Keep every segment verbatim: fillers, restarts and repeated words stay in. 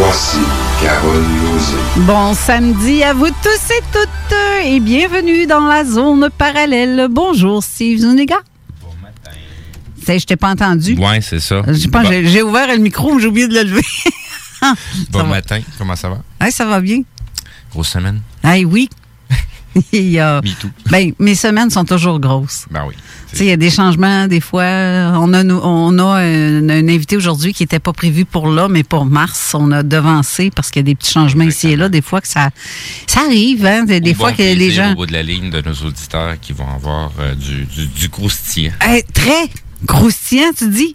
Voici Carole Lozé. Bon samedi à vous tous et toutes et bienvenue dans la zone parallèle. Bonjour Steve Zuniga. Bon matin. C'est, je t'ai pas entendu. Oui, c'est ça. Je pense bon. j'ai, j'ai ouvert le micro, j'ai oublié de le lever. Bon matin, comment ça va? Hey, ça va bien. Grosse semaine. Hey, oui. Et, euh, ben, mes semaines sont toujours grosses. Ben oui. Il y a des changements, des fois. On a, on a un, un invité aujourd'hui qui n'était pas prévu pour là, mais pour mars, on a devancé parce qu'il y a des petits changements. Exactement. Ici et là. Des fois que ça, ça arrive. Hein? Des, des fois bon que les gens. Au bout de la ligne de nos auditeurs qui vont avoir euh, du, du, du croustillant. Euh, très croustillant, tu dis.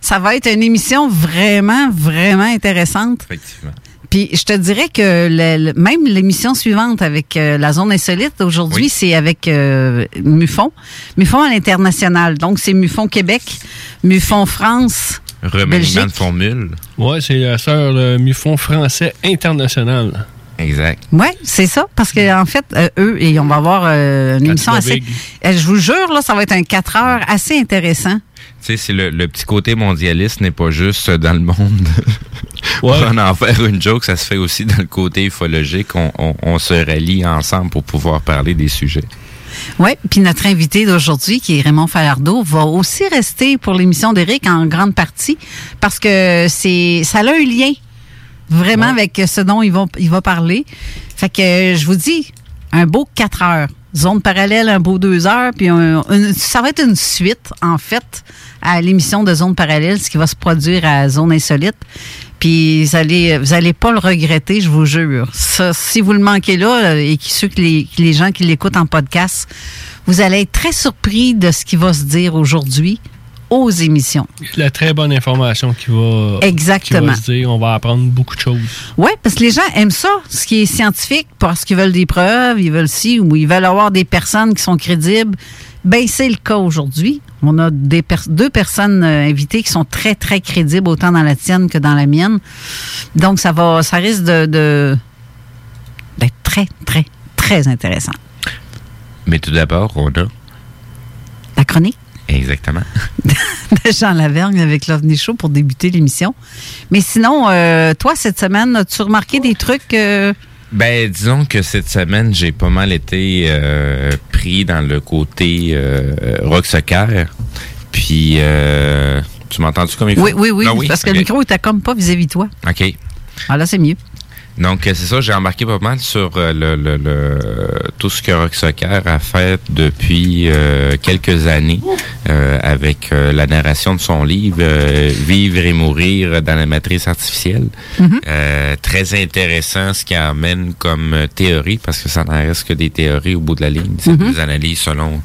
Ça va être une émission vraiment, vraiment intéressante. Effectivement. Puis, je te dirais que le, le, même l'émission suivante avec euh, la Zone Insolite, aujourd'hui, oui. c'est avec euh, MUFON. MUFON à l'international. Donc, c'est MUFON Québec, MUFON France, remaniement de formule. Oui, c'est la sœur euh, MUFON français international. Exact. Oui, c'est ça. Parce qu'en fait, euh, eux, et on va avoir euh, une émission assez... Euh, je vous jure, là, ça va être un quatre heures assez intéressant. Tu sais, c'est le, le petit côté mondialiste n'est pas juste dans le monde... Ouais. Pour en, en faire une joke, ça se fait aussi dans le côté ufologique. On, on, on se rallie ensemble pour pouvoir parler des sujets. Oui, puis notre invité d'aujourd'hui, qui est Raymond Falardeau, va aussi rester pour l'émission d'Éric en grande partie parce que c'est ça a un lien vraiment ouais. avec ce dont il va, il va parler. Fait que je vous dis, un beau quatre heures. Zone parallèle, un beau deux heures, puis un, un, ça va être une suite, en fait, à l'émission de Zone parallèle, ce qui va se produire à Zone insolite. Puis vous allez, vous allez pas le regretter, je vous jure. Ça, si vous le manquez là, et qui, ceux que les, les gens qui l'écoutent en podcast, vous allez être très surpris de ce qui va se dire aujourd'hui aux émissions. La très bonne information qui va, Exactement. Qui va se dire. On va apprendre beaucoup de choses. Oui, parce que les gens aiment ça, ce qui est scientifique, parce qu'ils veulent des preuves, ils veulent ci, ou ils veulent avoir des personnes qui sont crédibles. Bien, c'est le cas aujourd'hui. On a des pers- deux personnes euh, invitées qui sont très, très crédibles, autant dans la tienne que dans la mienne. Donc, ça va, ça risque de, de, d'être très, très, très intéressant. Mais tout d'abord, on a... La chronique. Exactement. De Jean Lavergne avec l'O V N I Show pour débuter l'émission. Mais sinon, euh, toi, cette semaine, as-tu remarqué des trucs... Euh, Ben, disons que cette semaine, j'ai pas mal été euh, pris dans le côté euh, rock soccer. Puis, euh, tu m'entends-tu comme il faut? Oui, oui, oui, non, oui? parce okay. que le micro était comme pas vis-à-vis toi. OK. Ah là, c'est mieux. Donc, c'est ça, j'ai embarqué pas mal sur le, le, le tout ce que Rock Soccer a fait depuis euh, quelques années euh, avec euh, la narration de son livre euh, « Vivre et mourir dans la matrice artificielle mm-hmm. ». Euh, très intéressant ce qu'il amène comme théorie, parce que ça n'en reste que des théories au bout de la ligne. C'est mm-hmm. des analyses selon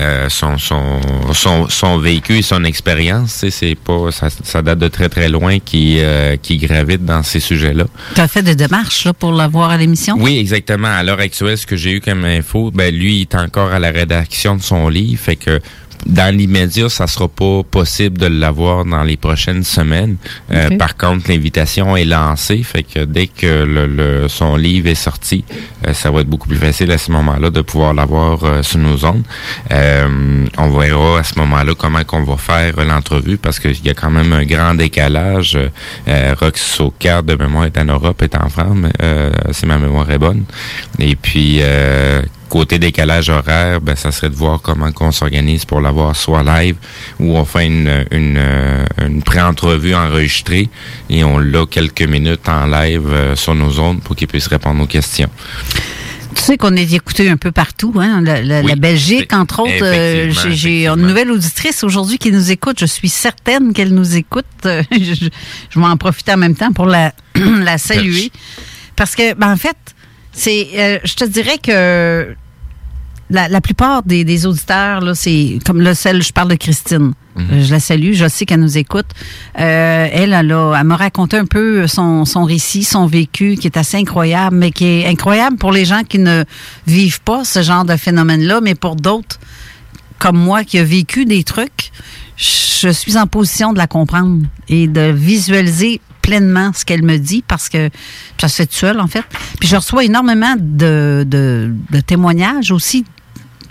euh, son, son, son, son vécu et son expérience. C'est, c'est pas, ça, ça date de très, très loin qui, euh, qui gravite dans ces sujets-là. Tu as fait de démarche là, pour l'avoir à l'émission? Oui, exactement. À l'heure actuelle, ce que j'ai eu comme info, ben lui, il est encore à la rédaction de son livre, fait que Dans l'immédiat, ça sera pas possible de l'avoir dans les prochaines semaines. Euh, okay. Par contre, l'invitation est lancée, fait que dès que le, le, son livre est sorti, euh, ça va être beaucoup plus facile à ce moment-là de pouvoir l'avoir euh, sur nos ondes. Euh, on verra à ce moment-là comment qu'on va faire euh, l'entrevue, parce qu'il y a quand même un grand décalage. Euh, Rox Socard, de mémoire, est en Europe, est en France, mais, euh, si ma mémoire est bonne. Et puis... Euh, côté décalage horaire, ben ça serait de voir comment qu'on s'organise pour l'avoir soit live ou on fait une une, une pré-entrevue enregistrée et on l'a quelques minutes en live euh, sur nos ondes pour qu'ils puissent répondre aux questions. Tu sais qu'on est écouté un peu partout, hein, la, la, oui, la Belgique, entre autres. Euh, j'ai, j'ai une nouvelle auditrice aujourd'hui qui nous écoute. Je suis certaine qu'elle nous écoute. je, je, je vais en profiter en même temps pour la la saluer parce que ben en fait. C'est, euh, je te dirais que la, la plupart des, des auditeurs, là, c'est comme le celle, je parle de Christine. Mm-hmm. Je la salue, je sais qu'elle nous écoute. Euh, elle, elle, elle, elle m'a raconté un peu son, son récit, son vécu, qui est assez incroyable, mais qui est incroyable pour les gens qui ne vivent pas ce genre de phénomène-là, mais pour d'autres, comme moi, qui a vécu des trucs, je suis en position de la comprendre et de visualiser pleinement ce qu'elle me dit, parce que ça se fait tout seul, en fait. Puis je reçois énormément de, de, de témoignages aussi,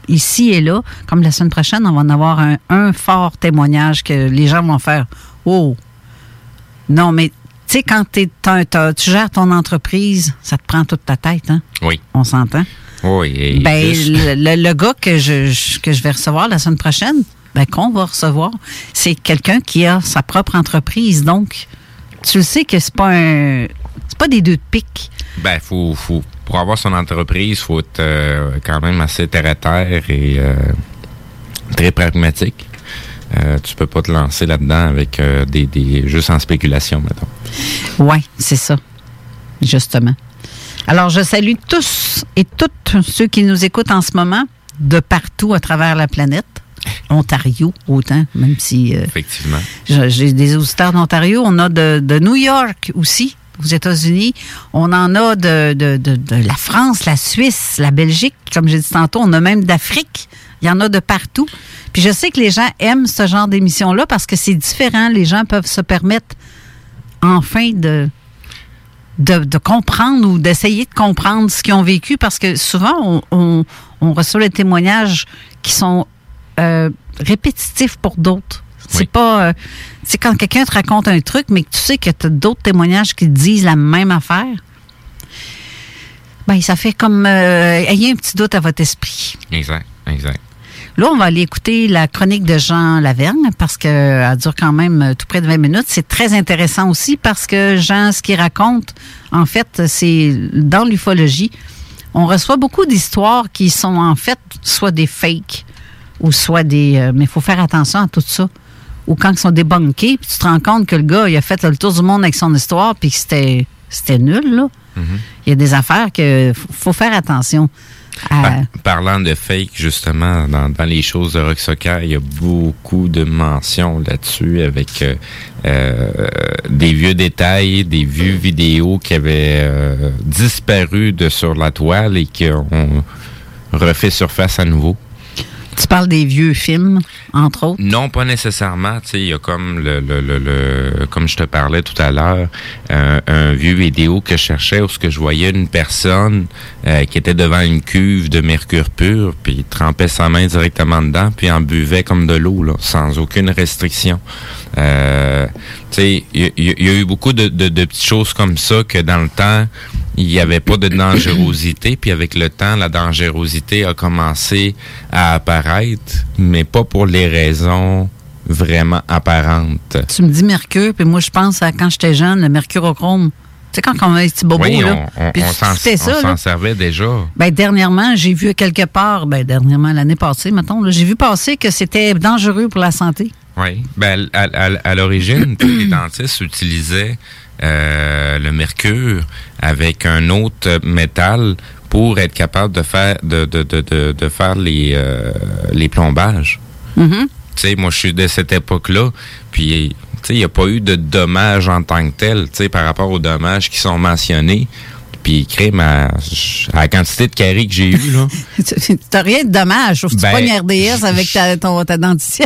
ici et là. Comme la semaine prochaine, on va en avoir un, un fort témoignage que les gens vont faire. Oh! Non, mais tu sais, quand t'es, t'as, t'as, tu gères ton entreprise, ça te prend toute ta tête, hein? Oui. On s'entend? Oui. Et ben, le, le, le gars que je, que je vais recevoir la semaine prochaine, ben, qu'on va recevoir, c'est quelqu'un qui a sa propre entreprise, donc... Tu sais que c'est pas un, c'est pas des deux de pique. Ben, faut, faut, pour avoir son entreprise, faut être euh, quand même assez terre à terre et euh, très pragmatique. Euh, tu peux pas te lancer là-dedans avec euh, des, des, juste en spéculation, mettons. Ouais, c'est ça, justement. Alors, je salue tous et toutes ceux qui nous écoutent en ce moment de partout à travers la planète. Ontario, autant, même si... Euh, Effectivement. J'ai, j'ai des auditeurs d'Ontario. On a de, de New York aussi, aux États-Unis. On en a de, de, de, de la France, la Suisse, la Belgique, comme j'ai dit tantôt. On a même d'Afrique. Il y en a de partout. Puis je sais que les gens aiment ce genre d'émission-là parce que c'est différent. Les gens peuvent se permettre, enfin, de... De, de comprendre ou d'essayer de comprendre ce qu'ils ont vécu, parce que souvent, on, on, on reçoit des témoignages qui sont Euh, répétitif pour d'autres. C'est oui. pas... Euh, c'est quand quelqu'un te raconte un truc, mais que tu sais que tu as d'autres témoignages qui disent la même affaire, ben ça fait comme... Euh, ayez un petit doute à votre esprit. Exact, exact. Là, on va aller écouter la chronique de Jean Lavergne, parce qu'elle dure quand même tout près de vingt minutes. C'est très intéressant aussi, parce que Jean, ce qu'il raconte, en fait, c'est dans l'ufologie. On reçoit beaucoup d'histoires qui sont en fait soit des fakes, ou soit des... Euh, mais il faut faire attention à tout ça. Ou quand ils sont débunkés, puis tu te rends compte que le gars, il a fait le tour du monde avec son histoire, puis que c'était, c'était nul, là. Mm-hmm. Il y a des affaires que faut, faut faire attention. À... Par, parlant de fake, justement, dans, dans les choses de Rock Soccer, il y a beaucoup de mentions là-dessus avec euh, euh, des vieux détails, des vieux vidéos qui avaient euh, disparu de sur la toile et qu'on refait surface à nouveau. Tu parles des vieux films, entre autres? Non, pas nécessairement. Tu sais, il y a comme le, le, le, le, comme je te parlais tout à l'heure, euh, un vieux vidéo que je cherchais où ce que je voyais une personne euh, qui était devant une cuve de mercure pur, puis il trempait sa main directement dedans, puis en buvait comme de l'eau, là, sans aucune restriction. Euh, tu sais, il y, y, y a eu beaucoup de, de, de petites choses comme ça que dans le temps, il n'y avait pas de dangerosité, puis avec le temps, la dangerosité a commencé à apparaître, mais pas pour les raisons vraiment apparentes. Tu me dis mercure, puis moi, je pense à quand j'étais jeune, le mercurochrome. Tu sais, quand on avait des petits bobos, oui, là. On, puis on, s'en, ça, on là. s'en servait déjà. Bien, dernièrement, j'ai vu quelque part, bien, dernièrement, l'année passée, mettons, là, j'ai vu passer que c'était dangereux pour la santé. Oui. Bien, à, à, à l'origine, tous les dentistes utilisaient... Euh, le mercure avec un autre métal pour être capable de faire de de de de, de faire les euh, les plombages. Mm-hmm. Tu sais, moi je suis de cette époque-là, puis tu sais il n'y a pas eu de dommages en tant que tel, tu sais par rapport aux dommages qui sont mentionnés. puis crime à, à la quantité de caries que j'ai eu là. T'as rien de dommage, sauf que ben, tu pognes R D S avec ta, ton, ta dentition.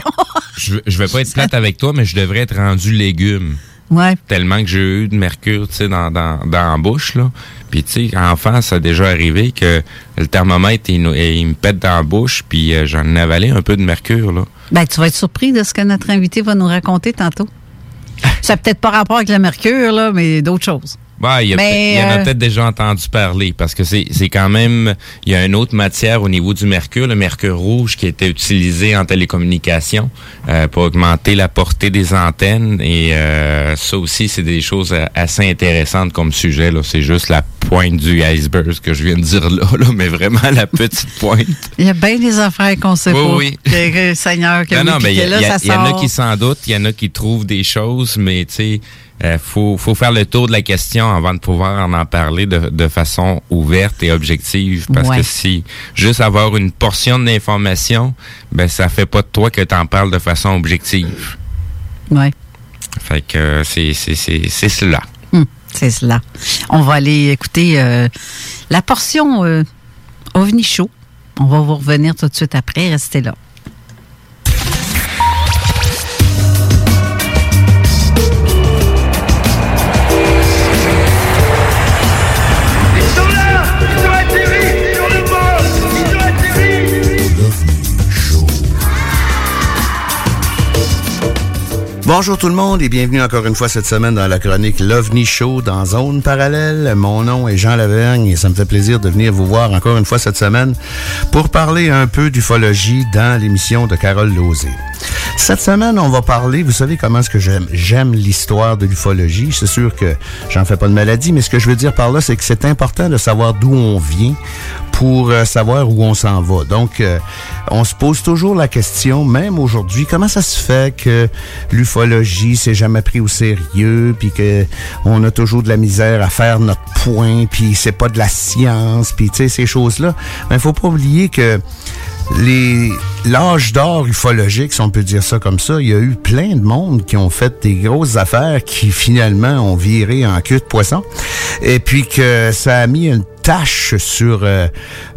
je, je vais pas être plate avec toi, mais je devrais être rendu légume. Ouais. Tellement que j'ai eu de mercure, tu sais, dans, dans, dans la bouche, là. Puis, tu sais, enfant, ça a déjà arrivé que le thermomètre, il, il me pète dans la bouche, puis euh, j'en avalais un peu de mercure, là. Ben, tu vas être surpris de ce que notre invité va nous raconter tantôt. Ça n'a peut-être pas rapport avec le mercure, là, mais d'autres choses. Ben, il y en a, euh... a peut-être déjà entendu parler, parce que c'est, c'est quand même... Il y a une autre matière au niveau du mercure, le mercure rouge, qui était utilisé en télécommunication euh, pour augmenter la portée des antennes. Et euh, ça aussi, c'est des choses assez intéressantes comme sujet. Là. C'est juste la pointe du iceberg que je viens de dire là, là mais vraiment la petite pointe. Il y a bien des affaires qu'on sait oui, pas. Oui, oui. Seigneur, que non, non, mais il y, y, y en a qui s'en doutent, il y en a qui trouvent des choses, mais tu sais... Il euh, faut, faut faire le tour de la question avant de pouvoir en, en parler de, de façon ouverte et objective. Parce ouais. que si juste avoir une portion d'information, ben ça fait pas de toi que tu en parles de façon objective. Oui. Fait que c'est, c'est, c'est, c'est cela. Hum, c'est cela. On va aller écouter euh, la portion euh, OVNI Show. On va vous revenir tout de suite après. Restez là. Bonjour tout le monde et bienvenue encore une fois cette semaine dans la chronique L'OVNI Show dans Zone Parallèle. Mon nom est Jean Lavergne et ça me fait plaisir de venir vous voir encore une fois cette semaine pour parler un peu d'ufologie dans l'émission de Carole Lauzé. Cette semaine, on va parler, vous savez comment est-ce que j'aime, j'aime l'histoire de l'ufologie. C'est sûr que j'en fais pas de maladie, mais ce que je veux dire par là, c'est que c'est important de savoir d'où on vient pour euh, savoir où on s'en va. Donc, euh, on se pose toujours la question, même aujourd'hui, comment ça se fait que l'ufologie c'est jamais pris au sérieux, puis que on a toujours de la misère à faire notre point, puis c'est pas de la science, puis tu sais ces choses-là. Mais ben, faut pas oublier que les l'âge d'or ufologique, si on peut dire ça comme ça, il y a eu plein de monde qui ont fait des grosses affaires qui finalement ont viré en queue de poisson, et puis que ça a mis une tâche sur euh,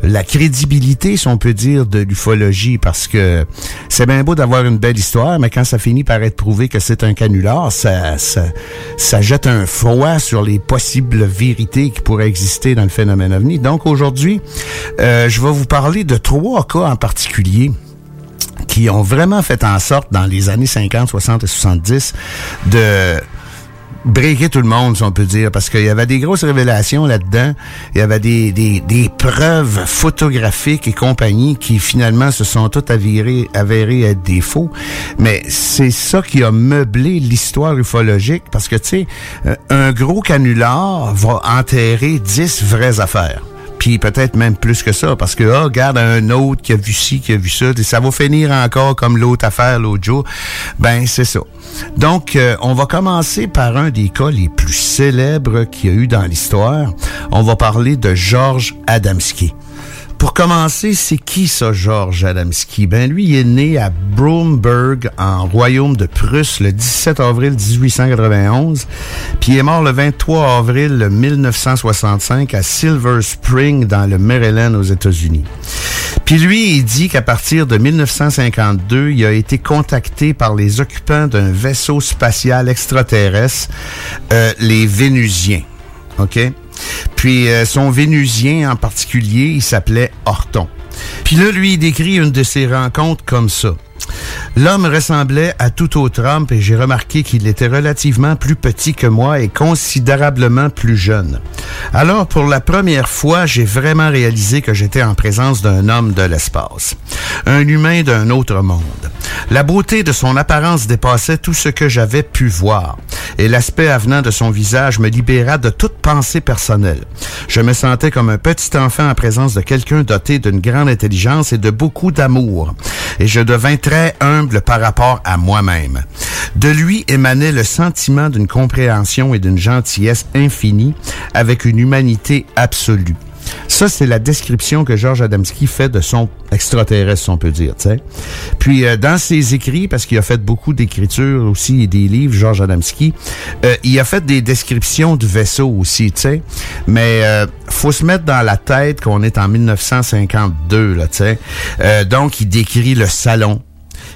la crédibilité, si on peut dire, de l'ufologie, parce que c'est bien beau d'avoir une belle histoire, mais quand ça finit par être prouvé que c'est un canular, ça, ça, ça jette un froid sur les possibles vérités qui pourraient exister dans le phénomène OVNI. Donc aujourd'hui, euh, je vais vous parler de trois cas en particulier qui ont vraiment fait en sorte, dans les années cinquante, soixante et soixante-dix, de... breaker tout le monde, si on peut dire, parce qu'il y avait des grosses révélations là-dedans. Il y avait des, des, des preuves photographiques et compagnie qui, finalement, se sont toutes avérées, avérées être des faux. Mais c'est ça qui a meublé l'histoire ufologique, parce que, tu sais, un gros canular va enterrer dix vraies affaires. Puis peut-être même plus que ça, parce que, ah, regarde, un autre qui a vu ci, qui a vu ça, et ça va finir encore comme l'autre affaire l'autre jour. Ben, c'est ça. Donc, euh, on va commencer par un des cas les plus célèbres qu'il y a eu dans l'histoire. On va parler de George Adamski. Pour commencer, c'est qui ça, George Adamski? Ben, lui, il est né à Bromberg, en Royaume de Prusse, le dix-sept avril dix-huit cent quatre-vingt-onze, puis il est mort le vingt-trois avril mille neuf cent soixante-cinq à Silver Spring, dans le Maryland, aux États-Unis. Puis lui, il dit qu'à partir de mille neuf cent cinquante-deux, il a été contacté par les occupants d'un vaisseau spatial extraterrestre, euh, les Vénusiens. OK? Puis euh, son Vénusien en particulier, il s'appelait Horton. Puis là, lui, il décrit une de ses rencontres comme ça. L'homme ressemblait à tout autre homme et j'ai remarqué qu'il était relativement plus petit que moi et considérablement plus jeune. Alors, pour la première fois, j'ai vraiment réalisé que j'étais en présence d'un homme de l'espace, un humain d'un autre monde. La beauté de son apparence dépassait tout ce que j'avais pu voir et l'aspect avenant de son visage me libéra de toute pensée personnelle. Je me sentais comme un petit enfant en présence de quelqu'un doté d'une grande intelligence et de beaucoup d'amour et je devins très très humble par rapport à moi-même. De lui émanait le sentiment d'une compréhension et d'une gentillesse infinie avec une humanité absolue. Ça, c'est la description que George Adamski fait de son extraterrestre, on peut dire, tu sais. Puis, euh, dans ses écrits, parce qu'il a fait beaucoup d'écritures aussi et des livres, George Adamski, euh, il a fait des descriptions de vaisseaux aussi, tu sais. Mais euh, faut se mettre dans la tête qu'on est en mille neuf cent cinquante-deux, là, tu sais. Euh, donc, il décrit le salon,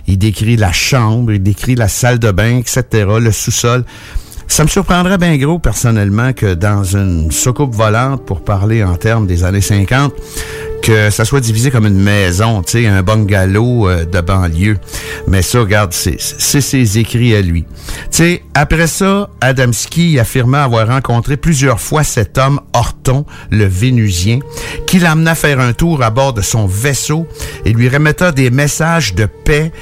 il décrit la chambre, il décrit la salle de bain, et cetera, le sous-sol. Ça me surprendrait bien gros, personnellement, que dans une soucoupe volante, pour parler en termes des années cinquante, que ça soit divisé comme une maison, tu sais, un bungalow euh, de banlieue. Mais ça, regarde, c'est, c'est ses écrits à lui. Tu sais, après ça, Adamski affirma avoir rencontré plusieurs fois cet homme, Horton, le Vénusien, qui l'emmena faire un tour à bord de son vaisseau et lui remettra des messages de paix,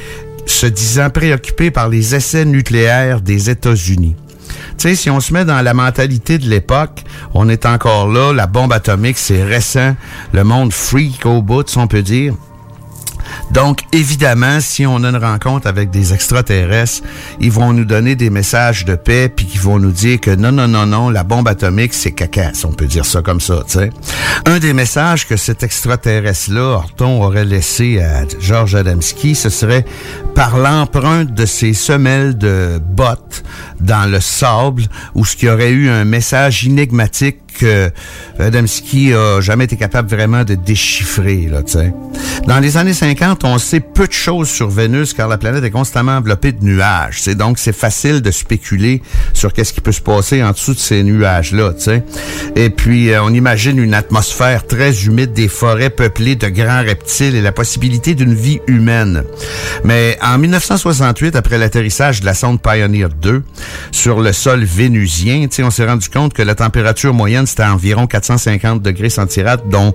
se disant préoccupé par les essais nucléaires des États-Unis. Tu sais, si on se met dans la mentalité de l'époque, on est encore là, la bombe atomique, c'est récent, le monde freak au bout, si on peut dire. Donc, évidemment, si on a une rencontre avec des extraterrestres, ils vont nous donner des messages de paix, puis ils vont nous dire que non, non, non, non, la bombe atomique, c'est caca, si on peut dire ça comme ça, tu sais. Un des messages que cet extraterrestre-là, Horton, aurait laissé à George Adamski, ce serait par l'empreinte de ses semelles de bottes dans le sable, où ce qu'il y aurait eu un message énigmatique que Adamski a jamais été capable vraiment de déchiffrer, là, tu sais. Dans les années cinquante, on sait peu de choses sur Vénus car la planète est constamment enveloppée de nuages. C'est donc c'est facile de spéculer sur qu'est-ce qui peut se passer en dessous de ces nuages-là, tu sais. Et puis euh, on imagine une atmosphère très humide, des forêts peuplées de grands reptiles et la possibilité d'une vie humaine. Mais en mille neuf cent soixante-huit, après l'atterrissage de la sonde Pioneer deux sur le sol vénusien, tu sais, on s'est rendu compte que la température moyenne c'était à environ quatre cent cinquante degrés centigrades, dont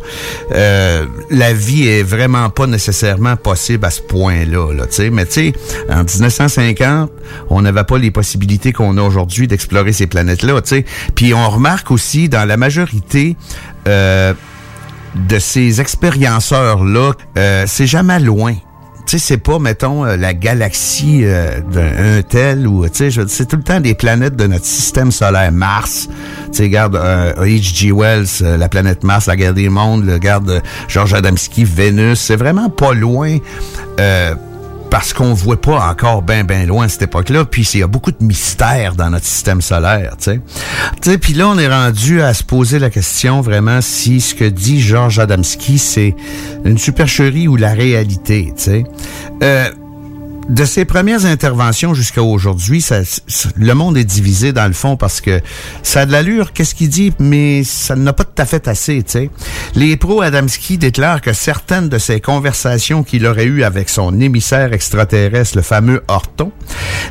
euh, la vie est vraiment pas nécessairement possible à ce point-là. Là, t'sais. Mais tu sais, en dix-neuf cent cinquante, on n'avait pas les possibilités qu'on a aujourd'hui d'explorer ces planètes-là. T'sais. Puis on remarque aussi, dans la majorité euh, de ces expérienceurs-là, euh, c'est jamais loin. Tu sais, c'est pas, mettons, la galaxie euh, d'un tel ou, tu sais, c'est tout le temps des planètes de notre système solaire. Mars, tu sais, regarde, euh, H G. Wells, euh, la planète Mars, la guerre des mondes, le garde euh, George Adamski, Vénus, c'est vraiment pas loin euh, parce qu'on voit pas encore ben, ben loin à cette époque-là. Puis, il y a beaucoup de mystères dans notre système solaire, tu sais. Tu sais, puis là, on est rendu à se poser la question, vraiment, si ce que dit George Adamski, c'est une supercherie ou la réalité, tu sais. Euh, de ses premières interventions jusqu'à aujourd'hui, ça, ça, le monde est divisé, dans le fond, parce que ça a de l'allure, qu'est-ce qu'il dit, mais ça n'a pas tout à fait assez, tu sais. Les pro-Adamski déclarent que certaines de ses conversations qu'il aurait eues avec son émissaire extraterrestre, le fameux Horton,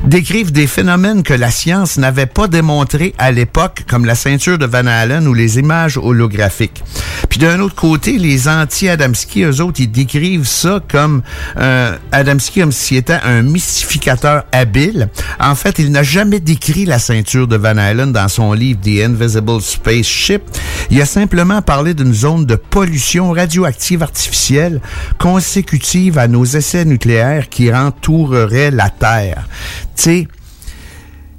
décrivent des phénomènes que la science n'avait pas démontrés à l'époque, comme la ceinture de Van Allen ou les images holographiques. Puis d'un autre côté, les anti-Adamski, eux autres, ils décrivent ça comme euh, Adamski comme s'il était un mystificateur habile. En fait, il n'a jamais décrit la ceinture de Van Allen dans son livre « The Invisible Spaceship ». Il a simplement parlé d'une zone de pollution radioactive artificielle consécutive à nos essais nucléaires qui entoureraient la Terre. Tu sais,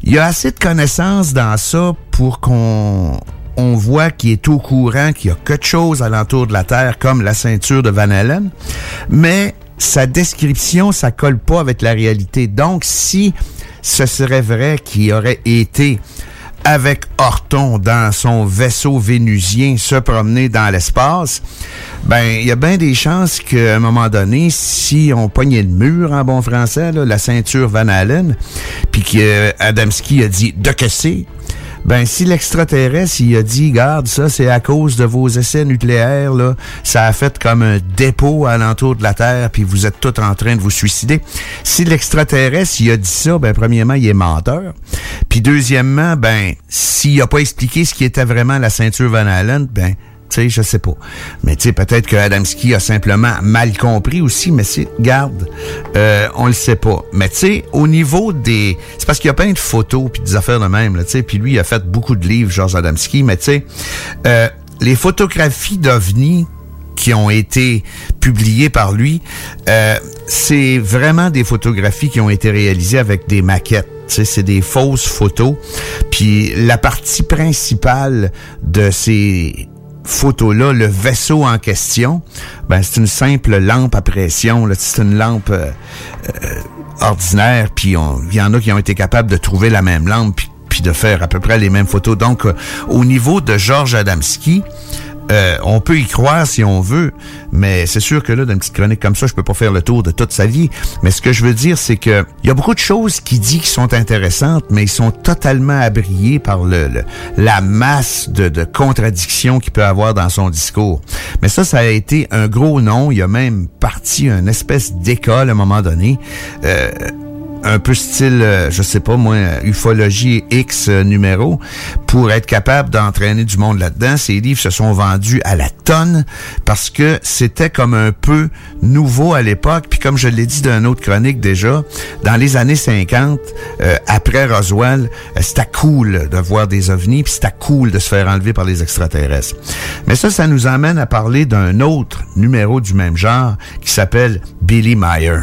il y a assez de connaissances dans ça pour qu'on... on voit qu'il est au courant qu'il y a quelque chose alentour de la Terre, comme la ceinture de Van Allen, mais sa description, ça colle pas avec la réalité. Donc, si ce serait vrai qu'il aurait été avec Horton dans son vaisseau vénusien se promener dans l'espace, ben il y a bien des chances qu'à un moment donné, si on pognait le mur en bon français, là, la ceinture Van Allen, puis que Adamski a dit « de que c'est », ben, si l'extraterrestre, il a dit, garde, ça, c'est à cause de vos essais nucléaires, là, ça a fait comme un dépôt alentour de la Terre, puis vous êtes tous en train de vous suicider. Si l'extraterrestre, il a dit ça, ben, premièrement, il est menteur. Puis, deuxièmement, ben, s'il a pas expliqué ce qui était vraiment la ceinture Van Allen, ben, tu sais, je sais pas. Mais tu sais, peut-être que Adamski a simplement mal compris aussi, mais c'est, garde, euh, on le sait pas. Mais tu sais, au niveau des... C'est parce qu'il y a plein de photos puis des affaires de même, là, tu sais. Puis lui, il a fait beaucoup de livres, George Adamski, mais tu sais, euh, les photographies d'OVNI qui ont été publiées par lui, euh, c'est vraiment des photographies qui ont été réalisées avec des maquettes. C'est, c'est des fausses photos. Puis la partie principale de ces... photo-là, le vaisseau en question, ben c'est une simple lampe à pression. Là, c'est une lampe euh, euh, ordinaire. Puis il y en a qui ont été capables de trouver la même lampe puis, puis de faire à peu près les mêmes photos. Donc, euh, au niveau de Georges Adamski, Euh, on peut y croire si on veut, mais c'est sûr que là, d'une petite chronique comme ça, je peux pas faire le tour de toute sa vie. Mais ce que je veux dire, c'est que il y a beaucoup de choses qu'il dit qui sont intéressantes, mais ils sont totalement abriés par le, le la masse de, de contradictions qu'il peut avoir dans son discours. Mais ça, ça a été un gros nom. Il a même parti une espèce d'école à un moment donné. Euh, un peu style, euh, je sais pas moi, ufologie X euh, numéro, pour être capable d'entraîner du monde là-dedans. Ces livres se sont vendus à la tonne parce que c'était comme un peu nouveau à l'époque. Puis comme je l'ai dit dans une autre chronique déjà, dans les années cinquante, euh, après Roswell, euh, c'était cool de voir des ovnis, puis c'était cool de se faire enlever par les extraterrestres. Mais ça, ça nous amène à parler d'un autre numéro du même genre qui s'appelle Billy Meyer.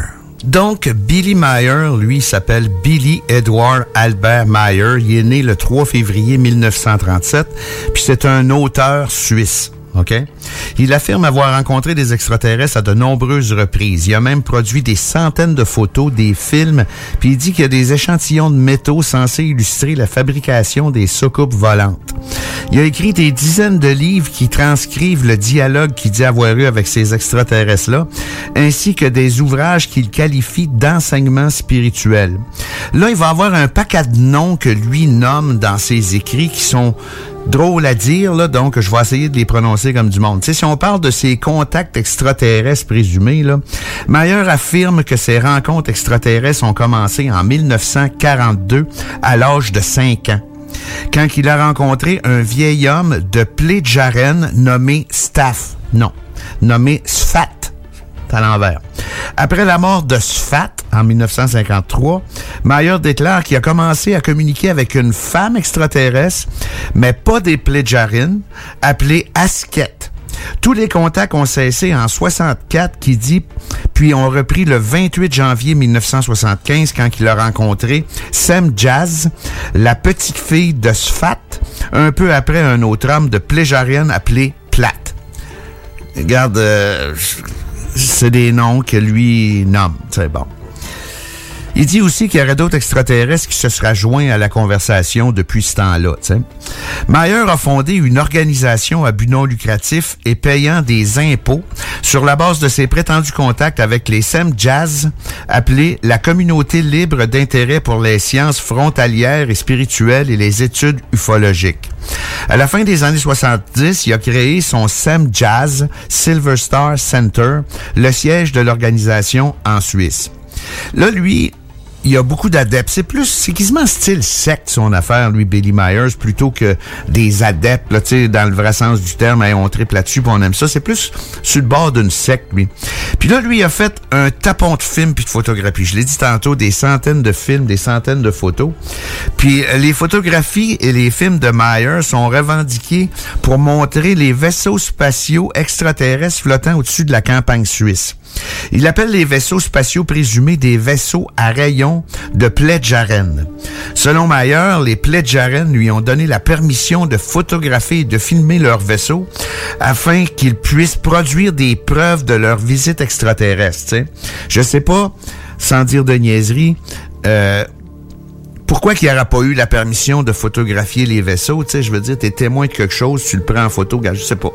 Donc, Billy Meyer, lui, il s'appelle Billy Edward Albert Meyer. Il est né le trois février mille neuf cent trente-sept, puis c'est un auteur suisse. OK? Il affirme avoir rencontré des extraterrestres à de nombreuses reprises. Il a même produit des centaines de photos, des films, puis il dit qu'il y a des échantillons de métaux censés illustrer la fabrication des soucoupes volantes. Il a écrit des dizaines de livres qui transcrivent le dialogue qu'il dit avoir eu avec ces extraterrestres-là, ainsi que des ouvrages qu'il qualifie d'enseignements spirituels. Là, il va avoir un paquet de noms que lui nomme dans ses écrits qui sont drôle à dire, là, donc je vais essayer de les prononcer comme du monde. Tu sais, si on parle de ces contacts extraterrestres présumés, là, Meyer affirme que ces rencontres extraterrestres ont commencé en mille neuf cent quarante-deux, à l'âge de cinq ans, quand il a rencontré un vieil homme de Plejaren nommé Staff, non, nommé Sfat, à l'envers. Après la mort de Sfat, en mille neuf cent cinquante-trois, Meyer déclare qu'il a commencé à communiquer avec une femme extraterrestre, mais pas des Plejarines, appelée Asquette. Tous les contacts ont cessé en soixante-quatre, qui dit, puis ont repris le vingt-huit janvier mille neuf cent soixante-quinze, quand il a rencontré Sem Jazz, la petite fille de Sfat, un peu après un autre homme de Plejarine appelé Platt. Regarde, euh, c'est des noms que lui nomme, c'est bon. Il dit aussi qu'il y aurait d'autres extraterrestres qui se seraient joints à la conversation depuis ce temps-là. T'sais. Meyer a fondé une organisation à but non lucratif et payant des impôts sur la base de ses prétendus contacts avec les Sem Jazz, appelée la Communauté libre d'intérêt pour les sciences frontalières et spirituelles et les études ufologiques. À la fin des années soixante-dix, il a créé son Sem Jazz Silver Star Center, le siège de l'organisation en Suisse. Là, lui, il y a beaucoup d'adeptes. C'est plus, c'est quasiment style secte, son affaire, lui, Billy Myers, plutôt que des adeptes, là, tu sais, dans le vrai sens du terme, hey, on triple là-dessus, pis on aime ça. C'est plus sur le bord d'une secte, lui. Puis là, lui, il a fait un tapon de films puis de photographies. Je l'ai dit tantôt, des centaines de films, des centaines de photos. Puis les photographies et les films de Myers sont revendiqués pour montrer les vaisseaux spatiaux extraterrestres flottant au-dessus de la campagne suisse. Il appelle les vaisseaux spatiaux présumés des vaisseaux à rayons de Plejaren. Selon Meyer, les Plejaren lui ont donné la permission de photographier et de filmer leurs vaisseaux afin qu'ils puissent produire des preuves de leur visite extraterrestre. T'sais. Je sais pas, sans dire de niaiserie, euh, pourquoi qu'il n'y aura pas eu la permission de photographier les vaisseaux? Tu sais, je veux dire, t'es témoin de quelque chose, tu le prends en photo, je sais pas.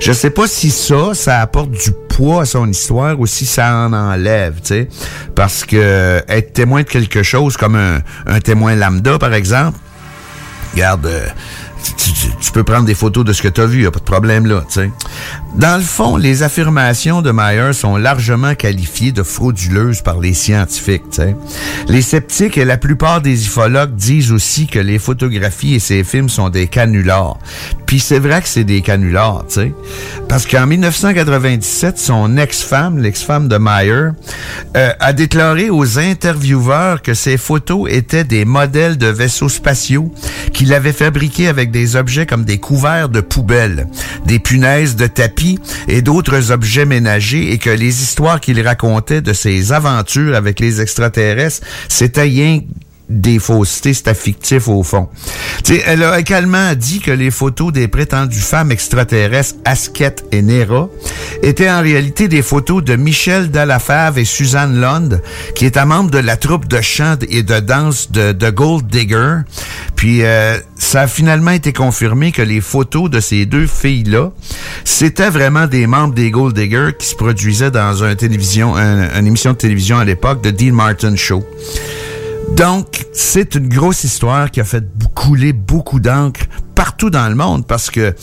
Je sais pas si ça, ça apporte du poids à son histoire ou si ça en enlève, tu sais. Parce que être témoin de quelque chose, comme un, un témoin lambda, par exemple, regarde, euh, tu, tu, tu peux prendre des photos de ce que t'as vu, y a pas de problème là, tu sais. Dans le fond, les affirmations de Meyer sont largement qualifiées de frauduleuses par les scientifiques. T'sais. Les sceptiques et la plupart des ufologues disent aussi que les photographies et ces films sont des canulars. Puis c'est vrai que c'est des canulars, t'sais. Parce qu'en mille neuf cent quatre-vingt-dix-sept, son ex-femme, l'ex-femme de Meyer, euh, a déclaré aux intervieweurs que ces photos étaient des modèles de vaisseaux spatiaux qu'il avait fabriqués avec des objets comme des couverts de poubelles, des punaises de tapis, et d'autres objets ménagers et que les histoires qu'il racontait de ses aventures avec les extraterrestres, c'était rien des faussetés, c'était fictif au fond. T'sais, elle a également dit que les photos des prétendues femmes extraterrestres Asquette et Nera étaient en réalité des photos de Michel Dalafave et Suzanne Lund, qui était membre de la troupe de chant et de danse de, de Gold Digger. Puis euh, ça a finalement été confirmé que les photos de ces deux filles-là, c'était vraiment des membres des Gold Digger qui se produisaient dans un télévision, un, une émission de télévision à l'époque, de Dean Martin Show. Donc, c'est une grosse histoire qui a fait couler beaucoup d'encre partout dans le monde, parce que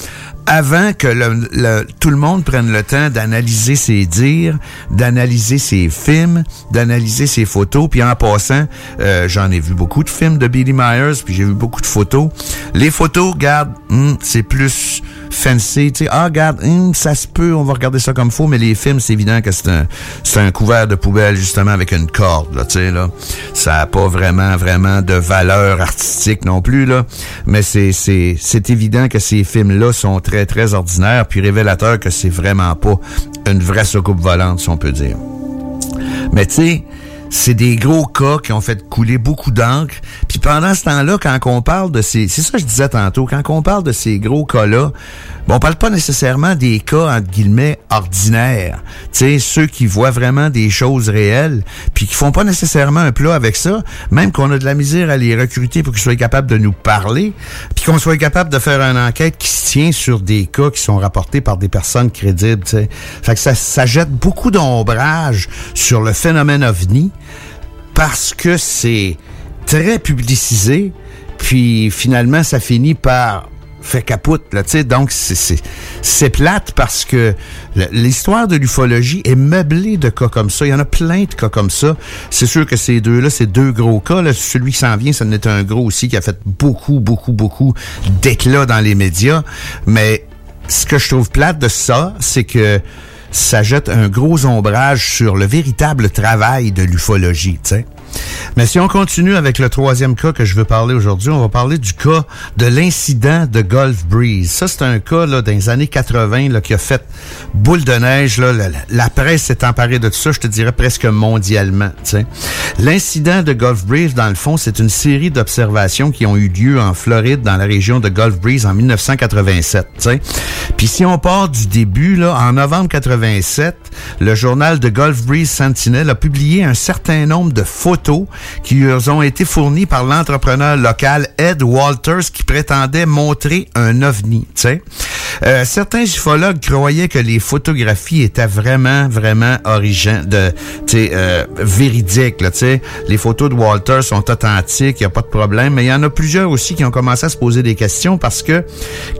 avant que le, le, tout le monde prenne le temps d'analyser ses dires, d'analyser ses films, d'analyser ses photos, puis en passant, euh, j'en ai vu beaucoup de films de Billy Myers, puis j'ai vu beaucoup de photos. Les photos, regarde, hmm, c'est plus fancy, tu sais, ah, regarde, hmm, ça se peut, on va regarder ça comme faux, mais les films, c'est évident que c'est un, c'est un couvert de poubelle, justement, avec une corde, là, tu sais, là. Ça a pas vraiment, vraiment de valeur artistique non plus, là, mais c'est, c'est, c'est évident que ces films-là sont très, très ordinaires, puis révélateurs que c'est vraiment pas une vraie soucoupe volante, si on peut dire. Mais tu sais, c'est des gros cas qui ont fait couler beaucoup d'encre. Puis pendant ce temps-là, quand on parle de ces... C'est ça que je disais tantôt. Quand on parle de ces gros cas-là, ben on parle pas nécessairement des cas, entre guillemets, ordinaires. Tu sais, ceux qui voient vraiment des choses réelles, puis qui font pas nécessairement un plat avec ça, même qu'on a de la misère à les recruter pour qu'ils soient capables de nous parler, puis qu'on soit capable de faire une enquête qui se tient sur des cas qui sont rapportés par des personnes crédibles, tu sais. Fait que ça, ça jette beaucoup d'ombrage sur le phénomène OVNI, parce que c'est très publicisé, puis finalement, ça finit par faire capote, là, tu sais. Donc, c'est, c'est, c'est plate parce que l'histoire de l'ufologie est meublée de cas comme ça. Il y en a plein de cas comme ça. C'est sûr que ces deux-là, ces deux gros cas, là, celui qui s'en vient, ça en est un gros aussi, qui a fait beaucoup, beaucoup, beaucoup d'éclats dans les médias. Mais ce que je trouve plate de ça, c'est que ça jette un gros ombrage sur le véritable travail de l'ufologie, tu sais. Mais si on continue avec le troisième cas que je veux parler aujourd'hui, on va parler du cas de l'incident de Gulf Breeze. Ça, c'est un cas là, dans les années quatre-vingts là, qui a fait boule de neige. Là, la, la presse s'est emparée de tout ça, je te dirais presque mondialement. T'sais. L'incident de Gulf Breeze, dans le fond, c'est une série d'observations qui ont eu lieu en Floride, dans la région de Gulf Breeze, en dix-neuf cent quatre-vingt-sept. T'sais. Puis si on part du début, là, en novembre quatre-vingt-sept, le journal de Gulf Breeze Sentinel a publié un certain nombre de photos qui leur ont été fournis par l'entrepreneur local Ed Walters qui prétendait montrer un ovni. Euh, certains ufologues croyaient que les photographies étaient vraiment, vraiment origine de, euh, véridiques. Là, les photos de Walters sont authentiques, il n'y a pas de problème, mais il y en a plusieurs aussi qui ont commencé à se poser des questions parce que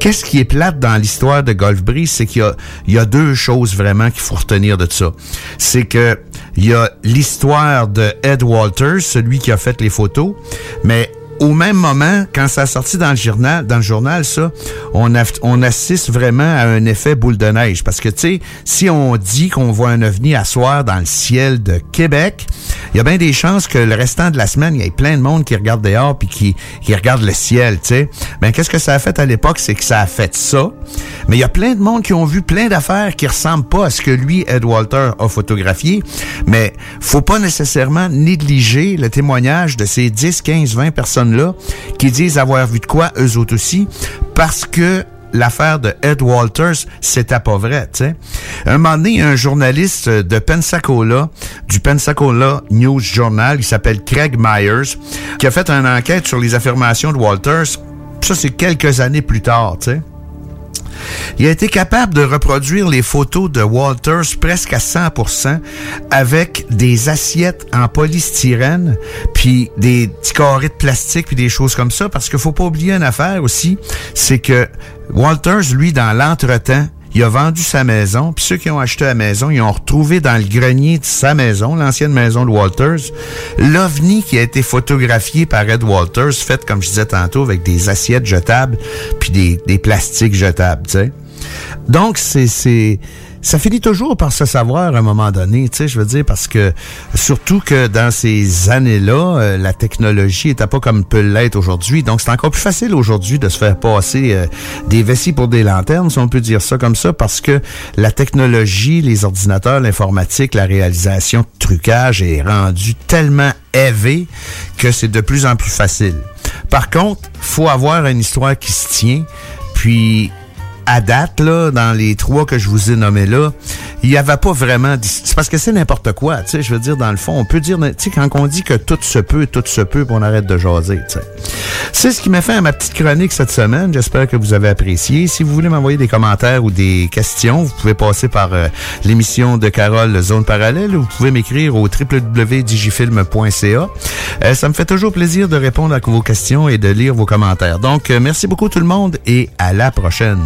qu'est-ce qui est plate dans l'histoire de Gulf Breeze, c'est qu'il y a, il y a deux choses vraiment qu'il faut retenir de ça. C'est que il y a l'histoire de Ed Walters, celui qui a fait les photos, mais au même moment, quand ça a sorti dans le journal, dans le journal, ça, on, a, on assiste vraiment à un effet boule de neige. Parce que, tu sais, si on dit qu'on voit un ovni à soir dans le ciel de Québec, il y a bien des chances que le restant de la semaine, il y ait plein de monde qui regarde dehors puis qui, qui regarde le ciel, tu sais. Ben, qu'est-ce que ça a fait à l'époque? C'est que ça a fait ça. Mais il y a plein de monde qui ont vu plein d'affaires qui ressemblent pas à ce que lui, Ed Walter, a photographié. Mais faut pas nécessairement négliger le témoignage de ces dix, quinze, vingt personnes là, qui disent avoir vu de quoi eux autres aussi, parce que l'affaire de Ed Walters, c'était pas vrai, tu sais. Un moment donné, un journaliste de Pensacola, du Pensacola News Journal, il s'appelle Craig Myers, qui a fait une enquête sur les affirmations de Walters, ça c'est quelques années plus tard, tu sais. Il a été capable de reproduire les photos de Walters presque à cent pour cent avec des assiettes en polystyrène, puis des petits carrés de plastique, puis des choses comme ça, parce qu'il faut pas oublier une affaire aussi, c'est que Walters, lui, dans l'entretemps, il a vendu sa maison, puis ceux qui ont acheté la maison, ils ont retrouvé dans le grenier de sa maison, l'ancienne maison de Walters, l'ovni qui a été photographié par Ed Walters, fait, comme je disais tantôt, avec des assiettes jetables puis des, des plastiques jetables, tu sais. Donc, c'est, c'est, ça finit toujours par se savoir à un moment donné, tu sais, je veux dire, parce que, surtout que dans ces années-là, euh, la technologie n'était pas comme peut l'être aujourd'hui, donc c'est encore plus facile aujourd'hui de se faire passer euh, des vessies pour des lanternes, si on peut dire ça comme ça, parce que la technologie, les ordinateurs, l'informatique, la réalisation de trucage est rendue tellement élevée que c'est de plus en plus facile. Par contre, faut avoir une histoire qui se tient, puis... À date, là, dans les trois que je vous ai nommés là, il n'y avait pas vraiment... C'est parce que c'est n'importe quoi, tu sais, je veux dire, dans le fond, on peut dire... Tu sais, quand on dit que tout se peut, tout se peut, puis on arrête de jaser, tu sais. C'est ce qui m'a fait à ma petite chronique cette semaine. J'espère que vous avez apprécié. Si vous voulez m'envoyer des commentaires ou des questions, vous pouvez passer par euh, l'émission de Carole Zone Parallèle, ou vous pouvez m'écrire au w w w point digifilm point c a. Euh, ça me fait toujours plaisir de répondre à vos questions et de lire vos commentaires. Donc, euh, merci beaucoup tout le monde et à la prochaine.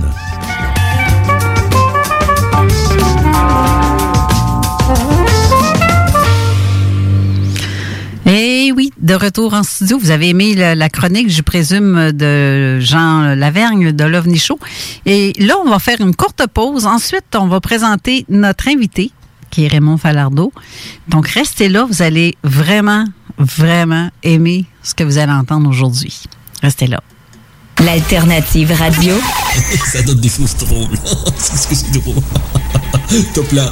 Et oui, de retour en studio. Vous avez aimé la, la chronique, je présume, de Jean Lavergne de l'OVNI Show. Et là, on va faire une courte pause. Ensuite, on va présenter notre invité, qui est Raymond Falardeau. Donc, restez là. Vous allez vraiment, vraiment aimer ce que vous allez entendre aujourd'hui. Restez là. L'alternative radio. Ça donne des choses drôles. C'est ce que c'est drôle. Top là.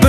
Peu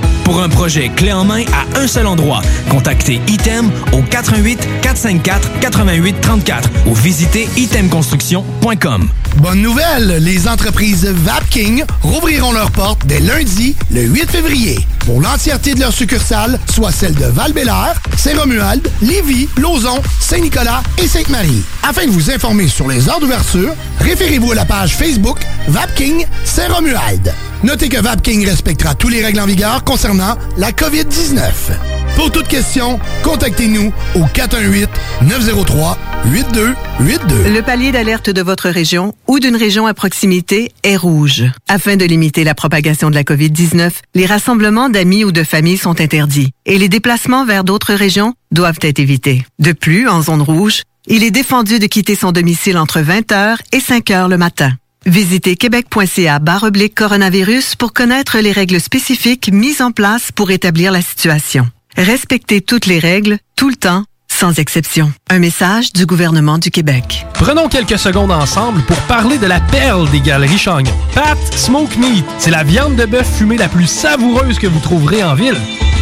Pour un projet clé en main à un seul endroit, contactez Item au quatre un huit, quatre cinq quatre, huit huit trois quatre ou visitez item construction point com. Bonne nouvelle, les entreprises Vapking rouvriront leurs portes dès lundi, le huit février, pour l'entièreté de leurs succursales, soit celles de Val-Bélair, Saint-Romuald, Lévis, Lauson, Saint-Nicolas et Sainte-Marie. Afin de vous informer sur les heures d'ouverture, référez-vous à la page Facebook Vapking Saint-Romuald. Notez que Vapking respectera tous les règles en vigueur concernant la covid dix-neuf. Pour toute question, contactez-nous au quatre un huit, neuf zéro trois, huit deux huit deux. Le palier d'alerte de votre région ou d'une région à proximité est rouge. Afin de limiter la propagation de la covid dix-neuf, les rassemblements d'amis ou de familles sont interdits et les déplacements vers d'autres régions doivent être évités. De plus, en zone rouge, il est défendu de quitter son domicile entre vingt heures et cinq heures le matin. Visitez québec.ca barre oblique coronavirus pour connaître les règles spécifiques mises en place pour établir la situation. Respectez toutes les règles, tout le temps, sans exception. Un message du gouvernement du Québec. Prenons quelques secondes ensemble pour parler de la perle des Galeries Chagnon. Pat Smoke Meat, c'est la viande de bœuf fumée la plus savoureuse que vous trouverez en ville.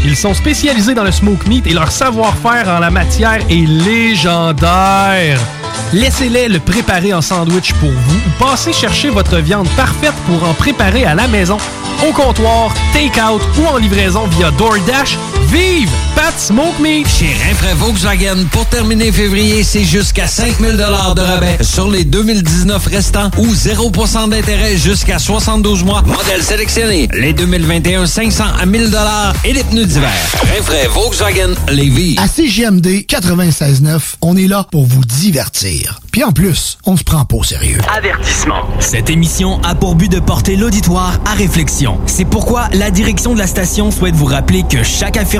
Ils sont spécialisés dans le smoke meat et leur savoir-faire en la matière est légendaire. Laissez-les le préparer en sandwich pour vous ou passez chercher votre viande parfaite pour en préparer à la maison, au comptoir, take-out ou en livraison via DoorDash. Vive Pat Smoke Meat! Chez Rinfraie Volkswagen, pour terminer février, c'est jusqu'à cinq mille dollars de rabais sur les deux mille dix-neuf restants ou zéro pour cent d'intérêt jusqu'à soixante-douze mois. Modèle sélectionné, les deux mille vingt et un cinq cents à mille dollars et les pneus d'hiver. Rinfraie Volkswagen Lévis. À C G M D quatre-vingt-seize neuf, on est là pour vous divertir. Puis en plus, on se prend pas au sérieux. Avertissement. Cette émission a pour but de porter l'auditoire à réflexion. C'est pourquoi la direction de la station souhaite vous rappeler que chaque affirmation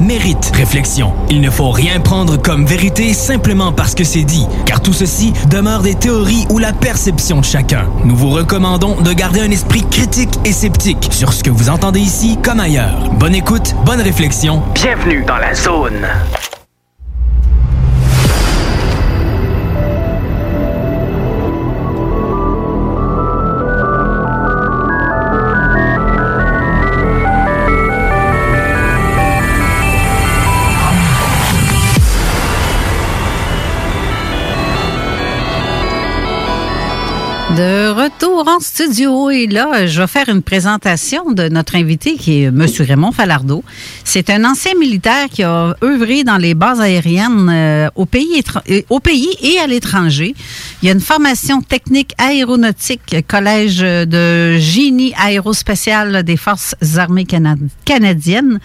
mérite réflexion. Il ne faut rien prendre comme vérité simplement parce que c'est dit, car tout ceci demeure des théories ou la perception de chacun. Nous vous recommandons de garder un esprit critique et sceptique sur ce que vous entendez ici comme ailleurs. Bonne écoute, bonne réflexion. Bienvenue dans la zone. De retour en studio et là, je vais faire une présentation de notre invité qui est M. Raymond Falardeau. C'est un ancien militaire qui a œuvré dans les bases aériennes euh, au, pays étr- au pays et à l'étranger. Il a une formation technique aéronautique, collège de génie aérospatial des Forces armées cana- canadiennes,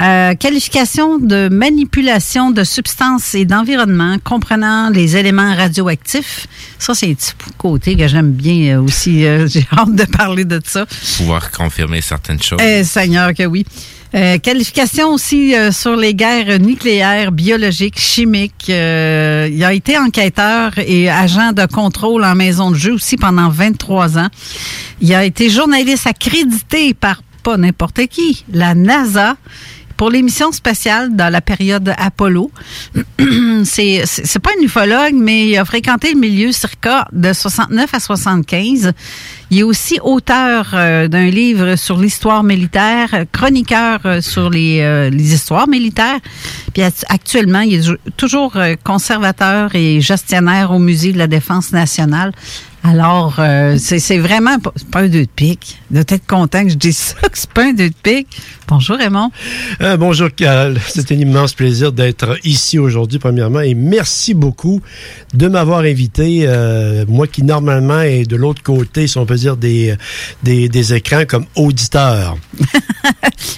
euh, qualification de manipulation de substances et d'environnement comprenant les éléments radioactifs. Ça, c'est un petit côté que j'aime bien aussi. Euh, j'ai hâte de parler de ça. Pouvoir confirmer certaines choses. Eh, Seigneur, que oui. Euh, qualification aussi euh, sur les guerres nucléaires, biologiques, chimiques. Euh, il a été enquêteur et agent de contrôle en maison de jeu aussi pendant vingt-trois ans. Il a été journaliste accrédité par pas n'importe qui, la NASA, pour les missions spatiales dans la période Apollo. c'est, c'est, c'est pas un ufologue, mais il a fréquenté le milieu circa de soixante-neuf à soixante-quinze. Il est aussi auteur euh, d'un livre sur l'histoire militaire, chroniqueur euh, sur les, euh, les histoires militaires. Puis actuellement, il est toujours euh, conservateur et gestionnaire au Musée de la Défense nationale. Alors, euh, c'est, c'est vraiment pas, c'est pas un deux de pique. Vous devez être content que je dise ça, que c'est pas un deux de pique. Bonjour, Raymond. Euh, bonjour, Carole. C'est un immense plaisir d'être ici aujourd'hui, premièrement. Et merci beaucoup de m'avoir invité. Euh, moi qui, normalement, est de l'autre côté, si on peut dire, des, des, des écrans comme auditeur.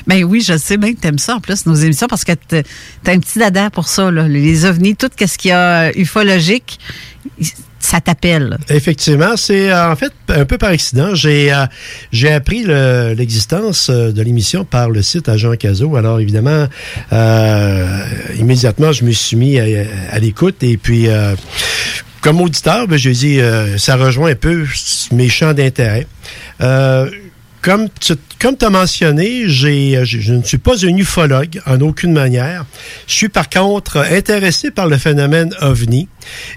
Ben oui, je sais bien que t'aimes ça, en plus, nos émissions, parce que t'as un petit dada pour ça, là. Les ovnis, tout ce qu'il y a ufologique. Ça t'appelle. Effectivement, c'est euh, en fait un peu par accident. J'ai euh, j'ai appris le, l'existence de l'émission par le site à Jean Cazot. Alors évidemment, euh, immédiatement, je me suis mis à, à l'écoute et puis euh, comme auditeur, ben, j'ai dit euh, ça rejoint un peu mes champs d'intérêt. Euh, Comme tu comme t'as mentionné, j'ai, j'ai, je ne suis pas un ufologue en aucune manière. Je suis par contre intéressé par le phénomène ovni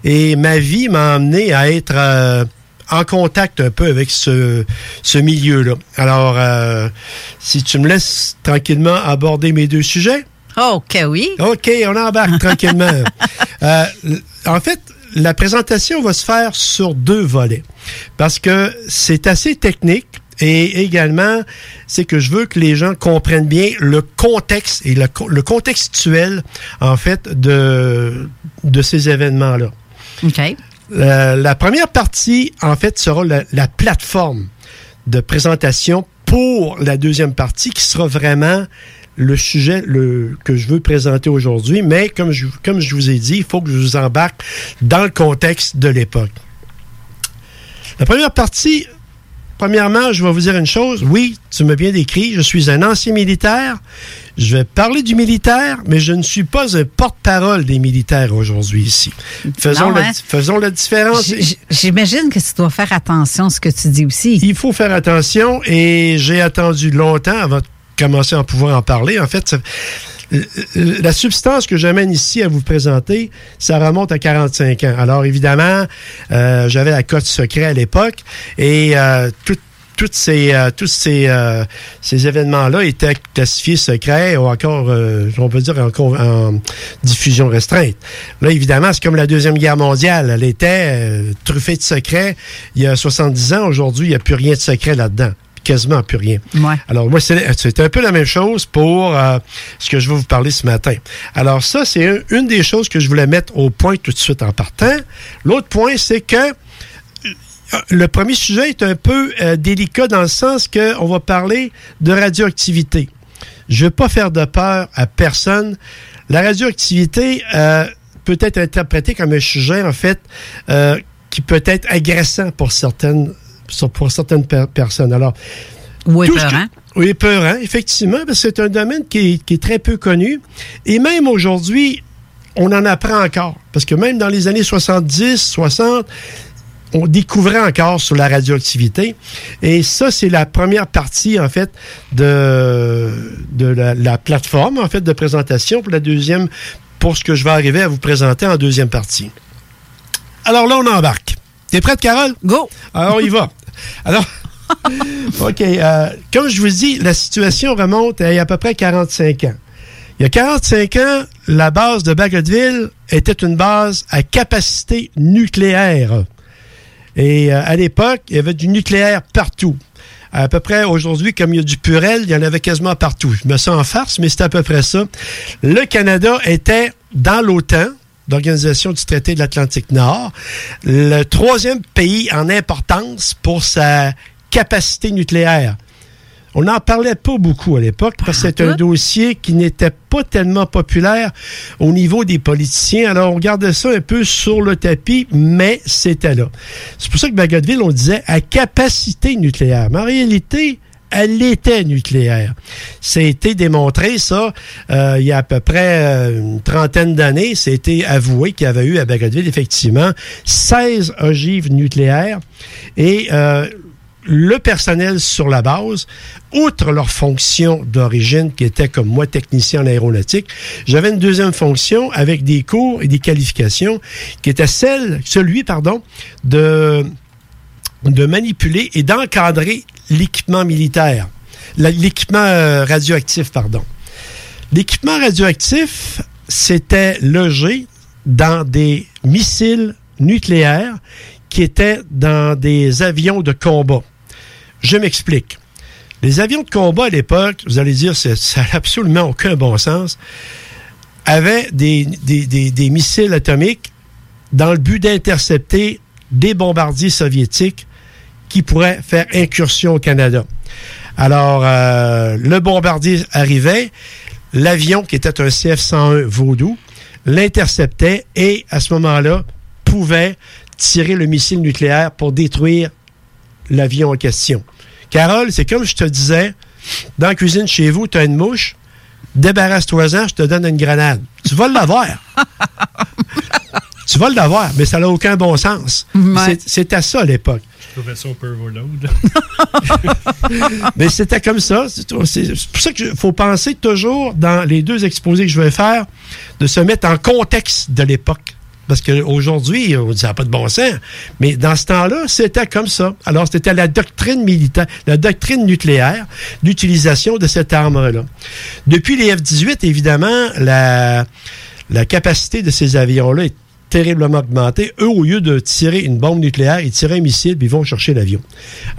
et ma vie m'a amené à être euh, en contact un peu avec ce, ce milieu-là. Alors, euh, si tu me laisses tranquillement aborder mes deux sujets. OK, oui. OK, on embarque tranquillement. euh, en fait, la présentation va se faire sur deux volets parce que c'est assez technique. Et également, c'est que je veux que les gens comprennent bien le contexte et le, le contextuel, en fait, de, de ces événements-là. OK. Euh, la première partie, en fait, sera la, la plateforme de présentation pour la deuxième partie qui sera vraiment le sujet le, que je veux présenter aujourd'hui. Mais comme je, comme je vous ai dit, il faut que je vous embarque dans le contexte de l'époque. La première partie... Premièrement, je vais vous dire une chose. Oui, tu m'as bien décrit. Je suis un ancien militaire. Je vais parler du militaire, mais je ne suis pas un porte-parole des militaires aujourd'hui ici. Faisons, non, hein? la, faisons la différence. J'imagine que tu dois faire attention à ce que tu dis aussi. Il faut faire attention et j'ai attendu longtemps avant de commencer à pouvoir en parler. En fait, ça, la substance que j'amène ici à vous présenter, ça remonte à quarante-cinq ans. Alors, évidemment, euh, j'avais la cote secret à l'époque et euh, tout, toutes ces, euh, tous ces, euh, ces événements-là étaient classifiés secrets ou encore, euh, on peut dire, en, en diffusion restreinte. Là, évidemment, c'est comme la Deuxième Guerre mondiale. Elle était euh, truffée de secrets il y a soixante-dix ans. Aujourd'hui, il n'y a plus rien de secret là-dedans. Quasiment plus rien. Ouais. Alors, moi, c'est, c'est un peu la même chose pour euh, ce que je vais vous parler ce matin. Alors, ça, c'est un, une des choses que je voulais mettre au point tout de suite en partant. L'autre point, c'est que le premier sujet est un peu euh, délicat dans le sens qu'on va parler de radioactivité. Je ne veux pas faire de peur à personne. La radioactivité euh, peut être interprétée comme un sujet, en fait, euh, qui peut être agressant pour certaines pour certaines per- personnes. Alors, oui, peurant. Oui, peurant, effectivement, parce que c'est un domaine qui est, qui est très peu connu. Et même aujourd'hui, on en apprend encore. Parce que même dans les années soixante-dix, soixante, on découvrait encore sur la radioactivité. Et ça, c'est la première partie, en fait, de, de la, la plateforme, en fait, de présentation pour la deuxième, pour ce que je vais arriver à vous présenter en deuxième partie. Alors là, on embarque. T'es prête, Carole? Go! Alors, on y va. Alors, OK. Euh, comme je vous dis, la situation remonte à, à peu près quarante-cinq ans. Il y a quarante-cinq ans, la base de Bagotville était une base à capacité nucléaire. Et euh, à l'époque, il y avait du nucléaire partout. À peu près aujourd'hui, comme il y a du Purel, il y en avait quasiment partout. Je me sens en farce, mais c'est à peu près ça. Le Canada était dans l'OTAN, l'Organisation du traité de l'Atlantique Nord, le troisième pays en importance pour sa capacité nucléaire. On n'en parlait pas beaucoup à l'époque parce que c'est un dossier qui n'était pas tellement populaire au niveau des politiciens. Alors, on gardait ça un peu sur le tapis, mais c'était là. C'est pour ça que Bagotville, on disait à capacité nucléaire. Mais en réalité, elle était nucléaire. Ça a été démontré, ça, euh, il y a à peu près une trentaine d'années. Ça a été avoué qu'il y avait eu à Bagotville, effectivement, seize ogives nucléaires et... Euh, le personnel sur la base, outre leur fonction d'origine, qui était comme moi, technicien en aéronautique, j'avais une deuxième fonction avec des cours et des qualifications qui était celle, celui, pardon, de, de manipuler et d'encadrer l'équipement militaire, la, l'équipement radioactif, pardon. L'équipement radioactif, c'était logé dans des missiles nucléaires qui étaient dans des avions de combat. Je m'explique. Les avions de combat, à l'époque, vous allez dire, ça n'a absolument aucun bon sens, avaient des, des, des, des missiles atomiques dans le but d'intercepter des bombardiers soviétiques qui pourraient faire incursion au Canada. Alors, euh, le bombardier arrivait, l'avion, qui était un C F cent un Vaudou, l'interceptait et, à ce moment-là, pouvait tirer le missile nucléaire pour détruire l'avion en question. Carole, c'est comme je te disais, dans la cuisine chez vous, tu as une mouche, débarrasse-toi-en, je te donne une grenade. Tu vas l'avoir. Tu vas l'avoir, mais ça n'a aucun bon sens. Mais... C'est, c'était ça à l'époque. Je trouvais ça au Pervoload. Mais c'était comme ça. C'est, c'est pour ça qu'il faut penser toujours, dans les deux exposés que je vais faire, de se mettre en contexte de l'époque. Parce qu'aujourd'hui, on ne dit ça n'a pas de bon sens, mais dans ce temps-là, c'était comme ça. Alors, c'était la doctrine militaire, la doctrine nucléaire, l'utilisation de cette arme-là. Depuis les F dix-huit, évidemment, la, la capacité de ces avions-là est terriblement augmentée. Eux, au lieu de tirer une bombe nucléaire, ils tirent un missile, puis ils vont chercher l'avion.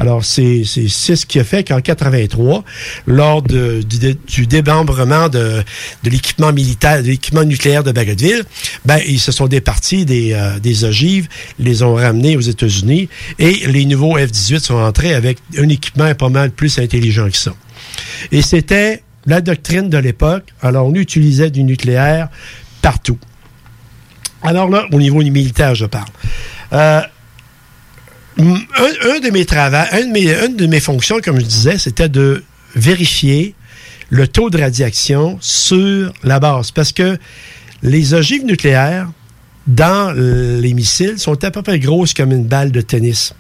Alors, c'est, c'est, c'est ce qui a fait qu'en mille neuf cent quatre-vingt-trois, lors de, du, de, du démembrement de, de l'équipement militaire, de l'équipement nucléaire de Bagotville, ben, ils se sont départis des, euh, des ogives, les ont ramenés aux États-Unis, et les nouveaux F dix-huit sont entrés avec un équipement pas mal plus intelligent que ça. Et c'était la doctrine de l'époque. Alors, on utilisait du nucléaire partout. Alors là, au niveau du militaire, je parle. Euh, un, un de mes travaux, un de mes, une de mes fonctions, comme je disais, c'était de vérifier le taux de radiation sur la base. Parce que les ogives nucléaires dans les missiles sont à peu près grosses comme une balle de tennis.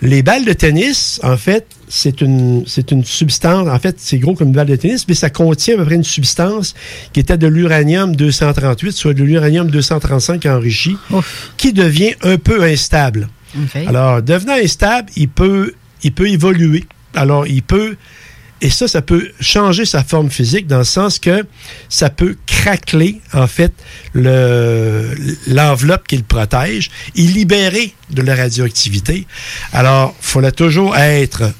Les balles de tennis, en fait, c'est une, c'est une substance, en fait, c'est gros comme une balle de tennis, mais ça contient à peu près une substance qui était de l'uranium deux cent trente-huit, soit de l'uranium deux cent trente-cinq enrichi, ouf, qui devient un peu instable. Okay. Alors, devenant instable, il peut, il peut évoluer. Alors, il peut... Et ça, ça peut changer sa forme physique dans le sens que ça peut craqueler, en fait, le, l'enveloppe qui le protège et libérer de la radioactivité. Alors, il fallait toujours être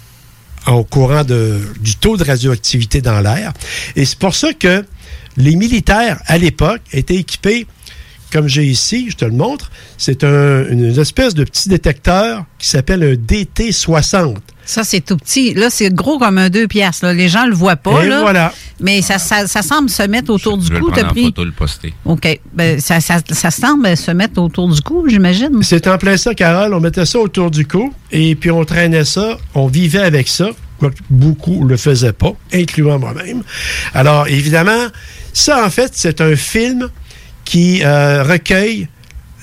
au courant de, du taux de radioactivité dans l'air. Et c'est pour ça que les militaires, à l'époque, étaient équipés, comme j'ai ici, je te le montre, c'est un, une espèce de petit détecteur qui s'appelle un D T soixante. Ça, c'est tout petit. Là, c'est gros comme un deux piastres. Là. Les gens le voient pas. Et là, voilà. Mais ça, ça, ça semble se mettre autour je, du cou. Tu as pris. Photo, le poster. OK. Ben, ça, ça, ça semble se mettre autour du cou, j'imagine. C'est en plein ça, Carole. On mettait ça autour du cou et puis on traînait ça. On vivait avec ça. Beaucoup le faisaient pas, incluant moi-même. Alors, évidemment, ça, en fait, c'est un film qui euh, recueille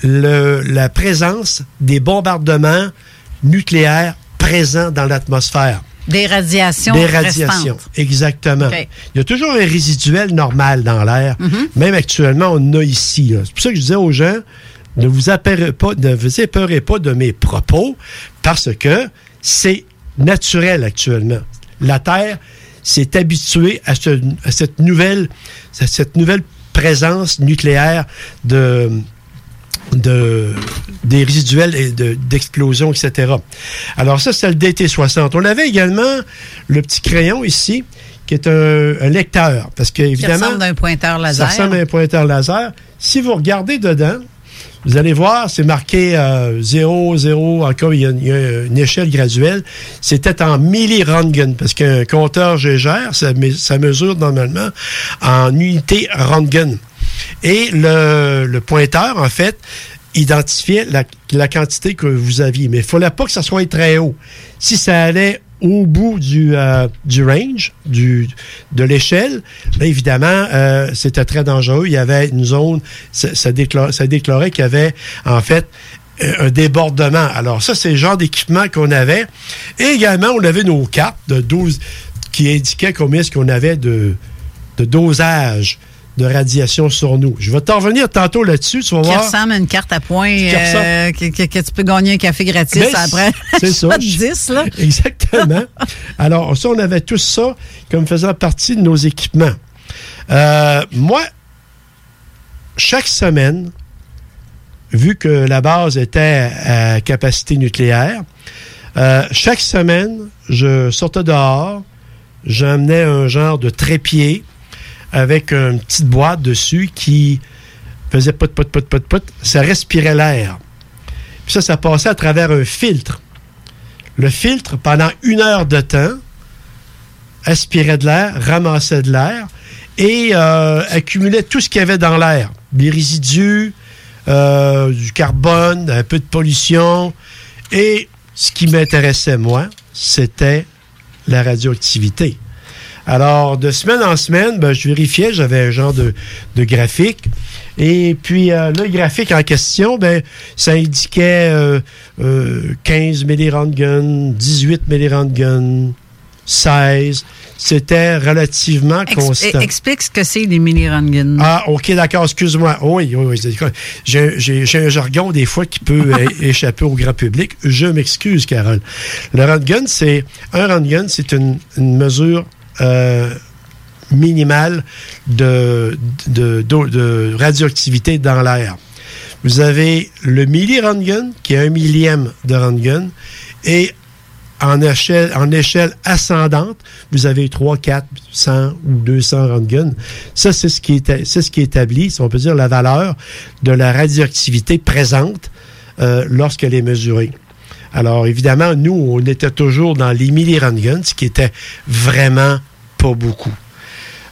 le, la présence des bombardements nucléaires présent dans l'atmosphère. Des radiations Des radiations, restantes. Exactement. Okay. Il y a toujours un résiduel normal dans l'air. Mm-hmm. Même actuellement, on a ici. Là. C'est pour ça que je disais aux gens, ne vous épeurez pas, ne vous épeurez pas de mes propos, parce que c'est naturel actuellement. La Terre s'est habituée à, ce, à, cette, nouvelle, à cette nouvelle présence nucléaire de... de, des résiduels et de, d'explosion, et cetera. Alors ça, c'est le D T soixante. On avait également le petit crayon ici, qui est un, un lecteur, parce que évidemment, ça ressemble à un pointeur laser. Ça ressemble à un pointeur laser. Si vous regardez dedans, vous allez voir, c'est marqué euh, zéro, zéro, encore, il y, a, il y a une échelle graduelle. C'était en milliröntgen, parce qu'un compteur Geiger, ça, ça mesure normalement en unité Röntgen. Et le, le pointeur, en fait, identifiait la, la quantité que vous aviez. Mais il ne fallait pas que ça soit très haut. Si ça allait au bout du, euh, du range, du, de l'échelle, bien évidemment, euh, c'était très dangereux. Il y avait une zone, ça, ça, déclare, ça déclarait qu'il y avait, en fait, un débordement. Alors ça, c'est le genre d'équipement qu'on avait. Et également, on avait nos cartes de douze qui indiquaient combien est-ce qu'on avait de, de dosage de radiation sur nous. Je vais t'en revenir tantôt là-dessus, tu vas qui voir. Qui ressemble à une carte à points euh, que, que, que tu peux gagner un café gratis ben, après. C'est ça. Pas de dix, là. Exactement. Alors, ça, on avait tout ça comme faisant partie de nos équipements. Euh, moi, chaque semaine, vu que la base était à capacité nucléaire, euh, chaque semaine, je sortais dehors, j'emmenais un genre de trépied avec une petite boîte dessus qui faisait pot, pot, pot, pot, pot. Ça respirait l'air. Puis ça, ça passait à travers un filtre. Le filtre, pendant une heure de temps, aspirait de l'air, ramassait de l'air et euh, accumulait tout ce qu'il y avait dans l'air. Des résidus, euh, du carbone, un peu de pollution. Et ce qui m'intéressait, moi, c'était la radioactivité. Alors, de semaine en semaine, ben, je vérifiais, j'avais un genre de, de graphique. Et puis, euh, le graphique en question, ben, ça indiquait euh, euh, quinze milliröntgen, dix-huit milliröntgen, seize. C'était relativement Ex- constant. Explique ce que c'est les milliröntgen. Ah, OK, d'accord, excuse-moi. Oui, oui, oui. J'ai, j'ai, j'ai un jargon, des fois, qui peut é- échapper au grand public. Je m'excuse, Carole. Le röntgen, c'est... Un röntgen, c'est une, une mesure... Euh, minimale de, de, de, de radioactivité dans l'air. Vous avez le milliröntgen, qui est un millième de Röntgen, et en échelle, en échelle ascendante, vous avez trois, quatre, cent ou deux cents Röntgen. Ça, c'est ce qui est, c'est ce qui établit, si on peut dire, la valeur de la radioactivité présente euh, lorsqu'elle est mesurée. Alors, évidemment, nous, on était toujours dans les milliröntgen, ce qui était vraiment pas beaucoup.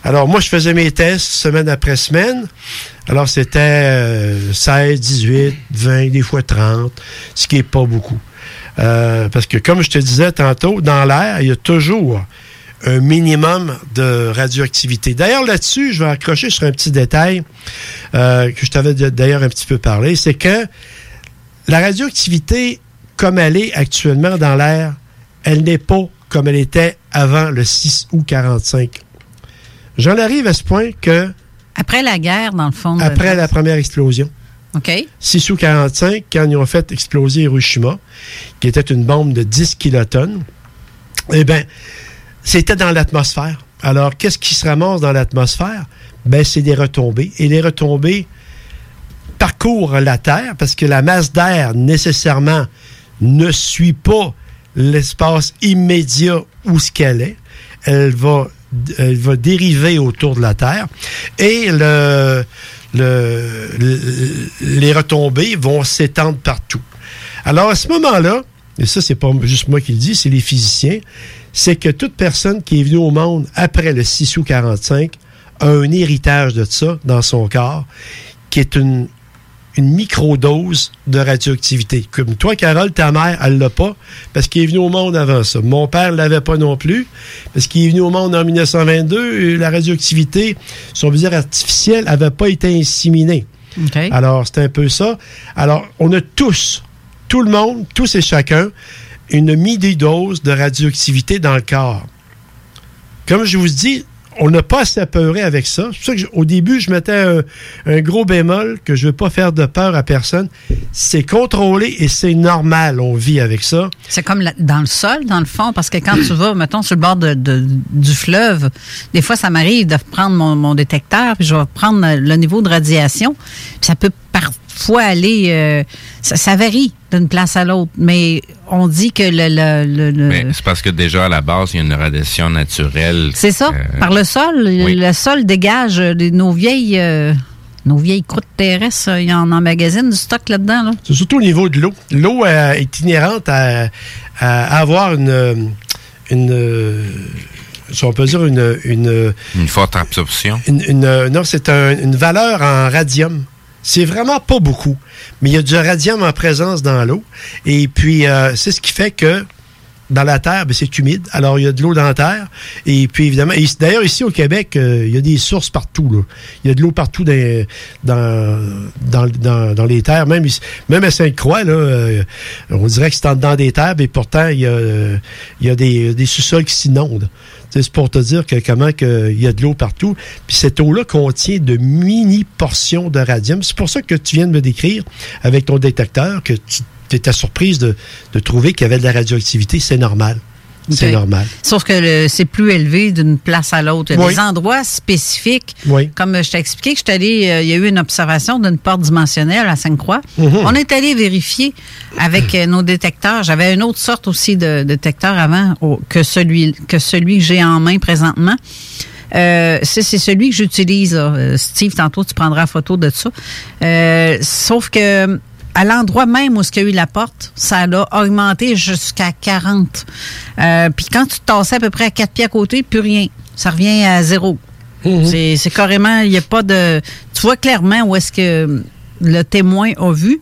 Alors, moi, je faisais mes tests semaine après semaine. Alors, c'était euh, seize, dix-huit, vingt, des fois trente, ce qui est pas beaucoup. Euh, parce que, comme je te disais tantôt, dans l'air, il y a toujours un minimum de radioactivité. D'ailleurs, là-dessus, je vais accrocher sur un petit détail euh, que je t'avais d'ailleurs un petit peu parlé. C'est que la radioactivité, comme elle est actuellement dans l'air, elle n'est pas comme elle était avant le six août quarante-cinq. J'en arrive à ce point que... Après la guerre, dans le fond. Après la première explosion. OK. six août quarante-cinq, quand ils ont fait exploser Hiroshima, qui était une bombe de dix kilotonnes, eh bien, c'était dans l'atmosphère. Alors, qu'est-ce qui se ramasse dans l'atmosphère? Bien, c'est des retombées. Et les retombées parcourent la Terre, parce que la masse d'air, nécessairement, ne suit pas l'espace immédiat où ce qu'elle est. Elle va, elle va dériver autour de la Terre et le, le, le, les retombées vont s'étendre partout. Alors, à ce moment-là, et ça, c'est pas juste moi qui le dis, c'est les physiciens, c'est que toute personne qui est venue au monde après le six août quarante-cinq a un héritage de ça dans son corps qui est une... une microdose de radioactivité. Comme toi, Carole, ta mère, elle l'a pas, parce qu'il est venu au monde avant ça. Mon père l'avait pas non plus, parce qu'il est venu au monde en dix-neuf vingt-deux, et la radioactivité, si on veut dire artificielle, avait pas été inséminée. Okay. Alors, c'est un peu ça. Alors, on a tous, tout le monde, tous et chacun, une mini-dose de radioactivité dans le corps. Comme je vous dis, on n'a pas à s'apeurer avec ça. C'est pour ça qu'au début, je mettais un, un gros bémol que je ne veux pas faire de peur à personne. C'est contrôlé et c'est normal. On vit avec ça. C'est comme la, dans le sol, dans le fond, parce que quand tu vas, mettons, sur le bord de, de, du fleuve, des fois, ça m'arrive de prendre mon, mon détecteur puis je vais prendre le niveau de radiation. Puis ça peut partir. fois aller, euh, ça, ça varie d'une place à l'autre, mais on dit que le... le, le, le mais c'est parce que déjà, à la base, il y a une radiation naturelle. C'est ça, euh, par le sol. Oui. Le sol dégage nos vieilles... Euh, Nos vieilles croûtes terrestres, il y en emmagasine du stock là-dedans. Là. C'est surtout au niveau de l'eau. L'eau euh, est inhérente à, à avoir une... une euh, si on peut dire une... Une, une forte absorption. Une, une, non, c'est un, une valeur en radium. C'est vraiment pas beaucoup. Mais il y a du radium en présence dans l'eau. Et puis, euh, c'est ce qui fait que dans la terre, bien, c'est humide. Alors, il y a de l'eau dans la terre. Et puis, évidemment, et d'ailleurs, ici au Québec, euh, il y a des sources partout. Là. Il y a de l'eau partout dans, dans, dans, dans, dans les terres. Même, même à Sainte-Croix, là, euh, on dirait que c'est en dedans des terres, mais pourtant, il y a, euh, il y a des, des sous-sols qui s'inondent. Tu sais, c'est pour te dire que, comment que, il y a de l'eau partout. Puis cette eau-là contient de mini-portions de radium. C'est pour ça que tu viens de me décrire avec ton détecteur que tu t'étais surprise de, de trouver qu'il y avait de la radioactivité. C'est normal. Okay. C'est normal. Sauf que le, c'est plus élevé d'une place à l'autre. Il y a oui. des endroits spécifiques. Oui. Comme je t'ai expliqué, que je suis allée, euh, il y a eu une observation d'une porte dimensionnelle à Sainte-Croix. Mm-hmm. On est allé vérifier avec euh, nos détecteurs. J'avais une autre sorte aussi de, de détecteur avant oh, que, celui, que celui que j'ai en main présentement. Euh, c'est, c'est celui que j'utilise. Là. Steve, tantôt, tu prendras la photo de ça. Euh, sauf que à l'endroit même où il y a eu la porte, ça l'a augmenté jusqu'à quarante. Euh, puis quand tu te tassais à peu près à quatre pieds à côté, plus rien. Ça revient à zéro. Mmh. C'est, c'est carrément, il n'y a pas de... Tu vois clairement où est-ce que le témoin a vu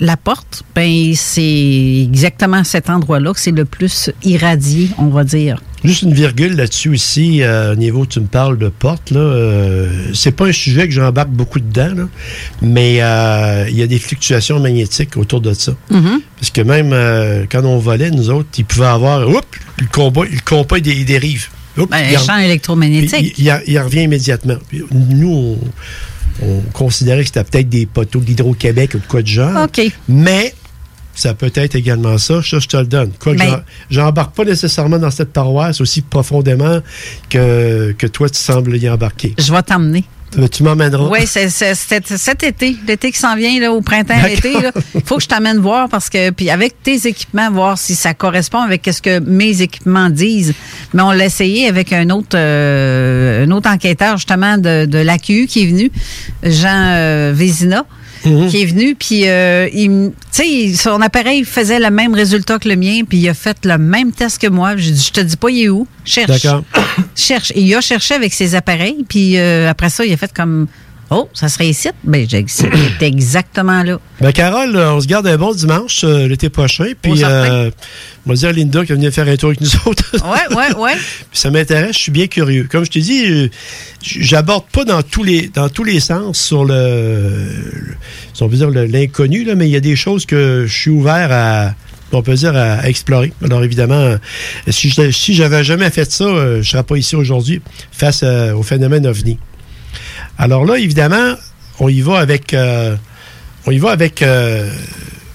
la porte. Ben c'est exactement cet endroit-là que c'est le plus irradié, on va dire. Juste une virgule là-dessus ici, euh, au niveau où tu me parles de porte, là, euh, c'est pas un sujet que j'embarque beaucoup dedans, là, mais il euh, y a des fluctuations magnétiques autour de ça. Mm-hmm. Parce que même euh, quand on volait, nous autres, ils pouvaient avoir, oups, le compas, le compas il dérive. Oups, ben, un champ électromagnétique. Il, il, il revient immédiatement. Nous, on, on considérait que c'était peut-être des poteaux d'Hydro-Québec ou de quoi de genre. Okay. Mais... ça peut être également ça. Ça, je te le donne. Quoi que j'embarque pas nécessairement dans cette paroisse aussi profondément que, que toi, tu sembles y embarquer. Je vais t'emmener. Mais tu m'emmèneras. Oui, c'est, c'est, c'est cet été. L'été qui s'en vient, là, au printemps, d'accord. L'été. Il faut que je t'amène voir parce que, puis avec tes équipements, voir si ça correspond avec ce que mes équipements disent. Mais on l'a essayé avec un autre, euh, un autre enquêteur, justement, de, de l'A Q U qui est venu, Jean euh, Vézina. Mm-hmm. Qui est venu, puis euh, il, tu sais, son appareil faisait le même résultat que le mien, puis il a fait le même test que moi. J'ai dit, je te dis pas, il est où? Cherche. D'accord. Cherche. Et il a cherché avec ses appareils, puis euh, après ça, il a fait comme, oh, ça serait ici? Bien, j'étais exactement là. Bien, Carole, on se garde un bon dimanche euh, l'été prochain, puis euh, on va dire Linda qui est venue faire un tour avec nous autres. Oui, oui, oui. Puis ça m'intéresse, je suis bien curieux. Comme je te dis, j'aborde pas dans tous les dans tous les sens sur le, le on peut dire le, l'inconnu, là, mais il y a des choses que je suis ouvert à, on peut dire, à, à explorer. Alors évidemment, si, je, si j'avais jamais fait ça, je ne serais pas ici aujourd'hui face à, au phénomène OVNI. Alors là, évidemment, on y va avec, euh, on y va avec euh,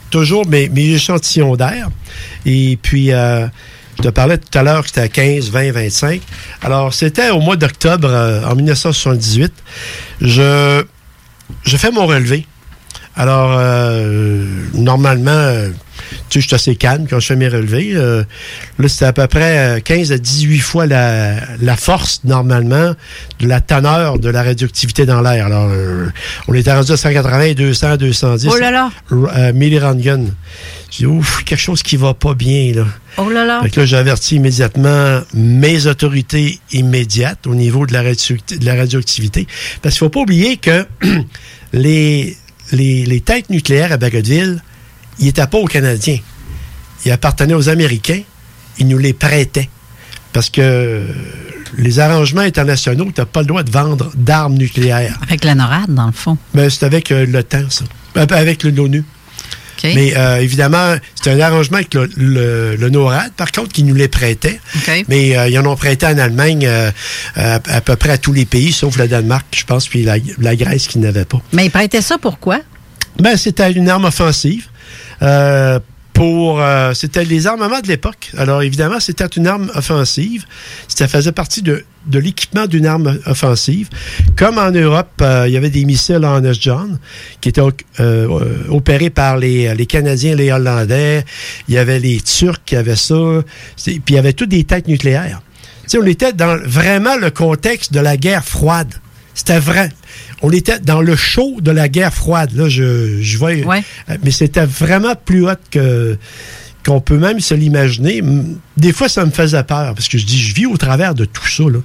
toujours mes, mes échantillons d'air. Et puis, euh, je te parlais tout à l'heure que c'était à quinze, vingt, vingt-cinq. Alors, c'était au mois d'octobre euh, en dix-neuf cent soixante-dix-huit. Je, je fais mon relevé. Alors, euh, normalement, tu sais, je suis assez calme quand je fais mes relevés. Euh, là, c'était à peu près quinze à dix-huit fois la, la force, normalement, de la teneur de la radioactivité dans l'air. Alors, euh, on était rendu à cent quatre-vingts, deux cents, deux cent dix. Oh là là! Euh, millirangen. J'ai dit, ouf, quelque chose qui va pas bien, là. Oh là là! Donc là, j'ai averti immédiatement mes autorités immédiates au niveau de la, radio- de la radioactivité. Parce qu'il faut pas oublier que les... Les, les têtes nucléaires à Bagotville, ils n'étaient pas aux Canadiens. Ils appartenaient aux Américains. Ils nous les prêtaient. Parce que les arrangements internationaux, tu n'as pas le droit de vendre d'armes nucléaires. Avec la NORAD, dans le fond. Ben, c'est avec euh, l'OTAN, ça. Avec l'ONU. Okay. Mais euh, évidemment, c'est un arrangement avec le, le, le NORAD, par contre, qui nous les prêtait. Okay. Mais euh, ils en ont prêté en Allemagne euh, à, à peu près à tous les pays, sauf le Danemark, je pense, puis la, la Grèce qui n'avait pas. Mais ils prêtaient ça pourquoi? Ben, c'était une arme offensive. Euh, pour... Euh, c'était les armements de l'époque. Alors, évidemment, c'était une arme offensive. Ça faisait partie de, de l'équipement d'une arme offensive. Comme en Europe, euh, il y avait des missiles en Honest John qui étaient euh, opérés par les, les Canadiens, les Hollandais. Il y avait les Turcs qui avaient ça. Puis, il y avait toutes des têtes nucléaires. Tu sais, on était dans vraiment le contexte de la guerre froide. C'était vrai. On était dans le show de la guerre froide. Là, je, je vois, ouais. Mais c'était vraiment plus haute que, qu'on peut même se l'imaginer. Des fois, ça me faisait peur, parce que je dis, je vis au travers de tout ça, là.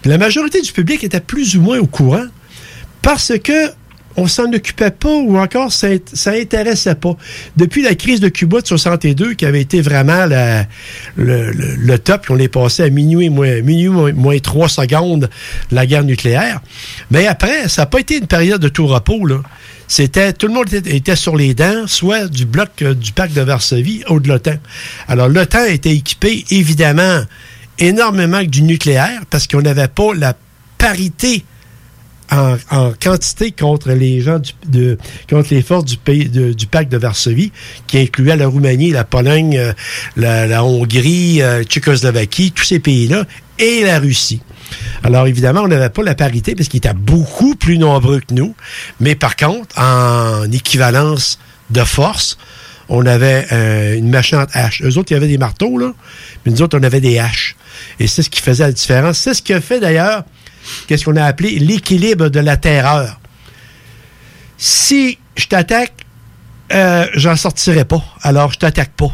Puis la majorité du public était plus ou moins au courant, parce que on s'en occupait pas, ou encore ça, ça intéressait pas. Depuis la crise de Cuba de soixante-deux, qui avait été vraiment la, le, le, le top, on est passé à minuit, moins, minuit, moins, moins trois secondes de la guerre nucléaire. Mais après, ça n'a pas été une période de tout repos, là. C'était, tout le monde était, était sur les dents, soit du bloc euh, du pacte de Varsovie ou de l'OTAN. Alors, l'OTAN était équipé, évidemment, énormément du nucléaire, parce qu'on n'avait pas la parité En, en quantité contre les gens du, de contre les forces du pays de, du pacte de Varsovie, qui incluait la Roumanie, la Pologne, euh, la, la Hongrie, euh, Tchécoslovaquie, tous ces pays-là, et la Russie. Alors, évidemment, on n'avait pas la parité parce qu'ils étaient beaucoup plus nombreux que nous, mais par contre, en équivalence de force, on avait euh, une méchante hache. Eux autres, il y avait des marteaux, là, mais nous autres, on avait des haches. Et c'est ce qui faisait la différence. C'est ce qui a fait, d'ailleurs, qu'est-ce qu'on a appelé l'équilibre de la terreur. Si je t'attaque, euh, j'en sortirai pas. Alors, je t'attaque pas.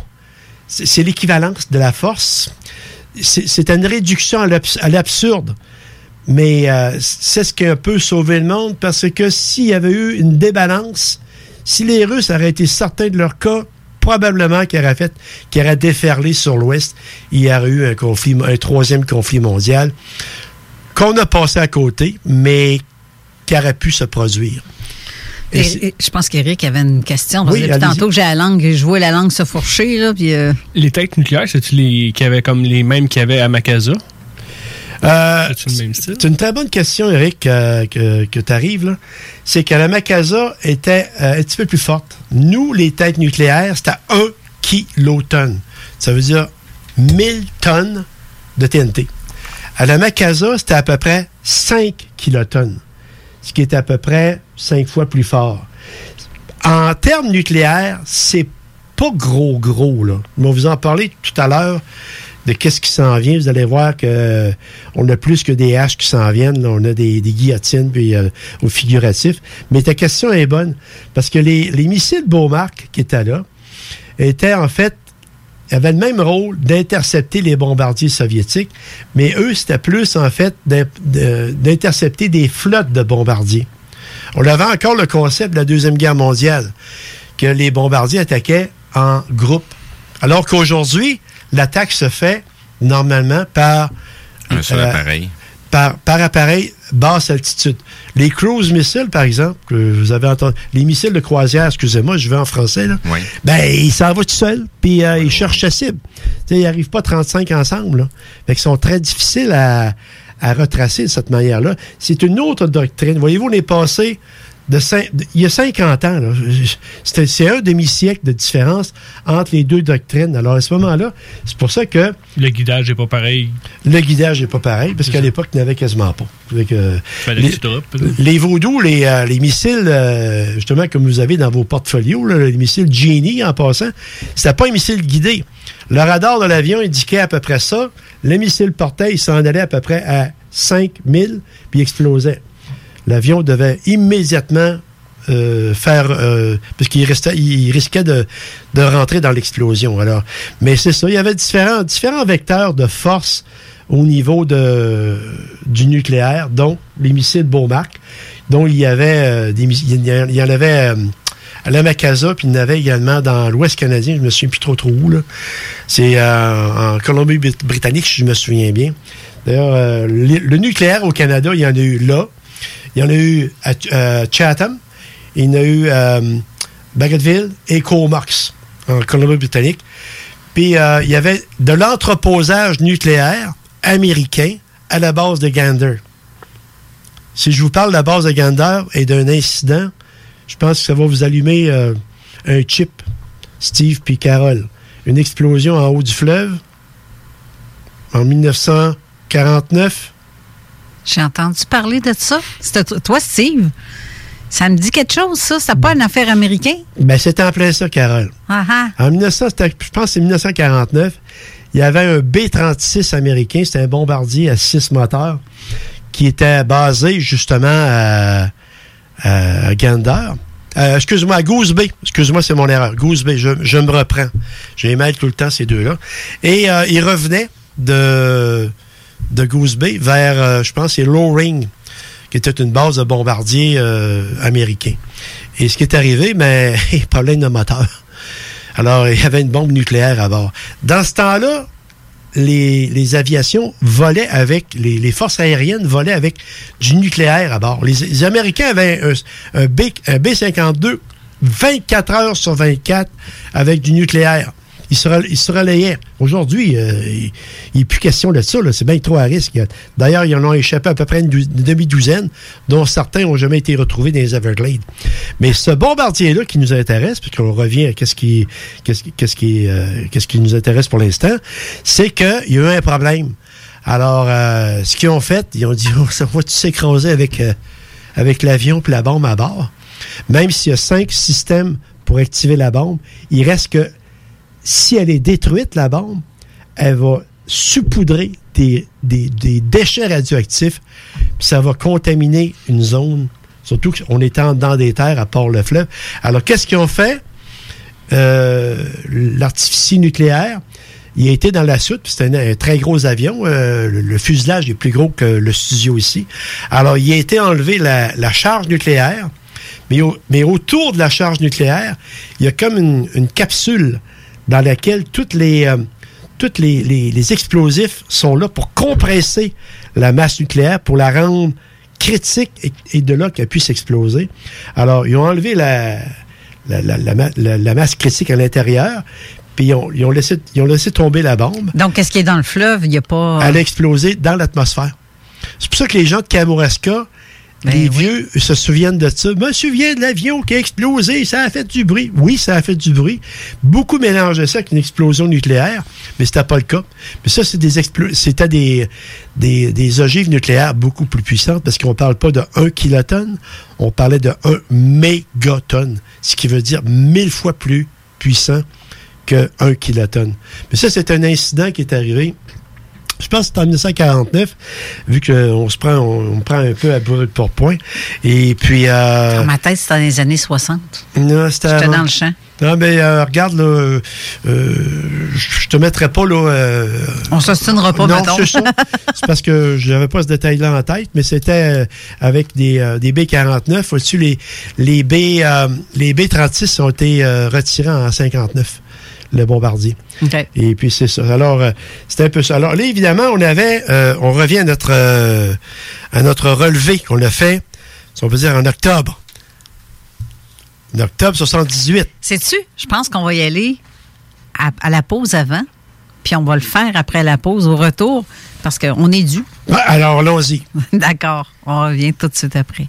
C'est, c'est l'équivalence de la force. C'est, c'est une réduction à, l'abs- à l'absurde. Mais euh, c'est ce qui a un peu sauvé le monde, parce que s'il y avait eu une débalance, si les Russes auraient été certains de leur cas, probablement qu'il aurait fait, qu'il aurait déferlé sur l'Ouest. Il y aurait eu un conflit, un troisième conflit mondial, qu'on a passé à côté, mais qui aurait pu se produire. Et et, et, je pense qu'Éric avait une question. Parce oui, que tantôt que j'ai la langue, je vois la langue se fourcher. Là, puis, euh... les têtes nucléaires, c'est-tu les, qui avaient comme les mêmes qu'il y avait à Makaza? Euh, c'est, même style? C'est une très bonne question, Éric, euh, que, que tu arrives là. C'est que la Makaza était euh, un petit peu plus forte. Nous, les têtes nucléaires, c'était à un kilotonne. Ça veut dire mille tonnes de T N T. À la Makaza, c'était à peu près cinq kilotonnes, ce qui est à peu près cinq fois plus fort. En termes nucléaires, c'est pas gros, gros, là. Mais on vous en parlait tout à l'heure de qu'est-ce qui s'en vient. Vous allez voir que euh, on a plus que des haches qui s'en viennent. Là, on a des, des guillotines, puis euh, au figuratif. Mais ta question est bonne, parce que les, les missiles Beaumarc qui étaient là étaient en fait avait le même rôle d'intercepter les bombardiers soviétiques, mais eux, c'était plus, en fait, d'in- d'intercepter des flottes de bombardiers. On avait encore le concept de la Deuxième Guerre mondiale, que les bombardiers attaquaient en groupe. Alors qu'aujourd'hui, l'attaque se fait normalement par... Un seul euh, appareil. Par, par appareil basse altitude. Les cruise missiles, par exemple, que vous avez entendu, les missiles de croisière, excusez-moi, je vais en français, là, oui. Ben, il s'en va tout seul, puis euh, il cherche sa cible. T'sais, ils n'arrivent pas trente-cinq ensemble, là. Fait qu'ils sont très difficiles à, à retracer de cette manière-là. C'est une autre doctrine. Voyez-vous, on est passé de cinq, de, il y a cinquante ans, là. C'est, c'est un demi-siècle de différence entre les deux doctrines. Alors, à ce moment-là, c'est pour ça que... Le guidage n'est pas pareil. Le guidage n'est pas pareil, parce qu'à l'époque, il n'y en avait quasiment pas. Donc, euh, les, les vaudous, les, euh, les missiles, euh, justement, comme vous avez dans vos portfolios, là, les missiles Genie, en passant, c'était pas un missile guidé. Le radar de l'avion indiquait à peu près ça. Le missile portait, il s'en allait à peu près à cinq mille, puis il explosait. L'avion devait immédiatement euh, faire... Euh, parce qu'il restait, il risquait de, de rentrer dans l'explosion. Alors, mais c'est ça, il y avait différents, différents vecteurs de force au niveau de, du nucléaire, dont les missiles Beaumarc, dont il y avait... Euh, des, il y en avait euh, à la Makaza, puis il y en avait également dans l'Ouest canadien, je me souviens plus trop trop où. Là. C'est euh, en Colombie-Britannique, si je me souviens bien. D'ailleurs, euh, le, le nucléaire au Canada, il y en a eu là. Il y en a eu à euh, Chatham, il y en a eu à euh, Bagotville et Comox, en Colombie-Britannique. Puis, euh, il y avait de l'entreposage nucléaire américain à la base de Gander. Si je vous parle de la base de Gander et d'un incident, je pense que ça va vous allumer euh, un chip. Steve puis Carole. Une explosion en haut du fleuve en dix-neuf cent quarante-neuf. J'ai entendu parler de ça. C'était toi, Steve. Ça me dit quelque chose, ça? C'était pas une affaire américaine? Bien, c'était en plein ça, Carole. Uh-huh. En dix-neuf cents, je pense que c'est dix-neuf cent quarante-neuf, il y avait un B trente-six américain, c'était un bombardier à six moteurs, qui était basé, justement, à, à Gander. Euh, excuse-moi, à Goose Bay. Excuse-moi, c'est mon erreur. Goose Bay, je, je me reprends. Je les mêle tout le temps, ces deux-là. Et euh, ils revenaient de, de Goose Bay vers, euh, je pense, c'est Loring, qui était une base de bombardiers euh, américains. Et ce qui est arrivé, mais problème de moteur. Alors, il y avait une bombe nucléaire à bord. Dans ce temps-là, les, les aviations volaient avec, les, les forces aériennes volaient avec du nucléaire à bord. Les, les Américains avaient un, un, B, un B cinquante-deux vingt-quatre heures sur vingt-quatre avec du nucléaire. Ils se, ils se relayaient. Aujourd'hui, euh, il n'est plus question de ça. Là. C'est bien trop à risque. D'ailleurs, ils en ont échappé à peu près une, dou- une demi-douzaine, dont certains n'ont jamais été retrouvés dans les Everglades. Mais ce bombardier-là qui nous intéresse, puisqu'on revient à qu'est-ce qui, qu'est-ce qui, qu'est-ce qui, euh, qu'est-ce qui nous intéresse pour l'instant, c'est qu'il y a eu un problème. Alors, euh, ce qu'ils ont fait, ils ont dit, oh, ça va tout s'écraser avec, euh, avec l'avion puis la bombe à bord. Même s'il y a cinq systèmes pour activer la bombe, il reste que si elle est détruite, la bombe, elle va saupoudrer des, des, des déchets radioactifs, puis ça va contaminer une zone, surtout qu'on est en dedans des terres, à part le fleuve. Alors, qu'est-ce qu'ils ont fait? Euh, l'artificier nucléaire, il a été dans la soute, puis c'était un, un très gros avion, euh, le, le fuselage est plus gros que le studio ici. Alors, il a été enlevé la, la charge nucléaire, mais, au, mais autour de la charge nucléaire, il y a comme une, une capsule dans laquelle toutes les, euh, toutes les, les, les explosifs sont là pour compresser la masse nucléaire, pour la rendre critique et, et de là qu'elle puisse exploser. Alors, ils ont enlevé la, la, la, la, la, la masse critique à l'intérieur, puis ils ont, ils ont laissé, ils ont laissé tomber la bombe. Donc, qu'est-ce qui est dans le fleuve? Il n'y a pas... Elle a explosé dans l'atmosphère. C'est pour ça que les gens de Kamouraska, ben, les vieux oui. se souviennent de ça. « Me souviens de l'avion qui a explosé, ça a fait du bruit. » Oui, ça a fait du bruit. Beaucoup mélangeaient ça avec une explosion nucléaire, mais c'était pas le cas. Mais ça, c'est des explo- c'était des, des, des ogives nucléaires beaucoup plus puissantes, parce qu'on parle pas de un kilotonne, on parlait de un mégatonne, ce qui veut dire mille fois plus puissant que un kilotonne. Mais ça, c'est un incident qui est arrivé... Je pense que c'est en dix-neuf cent quarante-neuf, vu qu'on se prend, on, on prend un peu à brûle pour point. Et puis... Euh, dans ma tête, c'était dans les années soixante. Non, c'était J'étais avant. Dans le champ. Non, mais euh, regarde, là, euh, je te mettrai pas, là... Euh, on s'ostinera pas, non, mettons. C'est ça. C'est parce que j'avais pas ce détail-là en tête, mais c'était avec des, euh, des B quarante-neuf. Au-dessus, les, les, B, euh, les B trente-six ont été euh, retirés en cinquante-neuf. Le bombardier. Okay. Et puis, c'est ça. Alors, euh, c'était un peu ça. Alors, là, évidemment, on avait... Euh, on revient à notre, euh, à notre relevé qu'on a fait, si on peut dire, en octobre. En octobre soixante-dix-huit. Sais-tu? Je pense qu'on va y aller à, à la pause avant, puis on va le faire après la pause, au retour, parce qu'on est dû. Ah, alors, allons-y. D'accord. On revient tout de suite après.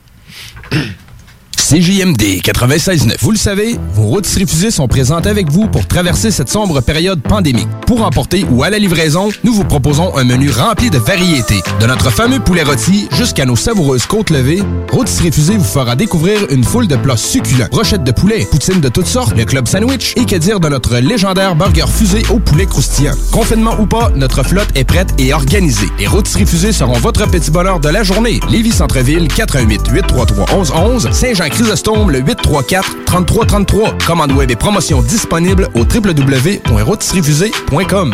C J M D quatre-vingt-seize neuf. Vous le savez, vos rôtisseries fusées sont présentes avec vous pour traverser cette sombre période pandémique. Pour emporter ou à la livraison, nous vous proposons un menu rempli de variétés. De notre fameux poulet rôti jusqu'à nos savoureuses côtes levées, Rôtisseries Fusées vous fera découvrir une foule de plats succulents. Brochettes de poulet, poutines de toutes sortes, le club sandwich et que dire de notre légendaire burger fusé au poulet croustillant. Confinement ou pas, notre flotte est prête et organisée. Les Rôtisseries Fusées seront votre petit bonheur de la journée. Lévis-Centreville, quatre un huit, huit trois trois, un un un un, Saint-Jean Chrysostome, le huit trois quatre, trois trois trois trois. Commande web et promotion disponible au w w w point rôtisserie fusée point com.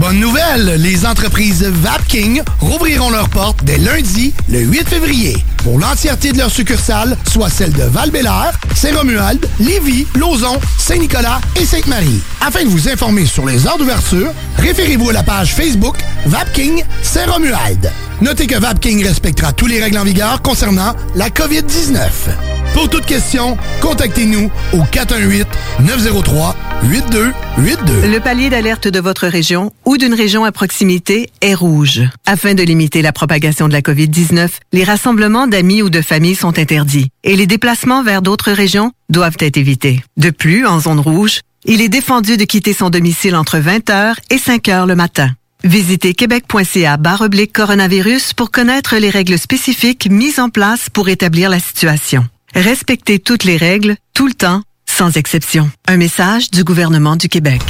Bon Bonne nouvelle! Les entreprises Vapking rouvriront leurs portes dès lundi, le huit février, pour l'entièreté de leurs succursales, soit celles de Val-Bélair, Saint-Romuald, Lévis, Lauson, Saint-Nicolas et Sainte-Marie. Afin de vous informer sur les heures d'ouverture, référez-vous à la page Facebook Vapking Saint-Romuald. Notez que Vapking respectera tous les règles en vigueur concernant la COVID dix-neuf. Pour toute question, contactez-nous au quatre un huit, neuf zéro trois, huit deux huit deux. Le palier d'alerte de votre région ou d'une région à proximité est rouge. Afin de limiter la propagation de la COVID dix-neuf, les rassemblements d'amis ou de familles sont interdits et les déplacements vers d'autres régions doivent être évités. De plus, en zone rouge, il est défendu de quitter son domicile entre vingt heures et cinq heures le matin. Visitez québec point c a barre oblique coronavirus pour connaître les règles spécifiques mises en place pour établir la situation. Respectez toutes les règles, tout le temps, sans exception. Un message du gouvernement du Québec.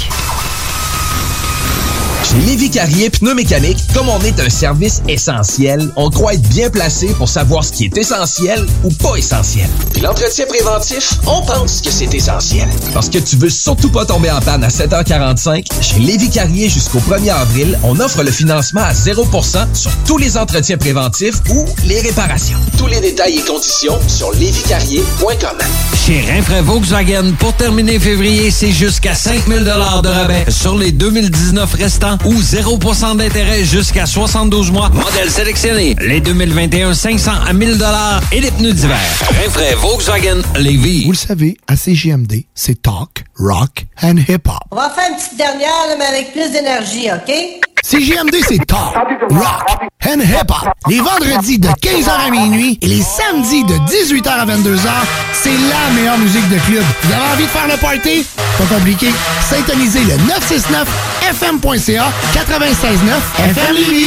Chez Lévis Carrier Pneumécanique, comme on est un service essentiel, on croit être bien placé pour savoir ce qui est essentiel ou pas essentiel. Puis l'entretien préventif, on pense que c'est essentiel. Parce que tu veux surtout pas tomber en panne à sept heures quarante-cinq, chez Lévis Carrier jusqu'au premier avril, on offre le financement à zéro pour cent sur tous les entretiens préventifs ou les réparations. Tous les détails et conditions sur lévis carrier point com. Chez Rinfraie Volkswagen, pour terminer février, c'est jusqu'à cinq mille dollars de rabais sur les deux mille dix-neuf restants ou zéro pour cent d'intérêt jusqu'à soixante-douze mois. Modèle sélectionné. Les deux mille vingt et un, cinq cents à mille dollars et les pneus d'hiver. Rinfraie Volkswagen Lévis. Vous le savez, à C J M D, c'est talk, rock and hip-hop. On va faire une petite dernière, mais avec plus d'énergie, OK? C J M D, c'est talk, rock and hip-hop. Les vendredis de quinze heures à minuit et les samedis de dix-huit heures à vingt-deux heures, c'est la meilleure musique de club. Vous avez envie de faire le party? Pas compliqué. Syntonisez le neuf six neuf F M point C A quatre-vingt-seize neuf F M Lévis.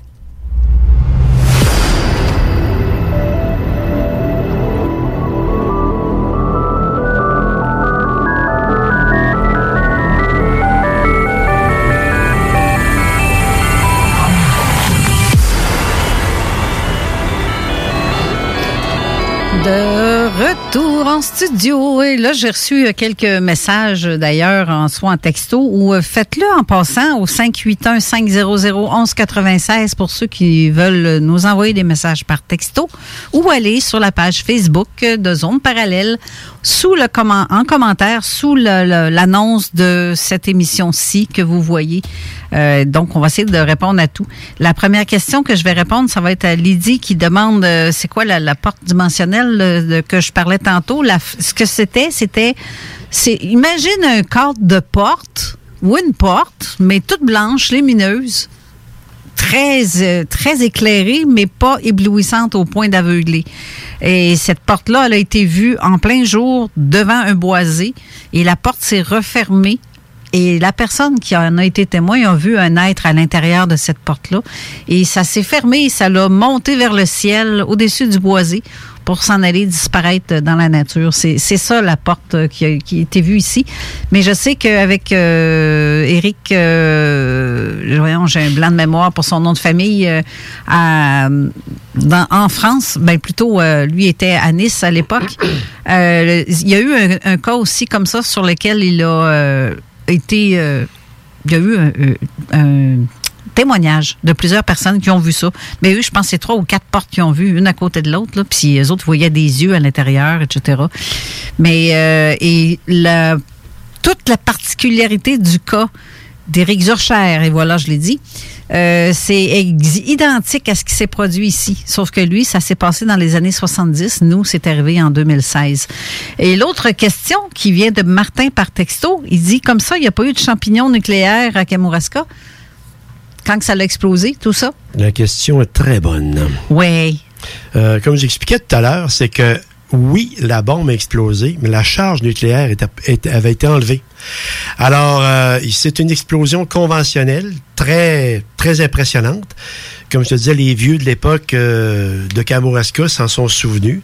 De retour en studio. Et là, j'ai reçu quelques messages, d'ailleurs, en soit en texto ou faites-le en passant au cinq huit un, cinq zéro zéro, un un neuf six pour ceux qui veulent nous envoyer des messages par texto ou aller sur la page Facebook de Zone Parallèle sous le comment, en commentaire sous le, le, l'annonce de cette émission-ci que vous voyez. Euh, donc, on va essayer de répondre à tout. La première question que je vais répondre, ça va être à Lydie qui demande euh, c'est quoi la, la porte dimensionnelle euh, de, que je parlais tantôt. La, ce que c'était, c'était, c'est imagine un cadre de porte ou une porte, mais toute blanche, lumineuse, très, euh, très éclairée, mais pas éblouissante au point d'aveugler. Et cette porte-là, elle a été vue en plein jour devant un boisé et la porte s'est refermée. Et la personne qui en a été témoin a vu un être à l'intérieur de cette porte-là. Et ça s'est fermé, ça l'a monté vers le ciel, au-dessus du boisé, pour s'en aller disparaître dans la nature. C'est, c'est ça la porte qui a, qui a été vue ici. Mais je sais qu'avec euh, Éric, euh, voyons, j'ai un blanc de mémoire pour son nom de famille, euh, à, dans, en France, ben plutôt, euh, lui était à Nice à l'époque. Euh, il y a eu un, un cas aussi comme ça sur lequel il a... Euh, Été, euh, il y a eu un, un, un témoignage de plusieurs personnes qui ont vu ça. Mais eux, je pense que c'est trois ou quatre portes qui ont vu, une à côté de l'autre, là, puis les autres voyaient des yeux à l'intérieur, et cetera. Mais euh, et la, toute la particularité du cas d'Éric Zurcher, et voilà, je l'ai dit, euh, c'est ex- identique à ce qui s'est produit ici. Sauf que lui, ça s'est passé dans les années soixante-dix. Nous, c'est arrivé en deux mille seize. Et l'autre question qui vient de Martin par texto, il dit, comme ça, il n'y a pas eu de champignons nucléaires à Kamouraska quand ça l'a explosé, tout ça? La question est très bonne. Oui. Euh, comme j'expliquais tout à l'heure, c'est que oui, la bombe a explosé, mais la charge nucléaire était, était, avait été enlevée. Alors, euh, c'est une explosion conventionnelle, très, très impressionnante. Comme je te disais, les vieux de l'époque euh, de Kamouraska s'en sont souvenus.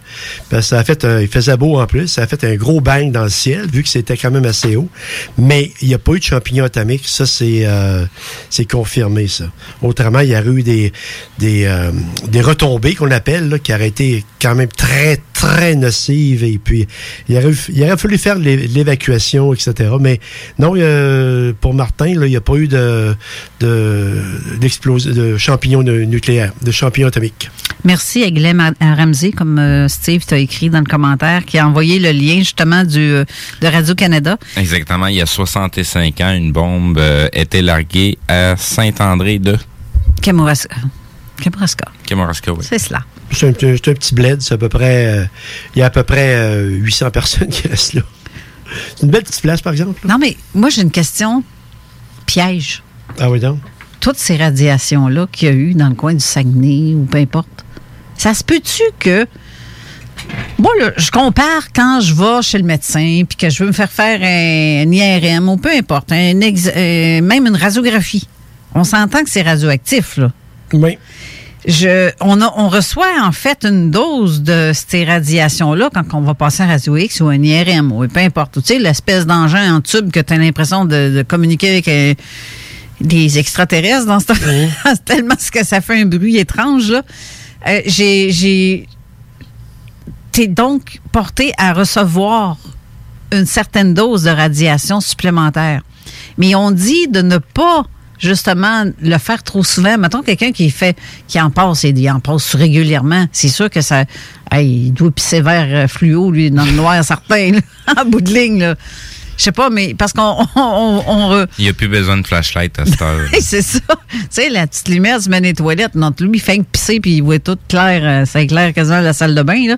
Parce que ça a fait un, il faisait beau en plus, ça a fait un gros bang dans le ciel, vu que c'était quand même assez haut. Mais il n'y a pas eu de champignons atomiques, ça c'est euh, c'est confirmé, ça. Autrement, il y aurait eu des, des, euh, des retombées qu'on appelle, là, qui auraient été quand même très, très nocives. Et puis, il aurait, il aurait fallu faire l'évacuation, et cetera. Mais non, euh, pour Martin, là, il n'y a pas eu de, de, de champignons de, nucléaires, de champignons atomiques. Merci à Glenn Ramsey, comme euh, Steve t'a écrit dans le commentaire, qui a envoyé le lien justement du, euh, de Radio-Canada. Exactement. Il y a soixante-cinq ans, une bombe euh, était larguée à Saint-André de... Kamouraska. Kamouraska. Kamouraska, oui. C'est cela. C'est un, c'est un petit bled, c'est à peu près... Euh, il y a à peu près euh, huit cents personnes qui restent là. C'est une belle petite place, par exemple. Là. Non, mais moi, j'ai une question piège. Ah oui, donc? Toutes ces radiations-là qu'il y a eu dans le coin du Saguenay ou peu importe, ça se peut-tu que... Moi, là, je compare quand je vais chez le médecin puis que je veux me faire faire un, un I R M ou peu importe, un ex, euh, même une radiographie. On s'entend que c'est radioactif, là. Oui. Je, on, a, on reçoit en fait une dose de ces radiations-là quand on va passer un radio X ou un I R M ou peu importe. Tu sais, l'espèce d'engin en tube que tu as l'impression de, de communiquer avec euh, des extraterrestres dans ce oui. Tellement que ça fait un bruit étrange. Là. Euh, j'ai, j'ai, t'es donc porté à recevoir une certaine dose de radiation supplémentaire. Mais on dit de ne pas justement, le faire trop souvent. Mettons quelqu'un qui fait, qui en passe et il en passe régulièrement. C'est sûr que ça, hey, il doit pisser vert fluo, lui, dans le noir, certain, là, en bout de ligne, là. Je sais pas, mais parce qu'on... On, on, on re... Il n'y a plus besoin de flashlight à cette heure. C'est ça. Tu sais, la petite lumière se met dans les toilettes. Non, lui, il fait pisser puis il voit tout clair. Ça éclaire quasiment la salle de bain, là.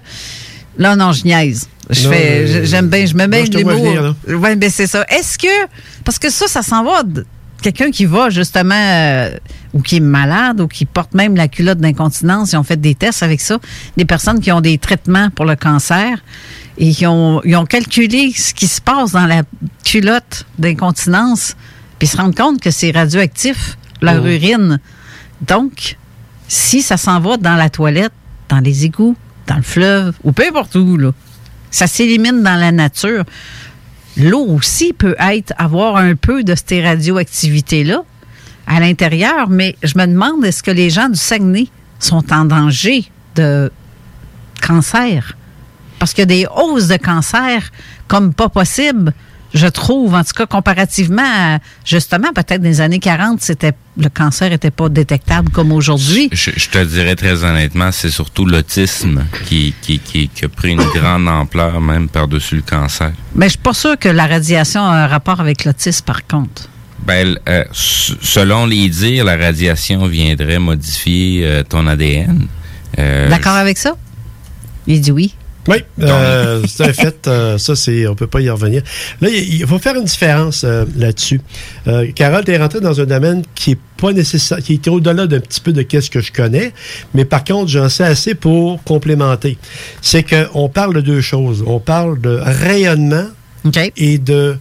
Là, non, je niaise. Je non, fais, euh, j'aime bien, je me mets les mots. Venir, ouais, ben, c'est ça. Est-ce que... Parce que ça, ça s'en va... De, quelqu'un qui va justement euh, ou qui est malade ou qui porte même la culotte d'incontinence, ils ont fait des tests avec ça, des personnes qui ont des traitements pour le cancer et qui ont, ils ont calculé ce qui se passe dans la culotte d'incontinence puis ils se rendent compte que c'est radioactif, leur mmh. urine. Donc, si ça s'en va dans la toilette, dans les égouts, dans le fleuve ou peu importe où, là, ça s'élimine dans la nature. L'eau aussi peut être, avoir un peu de ces radioactivités-là à l'intérieur, mais je me demande, est-ce que les gens du Saguenay sont en danger de cancer? Parce qu'il y a des hausses de cancer comme pas possible, je trouve, en tout cas comparativement à, justement, peut-être des années quarante, c'était, le cancer n'était pas détectable comme aujourd'hui. Je, je te dirais très honnêtement, c'est surtout l'autisme qui, qui, qui, qui a pris une grande ampleur, même par-dessus le cancer. Mais je suis pas sûre que la radiation a un rapport avec l'autisme, par contre. Ben, euh, selon les dires, la radiation viendrait modifier euh, ton A D N. Euh, D'accord avec ça? Il dit oui. Oui, euh, c'est un fait. Euh, ça, c'est, on peut pas y revenir. Là, il faut faire une différence euh, là-dessus. Euh, Carole, tu es rentrée dans un domaine qui est pas nécessaire, qui était au-delà d'un petit peu de qu'est-ce que je connais, mais par contre, j'en sais assez pour complémenter. C'est qu'on parle de deux choses. On parle de rayonnement okay. et de,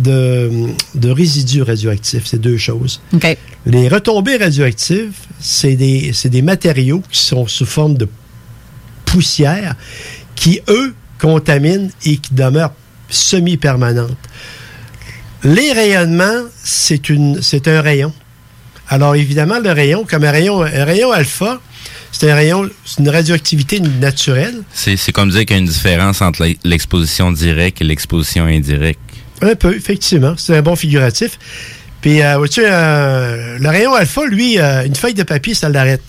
de, de résidus radioactifs. C'est deux choses. Okay. Les retombées radioactives, c'est des, c'est des matériaux qui sont sous forme de poussière qui, eux, contaminent et qui demeurent semi-permanentes. Les rayonnements, c'est, une, c'est un rayon. Alors, évidemment, le rayon, comme un rayon, un rayon alpha, c'est un rayon, c'est une radioactivité naturelle. C'est, c'est comme dire qu'il y a une différence entre l'exposition directe et l'exposition indirecte. Un peu, effectivement. C'est un bon figuratif. Puis, euh, vois-tu, euh, le rayon alpha, lui, euh, une feuille de papier, ça l'arrête.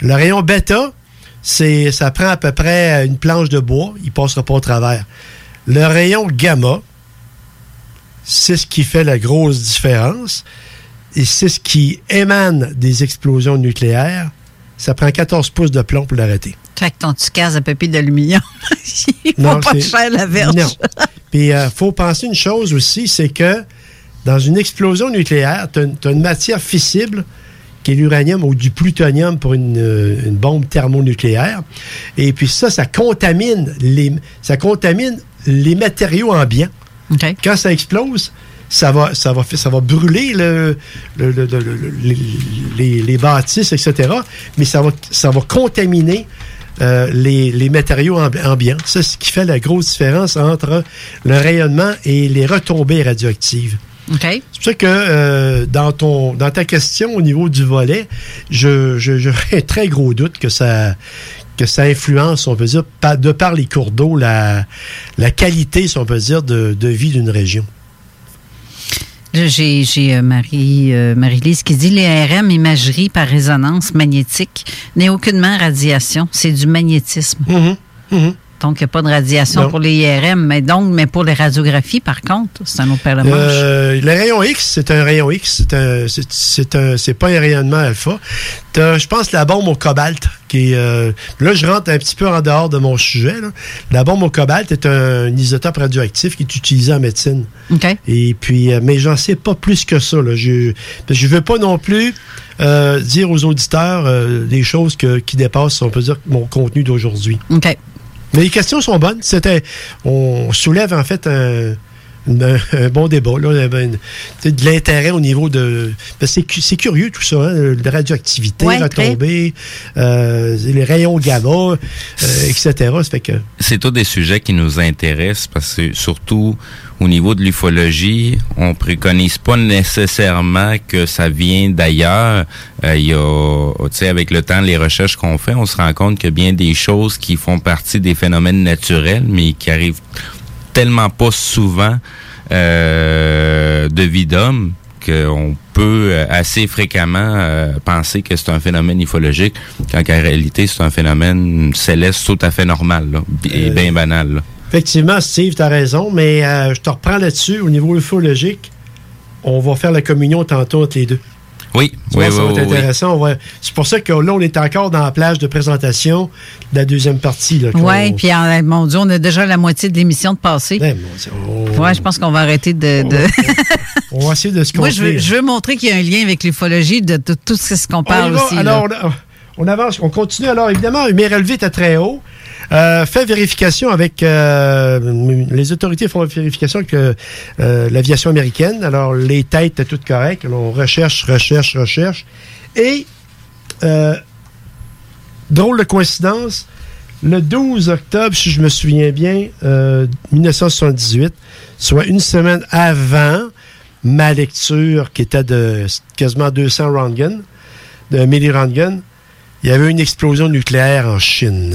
Le rayon bêta, c'est, ça prend à peu près une planche de bois, il ne passera pas au travers. Le rayon gamma, c'est ce qui fait la grosse différence et c'est ce qui émane des explosions nucléaires. Ça prend quatorze pouces de plomb pour l'arrêter. Fait que ton tucase à papier d'aluminium, il ne faut pas de chair la verge. Non. Puis il euh, faut penser une chose aussi, c'est que dans une explosion nucléaire, tu as une, une matière fissible qui est l'uranium ou du plutonium pour une, une bombe thermonucléaire. Et puis ça, ça contamine les, ça contamine les matériaux ambiants. Okay. Quand ça explose, ça va, ça va, ça va brûler le, le, le, le, le, les, les bâtisses, et cetera. Mais ça va, ça va contaminer Euh, les, les matériaux amb- ambiants. C'est ce qui fait la grosse différence entre le rayonnement et les retombées radioactives. Okay. C'est pour ça que euh, dans, ton, dans ta question au niveau du volet, je, je, j'aurais un très gros doute que ça, que ça influence, on peut dire, par, de par les cours d'eau, la, la qualité, si on peut dire, de, de vie d'une région. J'ai, j'ai Marie, euh, Marie-Lise qui dit « L'I R M, imagerie par résonance magnétique, n'est aucunement radiation, c'est du magnétisme. Mm-hmm. » Mm-hmm. Donc, il n'y a pas de radiation non. pour les I R M, mais donc, mais pour les radiographies, par contre, c'est un autre paire de manches. Euh, le rayon X, c'est un rayon X, c'est un, c'est, c'est un, c'est pas un rayonnement alpha. T'as, je pense, la bombe au cobalt, qui est, euh, là, je rentre un petit peu en dehors de mon sujet, là. La bombe au cobalt est un, un isotope radioactif qui est utilisé en médecine. Okay. Et puis, euh, mais j'en sais pas plus que ça, là. Je, je veux pas non plus, euh, dire aux auditeurs, euh, des choses que, qui dépassent, on peut dire, mon contenu d'aujourd'hui. OK. Mais les questions sont bonnes. C'était, on soulève en fait un, un, un bon débat, là, un, de l'intérêt au niveau de... Ben c'est, c'est curieux tout ça, hein, la radioactivité, ouais, retombée, euh, les rayons gamma, euh, et cetera. Ça fait que... C'est tous des sujets qui nous intéressent parce que surtout au niveau de l'ufologie, on préconise pas nécessairement que ça vient d'ailleurs. Il euh, y a, tu sais, avec le temps, les recherches qu'on fait, on se rend compte que bien des choses qui font partie des phénomènes naturels, mais qui arrivent tellement pas souvent euh, de vie d'homme qu'on peut assez fréquemment euh, penser que c'est un phénomène ufologique, quand en réalité, c'est un phénomène céleste tout à fait normal là, et euh... bien banal, là. Effectivement, Steve, tu as raison, mais euh, je te reprends là-dessus. Au niveau ufologique, on va faire la communion tantôt entre les deux. Oui, oui, oui. Ça va être intéressant. Oui. On va... C'est pour ça que là, on est encore dans la plage de présentation de la deuxième partie. Oui, puis on... mon Dieu, on a déjà la moitié de l'émission de passée. Ben, on... Oui, je pense qu'on va arrêter de... de... On, va... on va essayer de se concentrer. Moi, je veux, je veux montrer qu'il y a un lien avec l'ufologie de tout, tout ce qu'on parle on va, aussi. Alors, là. On, a... on avance, on continue. Alors, évidemment, mes relevés étaient très hauts. Euh, fait vérification avec euh, les autorités font vérification avec euh, euh, l'aviation américaine. Alors les têtes étaient toutes correctes. Alors, on recherche, recherche, recherche. Et euh, drôle de coïncidence, le douze octobre, si je me souviens bien, euh, dix-neuf soixante-dix-huit, soit une semaine avant ma lecture qui était de quasiment deux cents Röntgen, de mille Röntgen, il y avait une explosion nucléaire en Chine.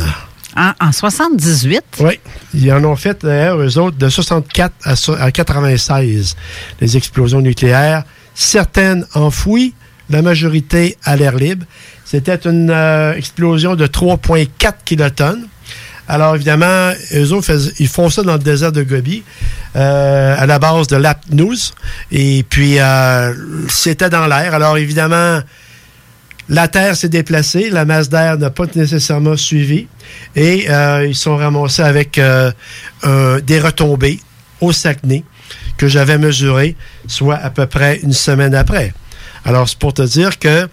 En, en soixante-dix-huit? Oui. Ils en ont fait, d'ailleurs, eux autres, de soixante-quatre à, so- à quatre-vingt-seize, les explosions nucléaires. Certaines enfouies, la majorité à l'air libre. C'était une euh, explosion de trois virgule quatre kilotonnes. Alors, évidemment, eux autres, fais- ils font ça dans le désert de Gobi, euh, à la base de l'Apnous. Et puis, euh, c'était dans l'air. Alors, évidemment... La Terre s'est déplacée, la masse d'air n'a pas nécessairement suivi et euh, ils sont ramassés avec euh, euh, des retombées au Saguenay que j'avais mesurées, soit à peu près une semaine après. Alors, c'est pour te dire que...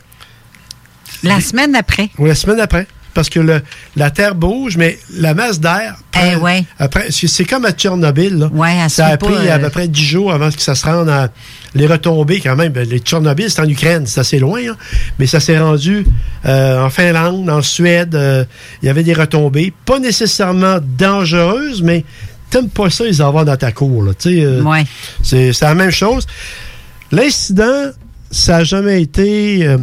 La semaine après. Oui, la semaine après. Parce que le, la Terre bouge, mais la masse d'air... Prend, eh ouais. après, c'est, c'est comme à Tchernobyl. Là. Ouais, ça a pris euh... à peu près dix jours avant que ça se rende à... Les retombées, quand même. Les Tchernobyl, c'est en Ukraine. C'est assez loin, hein. Mais ça s'est rendu euh, en Finlande, en Suède. Euh, il y avait des retombées. Pas nécessairement dangereuses, mais t'aimes pas ça, ils en vont dans ta cour. Là, t'sais, euh, ouais. c'est, c'est la même chose. L'incident, ça n'a jamais été... Euh,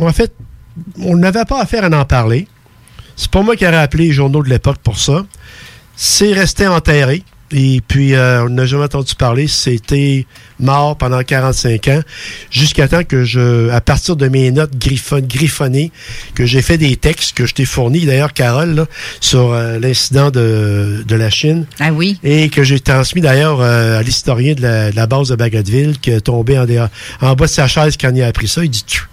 en fait, on n'avait pas affaire à en parler. C'est pas moi qui aurais appelé les journaux de l'époque pour ça. C'est resté enterré. Et puis, euh, on n'a jamais entendu parler. C'était mort pendant quarante-cinq ans. Jusqu'à temps que je... À partir de mes notes griffon- griffonnées, que j'ai fait des textes que je t'ai fournis, d'ailleurs, Carole, là, sur euh, l'incident de, de la Chine. Ah oui. Et que j'ai transmis, d'ailleurs, euh, à l'historien de la, de la base de Bagotville, qui est tombé en, dehors, en bas de sa chaise quand il a appris ça. Il dit... Tchou.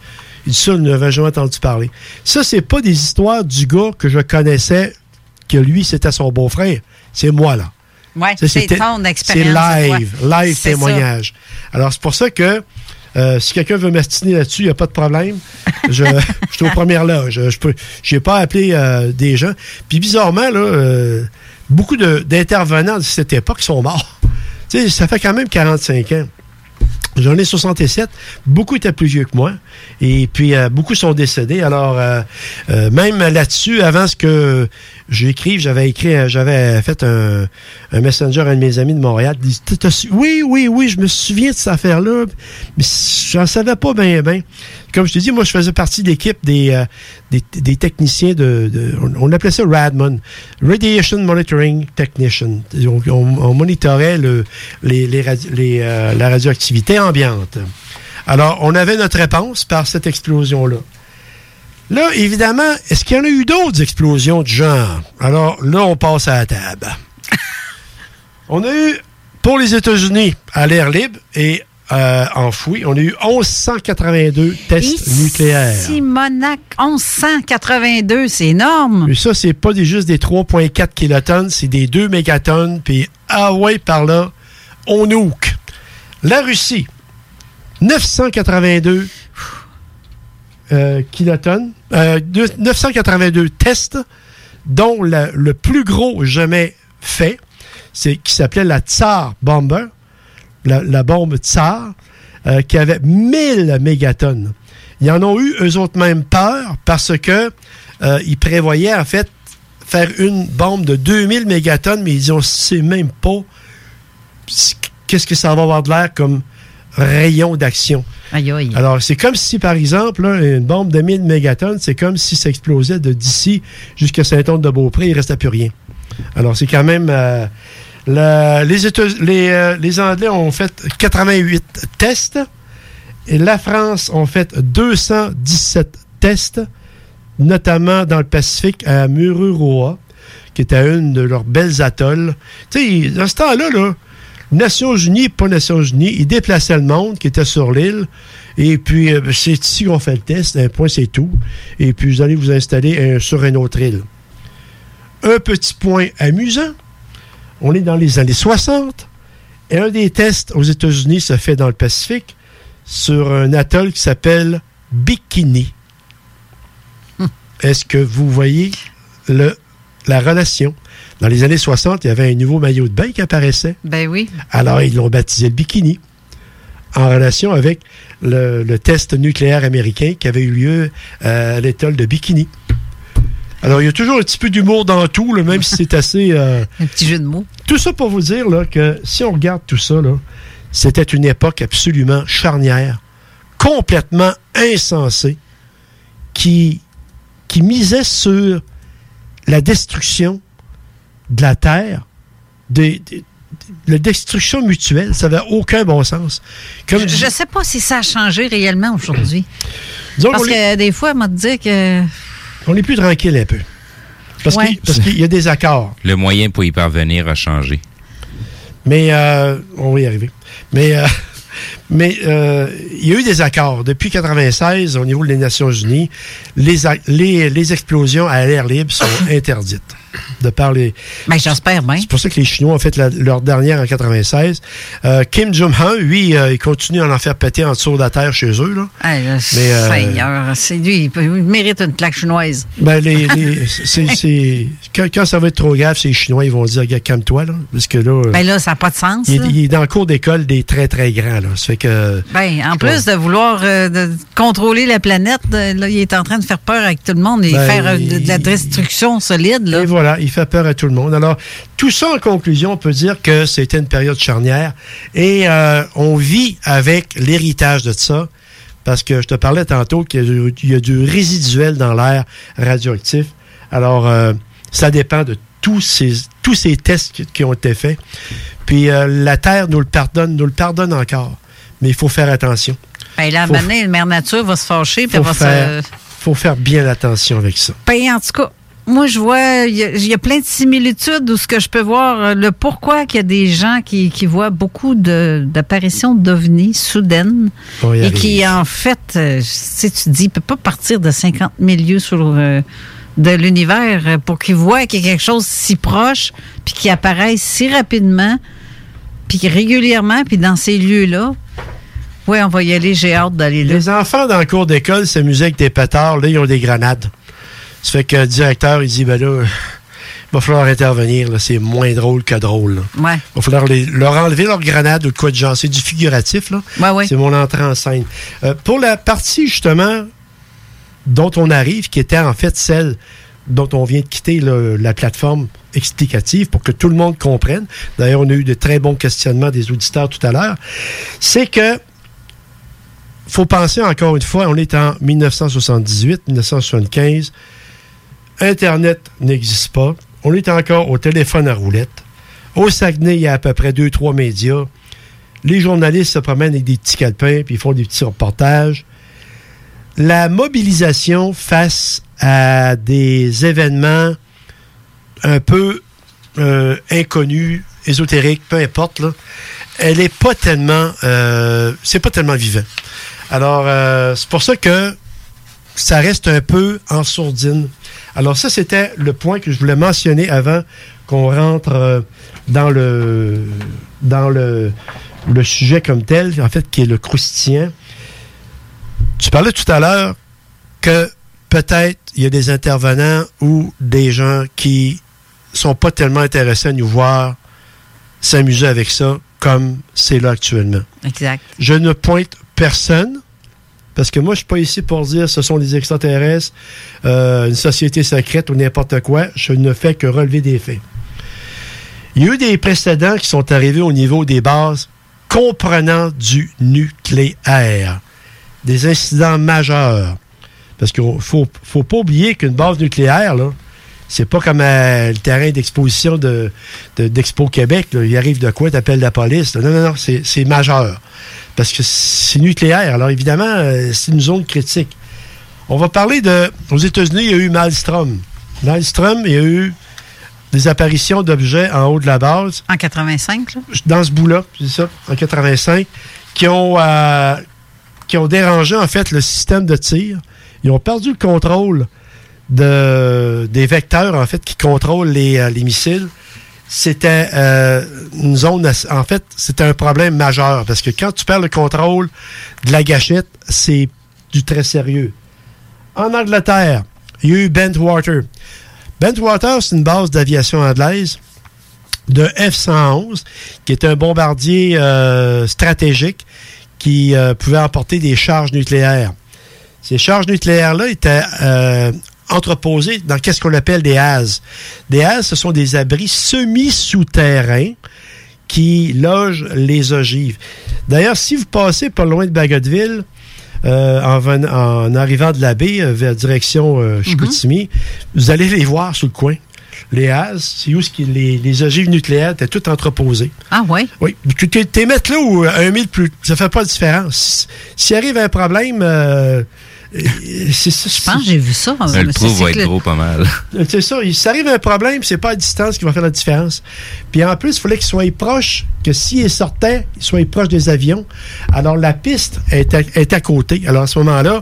Il dit ça, on n'avait jamais entendu parler. Ça, c'est pas des histoires du gars que je connaissais, que lui, c'était son beau-frère. C'est moi, là. Oui, c'est ton expérience. C'est live, live c'est témoignage. Ça. Alors, c'est pour ça que Euh, si quelqu'un veut m'astiner là-dessus, il n'y a pas de problème. Je, je suis aux premières loges. Je n'ai je pas appelé euh, des gens. Puis bizarrement, là, euh, beaucoup de, d'intervenants de cette époque sont morts. T'sais, ça fait quand même quarante-cinq ans. J'en ai soixante-sept. Beaucoup étaient plus vieux que moi. Et puis, euh, beaucoup sont décédés. Alors, euh, euh, même là-dessus, avant ce que j'écrive, j'avais écrit, j'avais fait un, un messenger à un de mes amis de Montréal. Il dit, t'as su... Oui, oui, oui, je me souviens de cette affaire-là. Mais j'en savais pas bien, bien. Comme je te dis, moi, je faisais partie de l'équipe des, euh, des, des techniciens de, de... On appelait ça RADMON. Radiation Monitoring Technician. On, on, on monitorait le, les, les, radi- les, euh, la radioactivité ambiante. Alors, on avait notre réponse par cette explosion-là. Là, évidemment, est-ce qu'il y en a eu d'autres explosions de genre? Alors, là, on passe à la table. On a eu, pour les États-Unis, à l'air libre et euh, enfoui, on a eu mille cent quatre-vingt-deux tests et nucléaires. Simonac, mille cent quatre-vingt-deux, c'est énorme! Mais ça, c'est pas des, juste des trois virgule quatre kilotonnes, c'est des deux mégatonnes, puis ah ouais, par là, on ouque. La Russie, neuf cent quatre-vingt-deux euh, kilotonnes, euh, de, neuf cent quatre-vingt-deux tests, dont la, le plus gros jamais fait, c'est qui s'appelait la Tsar Bomber, la, la bombe Tsar, euh, qui avait mille mégatonnes. Ils en ont eu, eux autres, même peur, parce que euh, ils prévoyaient, en fait, faire une bombe de deux mille mégatonnes, mais ils ont, c'est même pas qu'est-ce que ça va avoir de l'air comme rayon d'action. Aïe, aïe. Alors, c'est comme si, par exemple, là, une bombe de mille mégatonnes, c'est comme si ça explosait de d'ici jusqu'à Saint-Anne-de-Beaupré, il ne restait plus rien. Alors, c'est quand même... Euh, la, les, les, euh, les Anglais ont fait quatre-vingt-huit tests et la France ont fait deux cent dix-sept tests, notamment dans le Pacifique, à Mururoa, qui était une de leurs belles atolls. Tu sais, dans ce temps-là, là, Nations Unies, pas Nations Unies, ils déplaçaient le monde qui était sur l'île. Et puis, euh, c'est ici qu'on fait le test. Un point, c'est tout. Et puis, vous allez vous installer un, sur une autre île. Un petit point amusant. On est dans les années soixante. Et un des tests aux États-Unis se fait dans le Pacifique sur un atoll qui s'appelle Bikini. Hum. Est-ce que vous voyez le, la relation? Dans les années soixante, il y avait un nouveau maillot de bain qui apparaissait. Ben oui. Alors, ils l'ont baptisé le Bikini, en relation avec le, le test nucléaire américain qui avait eu lieu euh, à l'étoile de Bikini. Alors, il y a toujours un petit peu d'humour dans tout, là, même si c'est assez... Euh, un petit jeu de mots. Tout ça pour vous dire là, que si on regarde tout ça, là, c'était une époque absolument charnière, complètement insensée, qui, qui misait sur la destruction de la terre, des, des, de la destruction mutuelle, ça n'avait aucun bon sens. Comme je ne sais pas si ça a changé réellement aujourd'hui. Disons parce que est, des fois, on m'a dit que... On est plus tranquille un peu. Parce, ouais. qu'il, parce qu'il y a des accords. Le moyen pour y parvenir a changé. Mais euh, on va y arriver. Mais euh, mais euh, il y a eu des accords. Depuis mille neuf cent quatre-vingt-seize, au niveau des Nations Unies, les, les, les explosions à l'air libre sont interdites. De par les... Ben, j'espère bien. C'est pour ça que les Chinois ont fait la, leur dernière en mille neuf cent quatre-vingt-seize. Euh, Kim Jong-un, lui, euh, il continue à en faire péter en dessous de la terre chez eux. Là. Ah, le Mais, Seigneur, euh, c'est lui, il, il mérite une plaque chinoise. Ben, les, les, c'est, c'est, quand, quand ça va être trop grave, ces Chinois, ils vont dire, calme-toi. Là, parce que là, ben là, ça n'a pas de sens. Il, il est dans le cours d'école des très, très grands. Là. Ça fait que, ben, en plus crois... de vouloir euh, de contrôler la planète, là, il est en train de faire peur avec tout le monde et ben, faire euh, de, de la destruction solide. Là. Et voilà. Voilà, il fait peur à tout le monde. Alors, tout ça en conclusion, on peut dire que c'était une période charnière et euh, on vit avec l'héritage de ça parce que je te parlais tantôt qu'il y a du, il y a du résiduel dans l'air radioactif. Alors, euh, ça dépend de tous ces, tous ces tests qui, qui ont été faits. Puis, euh, la Terre nous le pardonne, nous le pardonne encore. Mais il faut faire attention. Ben, là, maintenant, la mère nature va se fâcher. Il faut, se... faut faire bien attention avec ça. Ben, en tout cas, moi, je vois, il y, y a plein de similitudes où ce que je peux voir, le pourquoi qu'il y a des gens qui, qui voient beaucoup de, d'apparitions d'ovnis soudaines oh, et qui, en fait, tu sais, tu dis, ils ne peuvent pas partir de cinquante mille lieues sur, euh, de l'univers pour qu'ils voient qu'il y a quelque chose si proche puis qui apparaît si rapidement puis régulièrement puis dans ces lieux-là. Oui, on va y aller. J'ai hâte d'aller là. Les enfants dans le cours d'école s'amusaient avec des pétards. Là, ils ont des grenades. Ça fait que le directeur, il dit, ben là, il va falloir intervenir. Là. C'est moins drôle que drôle. Là. Ouais. Il va falloir les, leur enlever leurs grenades ou de quoi de genre. C'est du figuratif. Là. Ouais, ouais. C'est mon entrée en scène. Euh, pour la partie, justement, dont on arrive, qui était en fait celle dont on vient de quitter le, la plateforme explicative pour que tout le monde comprenne. D'ailleurs, on a eu de très bons questionnements des auditeurs tout à l'heure. C'est que faut penser encore une fois, on est en dix-neuf soixante-dix-huit, dix-neuf soixante-quinze. Internet n'existe pas. On est encore au téléphone à roulette. Au Saguenay, il y a à peu près deux, trois médias. Les journalistes se promènent avec des petits calepins puis ils font des petits reportages. La mobilisation face à des événements un peu euh, inconnus, ésotériques, peu importe, là, elle n'est pas tellement... Euh, c'est pas tellement vivant. Alors, euh, c'est pour ça que ça reste un peu en sourdine. Alors, ça, c'était le point que je voulais mentionner avant qu'on rentre euh, dans le dans le, le sujet comme tel, en fait, qui est le croustillant. Tu parlais tout à l'heure que peut-être il y a des intervenants ou des gens qui sont pas tellement intéressés à nous voir s'amuser avec ça comme c'est là actuellement. Exact. Je ne pointe personne parce que moi, je suis pas ici pour dire ce sont des extraterrestres, euh, une société secrète ou n'importe quoi. Je ne fais que relever des faits. Il y a eu des précédents qui sont arrivés au niveau des bases comprenant du nucléaire. Des incidents majeurs. Parce qu'il ne faut, faut pas oublier qu'une base nucléaire, là, c'est pas comme euh, le terrain d'exposition de, de, d'Expo Québec. Là. Il arrive de quoi, t'appelles la police. Là. Non, non, non, c'est, c'est majeur. Parce que c'est nucléaire. Alors, évidemment, euh, c'est une zone critique. On va parler de... Aux États-Unis, il y a eu Malmstrom. Malmstrom, il y a eu des apparitions d'objets en haut de la base. En quatre-vingt-cinq, là? Dans ce bout-là, c'est ça, en quatre-vingt-cinq, qui ont... Euh, qui ont dérangé, en fait, le système de tir. Ils ont perdu le contrôle de, des vecteurs, en fait, qui contrôlent les, euh, les missiles. C'était euh, une zone... En fait, c'était un problème majeur, parce que quand tu perds le contrôle de la gâchette, c'est du très sérieux. En Angleterre, il y a eu Bentwater. Bentwater, c'est une base d'aviation anglaise de F cent onze, qui est un bombardier euh, stratégique qui euh, pouvaient emporter des charges nucléaires. Ces charges nucléaires-là étaient euh, entreposées dans ce qu'on appelle des hases. Des hases, ce sont des abris semi-souterrains qui logent les ogives. D'ailleurs, si vous passez pas loin de Bagotville, euh, en, ven- en arrivant de la baie euh, vers direction euh, Chicoutimi, mm-hmm. vous allez les voir sous le coin. Les hases, c'est où ce qui, les, les ogives nucléaires étaient toutes entreposées. Ah ouais? Oui. Tu les mets là ou un mille plus, ça fait pas de différence. S'il arrive un problème, euh, c'est ça. Je pense que j'ai vu ça. Ben, le trou va être gros pas mal. C'est ça. S'il arrive un problème, c'est pas à distance qui va faire la différence. Puis en plus, il fallait qu'ils soient proches, que s'ils sortaient, ils soient proches des avions. Alors la piste est à, est à côté. Alors à ce moment-là,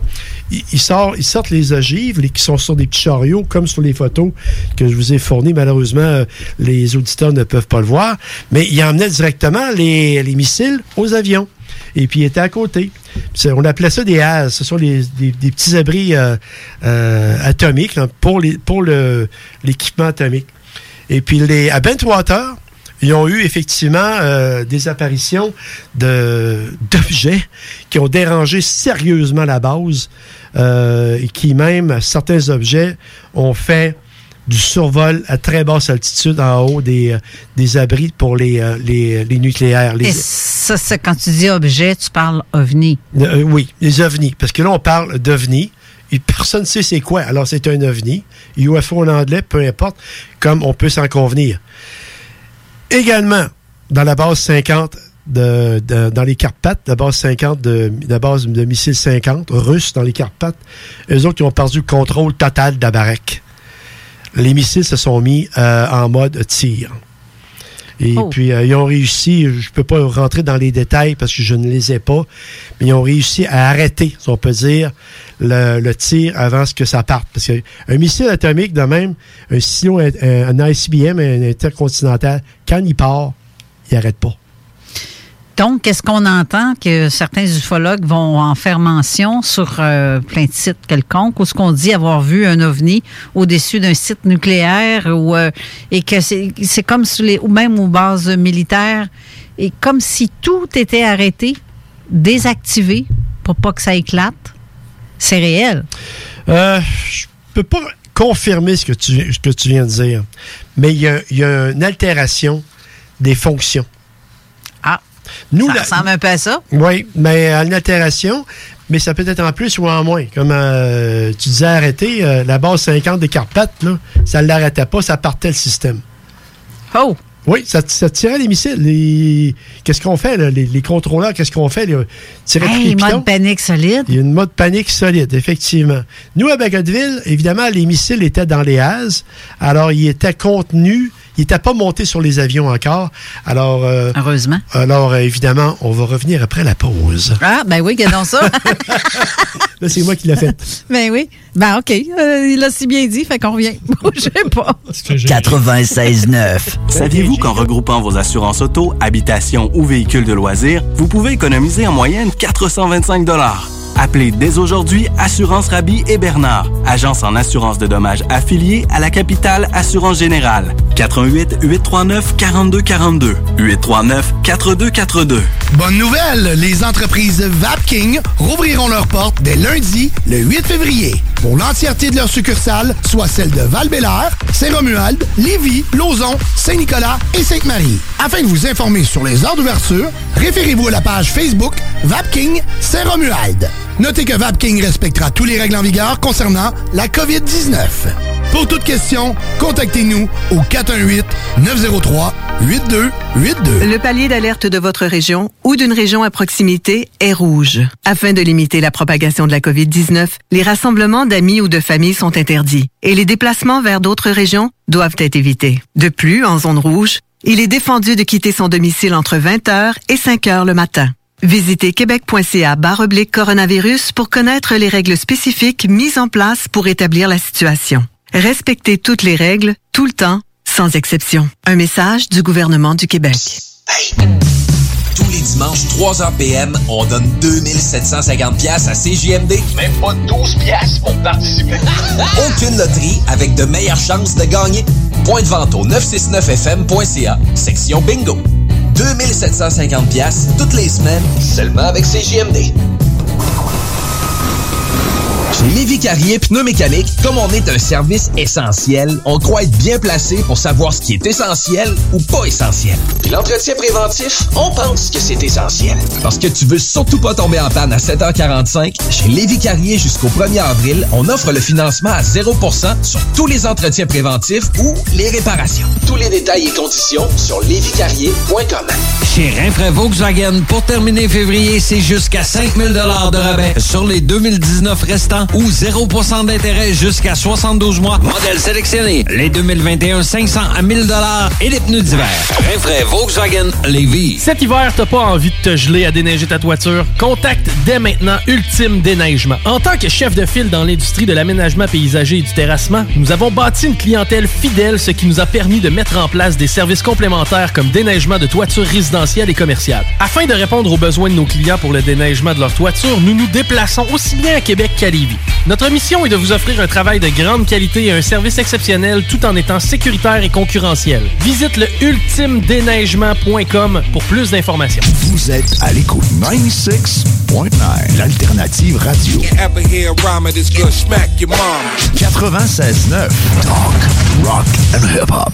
Ils sortent, ils sortent les ogives les, qui sont sur des petits chariots, comme sur les photos que je vous ai fournies. Malheureusement, les auditeurs ne peuvent pas le voir. Mais ils emmenaient directement les, les missiles aux avions. Et puis, ils étaient à côté. On appelait ça des hases. Ce sont les, des, des petits abris euh, euh, atomiques là, pour, les, pour le, l'équipement atomique. Et puis, les, à Bentwater, ils ont eu effectivement euh, des apparitions de, d'objets qui ont dérangé sérieusement la base euh, et qui même, certains objets, ont fait du survol à très basse altitude en haut des, des abris pour les, les, les nucléaires. Les... Et ça, ça, quand tu dis objet, tu parles ovni. Euh, oui, les ovnis, parce que là, on parle d'ovni. Et personne ne sait c'est quoi. Alors, c'est un ovni, U F O en anglais, peu importe, comme on peut s'en convenir. Également, dans la base cinquante, de, de, dans les Carpates, la base cinquante, de, la base de missiles cinquante, russes dans les Carpates, eux autres, ils ont perdu le contrôle total de la baraque. Les missiles se sont mis euh, en mode tir. Et oh. puis, euh, ils ont réussi, je ne peux pas rentrer dans les détails parce que je ne les ai pas, mais ils ont réussi à arrêter, si on peut dire, le, le tir avant ce que ça parte. Parce qu'un missile atomique, de même, un silo, un, un I C B M, un intercontinental, quand il part, il n'arrête pas. Donc, est-ce qu'on entend que certains ufologues vont en faire mention sur euh, plein de sites quelconques, ou ce qu'on dit avoir vu un ovni au-dessus d'un site nucléaire, ou euh, et que c'est, c'est comme sur les, ou même aux bases militaires, et comme si tout était arrêté, désactivé, pour pas que ça éclate? C'est réel. Euh, je peux pas confirmer ce que tu, ce que tu viens de dire, mais il y a, y a une altération des fonctions. Ah, nous, ça la, ressemble un peu à ça. Oui, mais à une altération, mais ça peut être en plus ou en moins. Comme euh, tu disais, arrêter euh, la base cinquante des Carpates, là, ça ne l'arrêtait pas, ça partait le système. Oh! Oui, ça, ça tirait les missiles. Les... Qu'est-ce qu'on fait, là? Les, les contrôleurs, qu'est-ce qu'on fait? Les... Tirer hey, les pitons. Il y a une mode panique solide. Il y a une mode panique solide, effectivement. Nous, à Bagotville, évidemment, les missiles étaient dans les Halles. Alors, ils étaient contenus. Ils n'étaient pas montés sur les avions encore. Alors, euh, heureusement. Alors, euh, évidemment, on va revenir après la pause. Ah, ben oui, gardons ça. Là, c'est moi qui l'ai fait. Ben oui. Ben OK. Euh, il l'a si bien dit, fait qu'on revient. Bougez pas. quatre-vingt-seize neuf. Saviez-vous qu'en regroupant vos assurances auto, habitation ou véhicules de loisirs, vous pouvez économiser en moyenne quatre cent vingt-cinq dollars? Appelez dès aujourd'hui Assurance Rabi et Bernard, agence en assurance de dommages affiliée à la capitale Assurance Générale. quatre un huit, huit trois neuf, quatre deux quatre deux. huit trois neuf, quatre deux quatre deux. Bonne nouvelle! Les entreprises Vapking rouvriront leurs portes dès lundi, le huit février, pour l'entièreté de leurs succursales, soit celles de Val-Bélair, Saint-Romuald, Lévis, Lauson, Saint-Nicolas et Sainte-Marie. Afin de vous informer sur les heures d'ouverture, référez-vous à la page Facebook Vapking Saint-Romuald. Notez que Vapking respectera tous les règles en vigueur concernant la COVID dix-neuf. Pour toute question, contactez-nous au quatre un huit, neuf zéro trois, huit deux huit deux. Le palier d'alerte de votre région ou d'une région à proximité est rouge. Afin de limiter la propagation de la COVID dix-neuf, les rassemblements d'amis ou de familles sont interdits et les déplacements vers d'autres régions doivent être évités. De plus, en zone rouge, il est défendu de quitter son domicile entre vingt heures et cinq heures le matin. Visitez québec.ca barre oblique coronavirus pour connaître les règles spécifiques mises en place pour établir la situation. Respectez toutes les règles, tout le temps, sans exception. Un message du gouvernement du Québec. Hey. Tous les dimanches, trois heures p m, on donne deux mille sept cent cinquante dollars à C J M D. Même pas douze dollars pour participer. Aucune loterie avec de meilleures chances de gagner. Point de vente au neuf six neuf f m point c a, section bingo. deux mille sept cent cinquante dollars toutes les semaines, seulement avec C J M D. Chez Lévis Carrier Pneumécanique, comme on est un service essentiel, on croit être bien placé pour savoir ce qui est essentiel ou pas essentiel. Puis l'entretien préventif, on pense que c'est essentiel. Parce que tu veux surtout pas tomber en panne à sept heures quarante-cinq, chez Lévis Carrier jusqu'au premier avril, on offre le financement à zéro pour cent sur tous les entretiens préventifs ou les réparations. Tous les détails et conditions sur lévis carrier point com. Chez Rinfraie Volkswagen, pour terminer février, c'est jusqu'à cinq mille dollars de rabais sur les deux mille dix-neuf restants ou zéro pour cent d'intérêt jusqu'à soixante-douze mois. Modèle sélectionné. Les deux mille vingt et un, cinq cents à mille dollars et les pneus d'hiver. Rinfraie Volkswagen Lévis. Cet hiver, t'as pas envie de te geler à déneiger ta toiture? Contacte dès maintenant Ultime Déneigement. En tant que chef de file dans l'industrie de l'aménagement paysager et du terrassement, nous avons bâti une clientèle fidèle, ce qui nous a permis de mettre en place des services complémentaires comme déneigement de toitures résidentielles et commerciales. Afin de répondre aux besoins de nos clients pour le déneigement de leur toiture, nous nous déplaçons aussi bien à Québec qu'à Lévis. Notre mission est de vous offrir un travail de grande qualité et un service exceptionnel tout en étant sécuritaire et concurrentiel. Visite le ultime déneigement point com pour plus d'informations. Vous êtes à l'écoute quatre-vingt-seize neuf, l'alternative radio. quatre-vingt-seize neuf, talk, rock and hip-hop.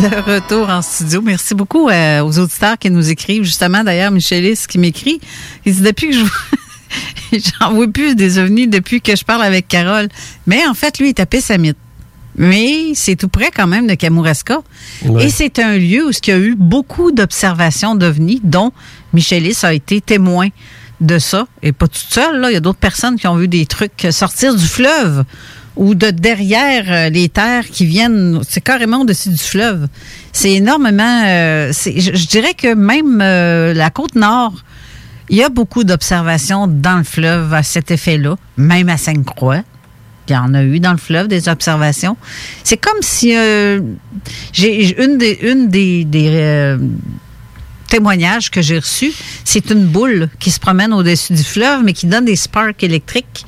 De retour en studio. Merci beaucoup euh, aux auditeurs qui nous écrivent. Justement, d'ailleurs, Michelis qui m'écrit, il dit depuis que je j'en vois plus des ovnis depuis que je parle avec Carole. Mais en fait, lui, il tapait sa mythe. Mais c'est tout près quand même de Kamouraska. Ouais. Et c'est un lieu où il y a eu beaucoup d'observations d'ovnis, dont Michelis a été témoin de ça. Et pas toute seule, là. Il y a d'autres personnes qui ont vu des trucs sortir du fleuve ou de derrière les terres qui viennent, c'est carrément au-dessus du fleuve. C'est énormément... Euh, c'est, je, je dirais que même euh, la Côte-Nord, il y a beaucoup d'observations dans le fleuve à cet effet-là, même à Sainte-Croix. Il y en a eu dans le fleuve des observations. C'est comme si... Euh, j'ai une des... Une des, des euh, témoignage que j'ai reçu, c'est une boule qui se promène au-dessus du fleuve, mais qui donne des sparks électriques,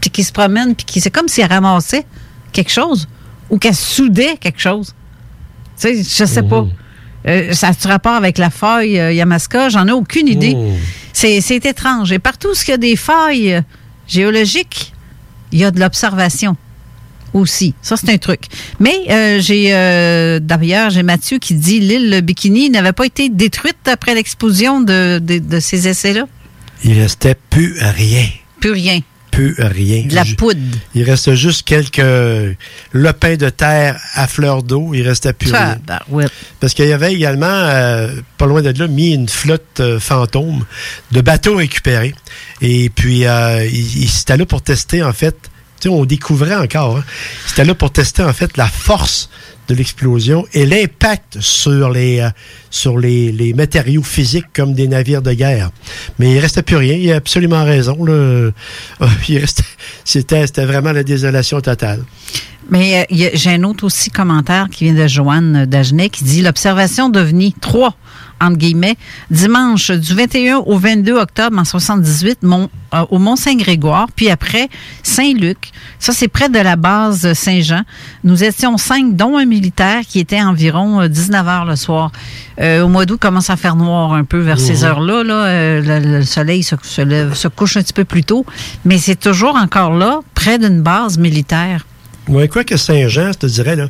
puis qui se promène, puis qui, c'est comme si elle ramassait quelque chose, ou qu'elle soudait quelque chose. Tu sais, je sais mmh. pas. Euh, ça a-tu rapport avec la feuille euh, Yamaska? J'en ai aucune idée. Mmh. C'est, c'est étrange. Et partout où il y a des feuilles euh, géologiques, il y a de l'observation aussi. Ça, c'est un truc. Mais euh, j'ai euh, d'ailleurs, j'ai Mathieu qui dit l'île Bikini n'avait pas été détruite après l'explosion de, de, de ces essais-là. Il restait plus rien. Plus rien. Plus rien. De la poudre. Il restait juste quelques lopins de terre à fleur d'eau. Il restait plus ah, rien. Ben, oui. Parce qu'il y avait également, euh, pas loin de là, mis une flotte euh, fantôme de bateaux récupérés. Et puis, euh, il, il, c'était là pour tester, en fait, tu sais, on découvrait encore. Hein. C'était là pour tester, en fait, la force de l'explosion et l'impact sur les euh, sur les, les matériaux physiques comme des navires de guerre. Mais il ne restait plus rien. Il a absolument raison. Là. Il restait, c'était, c'était vraiment la désolation totale. Mais euh, a, j'ai un autre aussi commentaire qui vient de Joanne Dagenet qui dit « L'observation d'OVNI trois ». Entre guillemets, dimanche du vingt et un au vingt-deux octobre en soixante-dix-huit mon, euh, au Mont-Saint-Grégoire, puis après Saint-Luc. Ça, c'est près de la base Saint-Jean. Nous étions cinq, dont un militaire qui était environ dix-neuf heures le soir. Euh, au mois d'août, commence à faire noir un peu vers mmh. ces heures-là. Là, euh, le, le soleil se, se, lève, se couche un petit peu plus tôt, mais c'est toujours encore là, près d'une base militaire. Oui, quoi que Saint-Jean, je te dirais, là,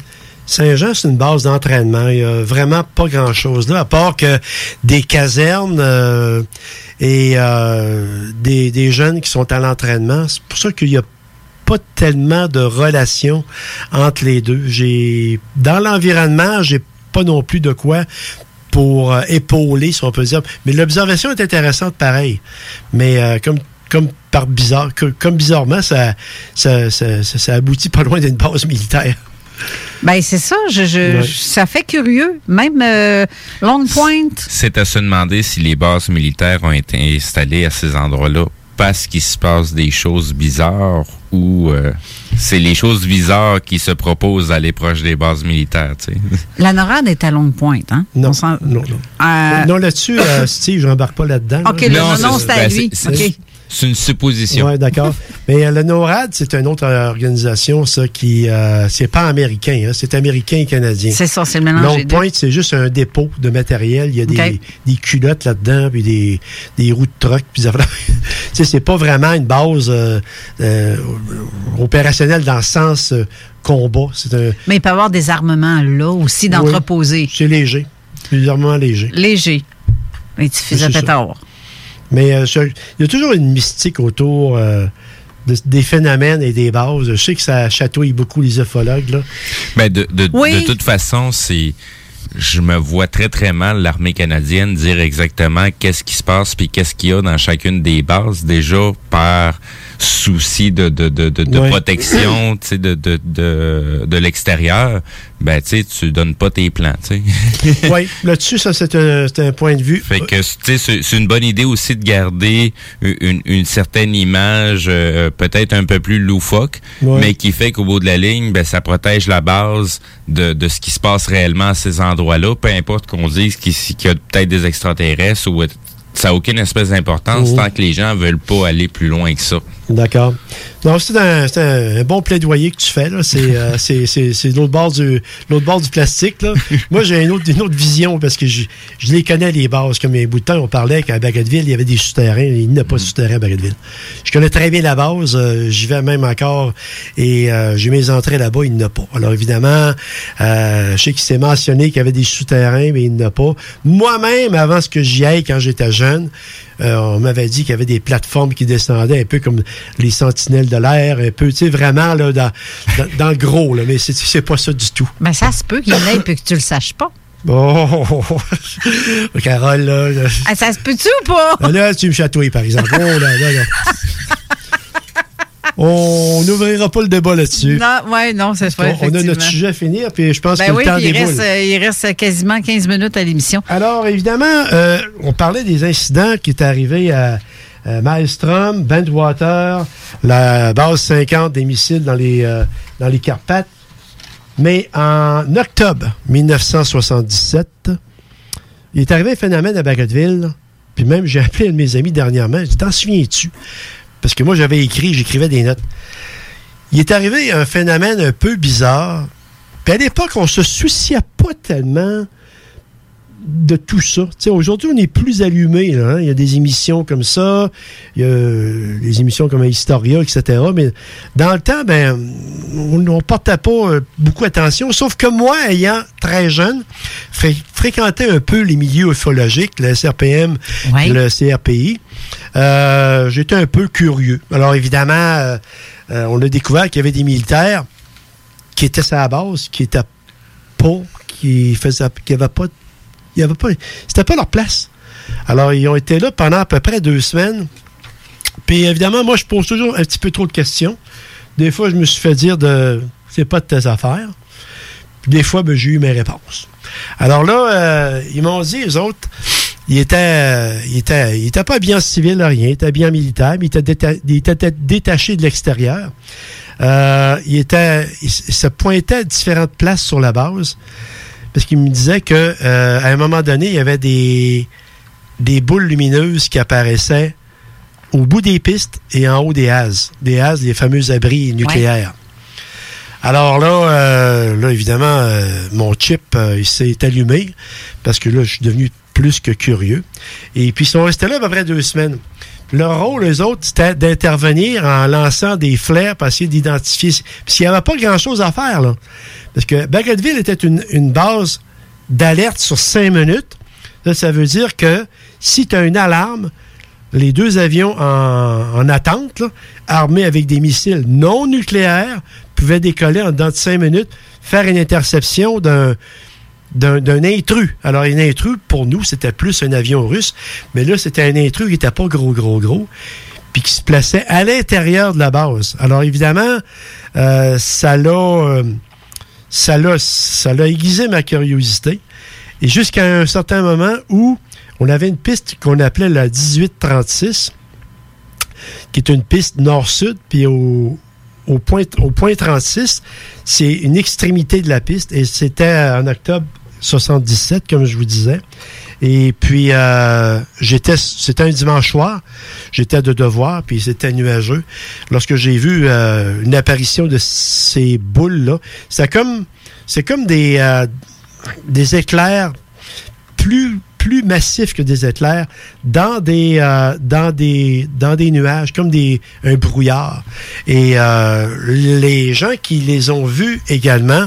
Saint-Jean, c'est une base d'entraînement. Il n'y a vraiment pas grand-chose là, à part que des casernes euh, et euh, des, des jeunes qui sont à l'entraînement. C'est pour ça qu'il n'y a pas tellement de relation entre les deux. J'ai, dans l'environnement, j'ai pas non plus de quoi pour euh, épauler, si on peut dire. Mais l'observation est intéressante, pareil. Mais euh, comme Comme par bizarre, que, comme bizarrement, ça, ça, ça, ça, ça aboutit pas loin d'une base militaire. Ben c'est ça, je, je, ouais. je, ça fait curieux. Même euh, Long Point. C'est à se demander si les bases militaires ont été installées à ces endroits-là parce qu'il se passe des choses bizarres ou euh, c'est les choses bizarres qui se proposent à aller proche des bases militaires. Tu sais. La NORAD est à Longue Pointe, hein? Non, non, non. Euh... Non, là-dessus, euh, Steve, je n'embarque pas là-dedans. OK, là. non, non, non, c'est, c'est à lui. C'est, c'est, OK. C'est une supposition. Oui, d'accord. Mais euh, le NORAD, c'est une autre euh, organisation, ça, qui... Euh, c'est pas américain, hein, c'est américain et canadien. C'est ça, c'est le mélange. Long Point, c'est juste un dépôt de matériel. Il y a okay. des, des culottes là-dedans, puis des, des roues de truck, puis ça... Tu sais, c'est pas vraiment une base euh, euh, opérationnelle dans le sens euh, combat. C'est un... Mais il peut y avoir des armements, là, aussi, d'entreposés. Oui, c'est léger. C'est des armements légers. Léger. Mais tu fais un pétard. Mais euh, je, il y a toujours une mystique autour euh, de, des phénomènes et des bases. Je sais que ça chatouille beaucoup les ufologues, là. Bien, de, de, oui. de toute façon, c'est, je me vois très, très mal l'armée canadienne dire exactement qu'est-ce qui se passe puis qu'est-ce qu'il y a dans chacune des bases, déjà par souci de, de, de, de, de ouais. protection, tu sais, de, de, de, de l'extérieur. Ben, tu sais, tu donnes pas tes plans, tu sais. Oui, là-dessus, ça, c'est un, c'est un point de vue. Fait que, tu sais, c'est, c'est une bonne idée aussi de garder une, une certaine image, euh, peut-être un peu plus loufoque, ouais. mais qui fait qu'au bout de la ligne, ben, ça protège la base de, de ce qui se passe réellement à ces endroits-là. Peu importe qu'on dise qu'il, qu'il y a peut-être des extraterrestres ou ça n'a aucune espèce d'importance oh. tant que les gens veulent pas aller plus loin que ça. D'accord. Non, c'est un, c'est un bon plaidoyer que tu fais, là. C'est, euh, c'est, c'est, c'est l'autre bord du, l'autre bord du plastique, là. Moi, j'ai une autre, une autre vision parce que je, je les connais, les bases. Comme il y a un bout de temps, on parlait qu'à Bagotville, il y avait des souterrains. Il n'y a pas de souterrains à Bagotville. Je connais très bien la base. Euh, j'y vais même encore et euh, j'ai mes entrées là-bas. Il n'y en a pas. Alors, évidemment, euh, je sais qu'il s'est mentionné qu'il y avait des souterrains, mais il n'y en a pas. Moi-même, avant ce que j'y aille quand j'étais jeune, Euh, on m'avait dit qu'il y avait des plateformes qui descendaient un peu comme les sentinelles de l'air, un peu, tu sais, vraiment, là, dans, dans, dans le gros, là, mais c'est, c'est pas ça du tout. Mais ça se peut qu'il y en ait et que tu le saches pas. Oh, oh, oh. Carole, là. là. Ah, ça se peut-tu ou pas? Là, là, tu me chatouilles, par exemple. Oh, là, là, là. On n'ouvrira pas le débat là-dessus. Non, ouais, non, c'est vrai. On a notre sujet à finir, puis je pense ben que oui, le temps il déboule. Reste, il reste quasiment quinze minutes à l'émission. Alors, évidemment, euh, on parlait des incidents qui étaient arrivés à, à Maelstrom, Bandwater, la base cinquante des missiles dans les, euh, dans les Carpates. Mais en octobre dix-neuf cent soixante-dix-sept, il est arrivé un phénomène à Bagotville, puis même j'ai appelé un de mes amis dernièrement, je dis, t'en souviens-tu? Parce que moi, j'avais écrit, j'écrivais des notes. Il est arrivé un phénomène un peu bizarre. Puis à l'époque, on ne se souciait pas tellement de tout ça. T'sais, aujourd'hui, on est plus allumé. Hein? Il y a des émissions comme ça, il y a des émissions comme Historia, et cetera. Mais dans le temps, ben, on ne portait pas beaucoup attention. Sauf que moi, ayant très jeune, fré- fréquentais un peu les milieux ufologiques, le S R P M, ouais. Le C R P I. Euh, j'étais un peu curieux. Alors, évidemment, euh, euh, on a découvert qu'il y avait des militaires qui étaient sur la base, qui étaient pas, qui faisaient, qui n'avaient pas, il y avait pas, c'était pas leur place. Alors, ils ont été là pendant à peu près deux semaines. Puis, évidemment, moi, je pose toujours un petit peu trop de questions. Des fois, je me suis fait dire de, c'est pas de tes affaires. Puis, des fois, ben, j'ai eu mes réponses. Alors là, euh, ils m'ont dit, eux autres, Il était, euh, il était, il était pas bien civil, rien. Il était bien militaire, mais il était, déta- il était détaché de l'extérieur. Euh, il était, il se pointait à différentes places sur la base parce qu'il me disait que, euh, à un moment donné, il y avait des, des boules lumineuses qui apparaissaient au bout des pistes et en haut des hases, des hases, les fameux abris nucléaires. Ouais. Alors là, euh, là évidemment, euh, mon chip, euh, il s'est allumé parce que là, je suis devenu plus que curieux. Et puis, ils sont restés là à peu près deux semaines. Leur rôle, eux autres, c'était d'intervenir en lançant des flares pour essayer d'identifier. Parce qu'il n'y avait pas grand-chose à faire, là. Parce que Bagotville était une, une base d'alerte sur cinq minutes. Là, ça veut dire que si tu as une alarme, les deux avions en, en attente, là, armés avec des missiles non nucléaires, pouvaient décoller en dedans de cinq minutes, faire une interception d'un D'un, d'un intrus. Alors, un intrus, pour nous, c'était plus un avion russe, mais là, c'était un intrus qui n'était pas gros, gros, gros, puis qui se plaçait à l'intérieur de la base. Alors, évidemment, euh, ça l'a, euh, ça l'a, ça l'a aiguisé ma curiosité. Et jusqu'à un certain moment où on avait une piste qu'on appelait la dix-huit trente-six, qui est une piste nord-sud, puis au... Au point, au point trente-six, c'est une extrémité de la piste et c'était en octobre soixante-dix-sept, comme je vous disais. Et puis, euh, j'étais, c'était un dimanche soir, j'étais de devoir, puis c'était nuageux. Lorsque j'ai vu euh, une apparition de ces boules-là, c'est comme, c'est comme des, euh, des éclairs plus... plus massif que des éclairs dans des euh, dans des dans des nuages comme des un brouillard et euh, les gens qui les ont vus également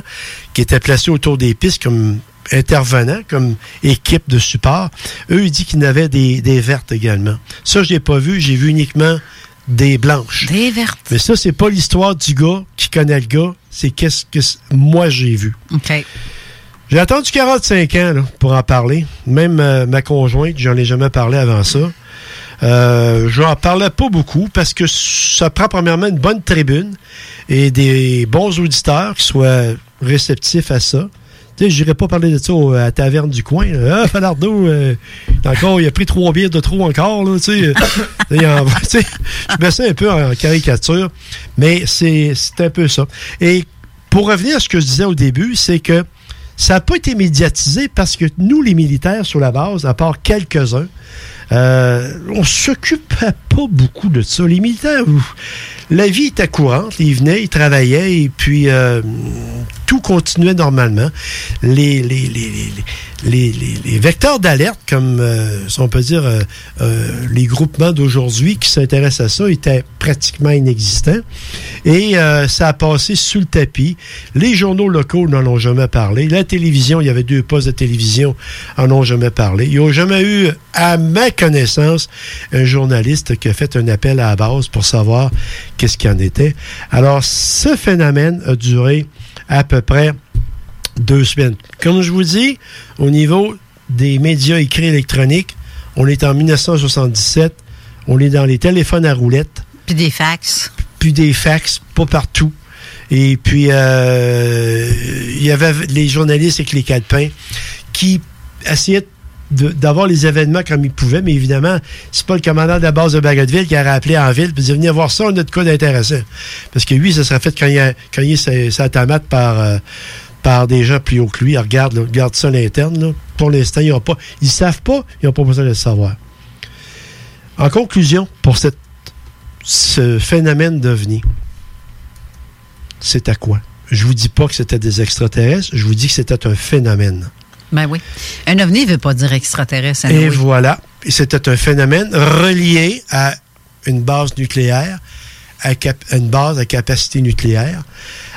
qui étaient placés autour des pistes comme intervenants comme équipe de support, eux ils disent qu'ils n'avaient des des vertes également. Ça je l'ai pas vu, j'ai vu uniquement des blanches. Des vertes. Mais ça c'est pas l'histoire du gars qui connaît le gars, c'est qu'est-ce que c'est, moi j'ai vu. OK. J'ai attendu quarante-cinq ans là, pour en parler. Même euh, ma conjointe, j'en ai jamais parlé avant ça. Euh, j'en parlais pas beaucoup parce que ça prend premièrement une bonne tribune et des bons auditeurs qui soient réceptifs à ça. Tu sais, j'irais pas parler de ça au, à la taverne du coin. Là. Ah, Falardeau, euh, encore, il a pris trois bières de trop encore, là, tu sais. Je mets ça un peu en caricature, mais c'est, c'est un peu ça. Et pour revenir à ce que je disais au début, c'est que Ça n'a pas été médiatisé parce que nous, les militaires sur la base, à part quelques-uns, euh, on ne s'occupait pas beaucoup de ça. Les militaires, la vie était courante. Ils venaient, ils travaillaient et puis euh, tout continuait normalement. Les, les, les, les, les, les, les vecteurs d'alerte, comme euh, si on peut dire euh, euh, les groupements d'aujourd'hui qui s'intéressent à ça, étaient pratiquement inexistants. Et euh, ça a passé sous le tapis. Les journaux locaux n'en ont jamais parlé. La télévision, il y avait deux postes de télévision, en ont jamais parlé. Ils n'ont jamais eu, à ma connaissance, un journaliste qui a fait un appel à la base pour savoir qu'est-ce qu'il en était. Alors, ce phénomène a duré à peu près deux semaines. Comme je vous dis, au niveau des médias écrits électroniques, on est en dix-neuf soixante-dix-sept, on est dans les téléphones à roulettes. Puis des fax. Puis des fax, pas partout. Et puis, euh, il y avait les journalistes avec les calepins qui essayaient de, d'avoir les événements comme ils pouvaient, mais évidemment, c'est pas le commandant de la base de Bagotville qui a rappelé en ville et dit « Venez voir ça, on a de quoi d'intéressant. » Parce que lui, ça serait fait quand il a, quand il a sa tomate par... Euh, par des gens plus haut que lui. Regarde, là, regarde ça à l'interne. Là. Pour l'instant, ils ne savent pas, ils n'ont pas besoin de le savoir. En conclusion, pour cette, ce phénomène d'ovni, c'était quoi? Je ne vous dis pas que c'était des extraterrestres, je vous dis que c'était un phénomène. Ben oui. Un ovni ne veut pas dire extraterrestre. Et oui. Voilà. Et c'était un phénomène relié à une base nucléaire, à cap- une base à capacité nucléaire.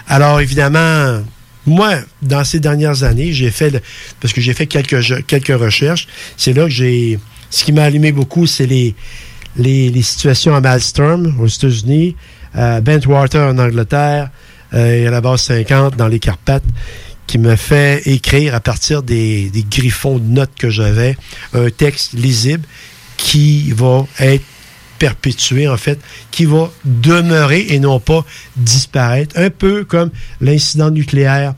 Alors, évidemment... Moi, dans ces dernières années, j'ai fait, le, parce que j'ai fait quelques, quelques recherches, c'est là que j'ai, ce qui m'a allumé beaucoup, c'est les, les, les situations à Malmstrom, aux États-Unis, à Bentwater, en Angleterre, euh, et à la base cinquante, dans les Carpates, qui me fait écrire, à partir des, des griffons de notes que j'avais, un texte lisible qui va être perpétuer, en fait, qui va demeurer et non pas disparaître. Un peu comme l'incident nucléaire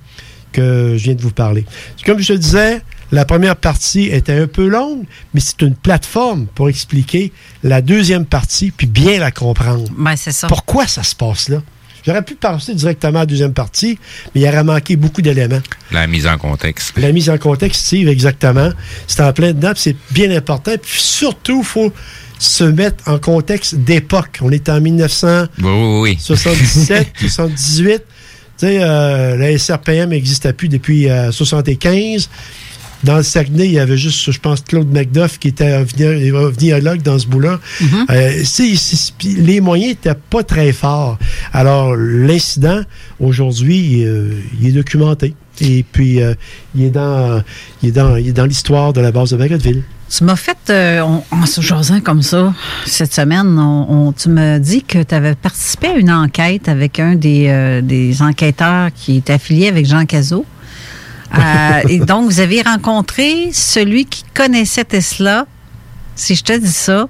que je viens de vous parler. Comme je te disais, la première partie était un peu longue, mais c'est une plateforme pour expliquer la deuxième partie, puis bien la comprendre. Ben, c'est ça. Pourquoi ça se passe là? J'aurais pu passer directement à la deuxième partie, mais il aurait manqué beaucoup d'éléments. La mise en contexte. La mise en contexte, Steve, exactement. C'est en plein dedans, puis c'est bien important. Puis surtout, il faut se mettre en contexte d'époque. On est en dix-neuf soixante-dix-sept, soixante-dix-huit. Tu sais, euh, la S R P M n'existait plus depuis euh, soixante-quinze. Dans le Saguenay, il y avait juste, je pense, Claude Macduff qui était ovniologue dans ce bout-là. Mm-hmm. Euh, c'est, c'est, les moyens n'étaient pas très forts. Alors, l'incident, aujourd'hui, euh, il est documenté. Et puis, euh, il est dans, il est dans, il est dans l'histoire de la base de Bagotville. Tu m'as fait, euh, on, en se jasant comme ça, cette semaine, on, on, tu m'as dit que tu avais participé à une enquête avec un des, euh, des enquêteurs qui est affilié avec Jean Cazot. Euh, et donc, vous avez rencontré celui qui connaissait Tesla. Si je te dis ça,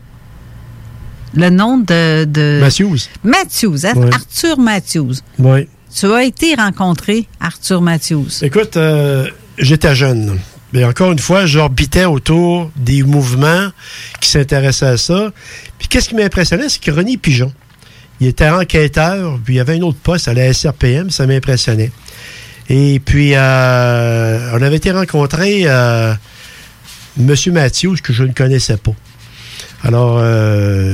le nom de... de Matthews. Matthews, hein? Oui. Arthur Matthews. Oui. Tu as été rencontré, Arthur Matthews. Écoute, euh, j'étais jeune. Mais encore une fois, j'orbitais autour des mouvements qui s'intéressaient à ça. Puis qu'est-ce qui m'impressionnait, c'est que René Pigeon, il était enquêteur, puis il y avait un autre poste à la S R P M, ça m'impressionnait. Et puis, euh, on avait été rencontrer euh, M. Mathieu, que je ne connaissais pas. Alors, euh,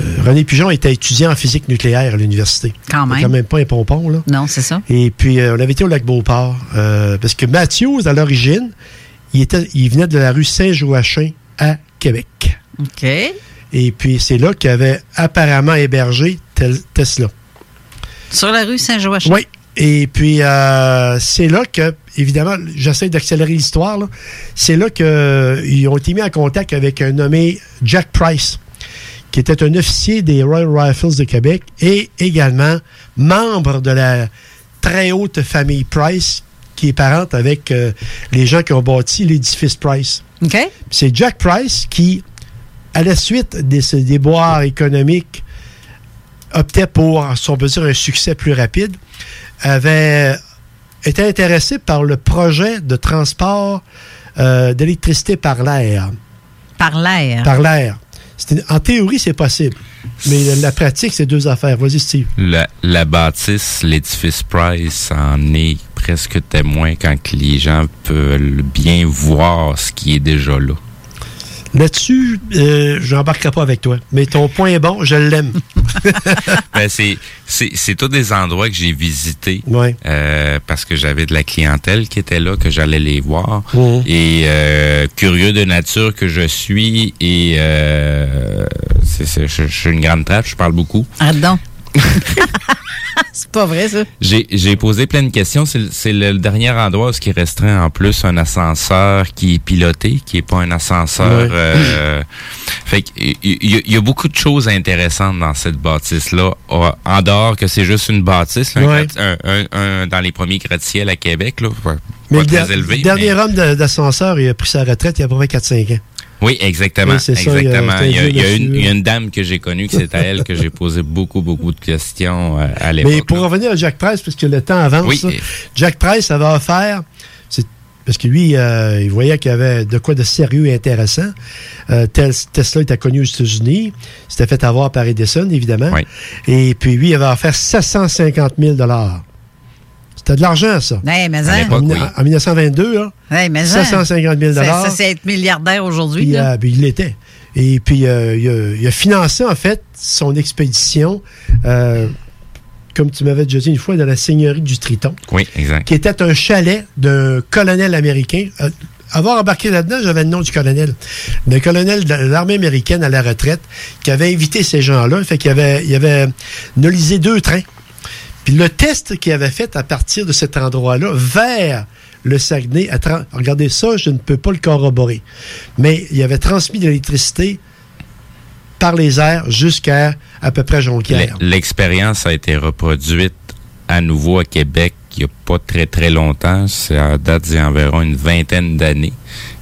euh, René Pigeon était étudiant en physique nucléaire à l'université. Quand même. C'est quand même pas un pompon, là. Non, c'est ça. Et puis, euh, on avait été au lac Beauport. Euh, parce que Mathieu, à l'origine, il, était, il venait de la rue Saint-Joachim à Québec. OK. Et puis, c'est là qu'il avait apparemment hébergé tel- Tesla. Sur la rue Saint-Joachim? Oui. Et puis, euh, c'est là que, évidemment, j'essaie d'accélérer l'histoire, là. C'est là qu'ils euh, ont été mis en contact avec un nommé Jack Price, qui était un officier des Royal Rifles de Québec et également membre de la très haute famille Price, qui est parente avec euh, les gens qui ont bâti l'édifice Price. OK. Puis c'est Jack Price qui, à la suite des déboires économiques, optait pour, si on peut dire, un succès plus rapide, avait été intéressé par le projet de transport euh, d'électricité par l'air. Par l'air. Par l'air. En théorie, c'est possible. Mais la, la pratique, c'est deux affaires. Vas-y, Steve. La, la bâtisse, l'édifice Price en est presque témoin quand les gens peuvent bien voir ce qui est déjà là. Là-dessus, euh, je n'embarquerai pas avec toi. Mais ton point est bon, je l'aime. ben c'est, c'est, c'est tous des endroits que j'ai visités ouais. euh, parce que j'avais de la clientèle qui était là, que j'allais les voir. Mmh. Et euh, curieux de nature que je suis, et euh, c'est, c'est, je, je suis une grande trappe, je parle beaucoup. Ah non. C'est pas vrai, ça. J'ai, j'ai posé plein de questions. C'est, c'est le dernier endroit où ce qui restreint en plus un ascenseur qui est piloté, qui est pas un ascenseur. Oui. Euh, fait qu'il y, y a beaucoup de choses intéressantes dans cette bâtisse-là. En dehors que c'est juste une bâtisse, là, oui. un, un, un, un dans les premiers gratte-ciels à Québec, là. Pas, mais pas très élevé, le dernier mais... homme de, d'ascenseur, il a pris sa retraite il y a à peu près quatre à cinq ans. Oui, exactement. Oui, exactement. Ça, il y a, il y a, il y a une, il y a une dame que j'ai connue, que c'est à elle que j'ai posé beaucoup, beaucoup de questions à, à l'époque. Mais pour là. revenir à Jack Price, parce que le temps avance, oui. Jack Price avait offert, c'est, parce que lui, euh, il voyait qu'il y avait de quoi de sérieux et intéressant. Euh, Tesla était connu aux États-Unis. Il s'était fait avoir par Edison, évidemment. Oui. Et puis, lui, il avait offert sept cent cinquante mille dollars. C'était de l'argent, ça. Hey, mais à l'époque, en, oui. en dix-neuf cent vingt-deux, là, hey, mais sept cent cinquante mille dollars. C'est, ça, c'est être milliardaire aujourd'hui. Puis, là. Euh, puis il l'était. Et puis, euh, il, a, il a financé, en fait, son expédition, euh, comme tu m'avais déjà dit une fois, dans la seigneurie du Triton. Oui, exact. Qui était un chalet d'un colonel américain. Euh, Avoir embarqué là-dedans, j'avais le nom du colonel. Le colonel de l'armée américaine à la retraite, qui avait invité ces gens-là. Fait qu'il avait, il avait analysé deux trains. Puis le test qu'il avait fait à partir de cet endroit-là, vers le Saguenay, à tra- regardez ça, je ne peux pas le corroborer, mais il avait transmis de l'électricité par les airs jusqu'à à peu près Jonquière. L'expérience a été reproduite à nouveau à Québec il n'y a pas très, très longtemps. C'est à date d'il y a environ une vingtaine d'années.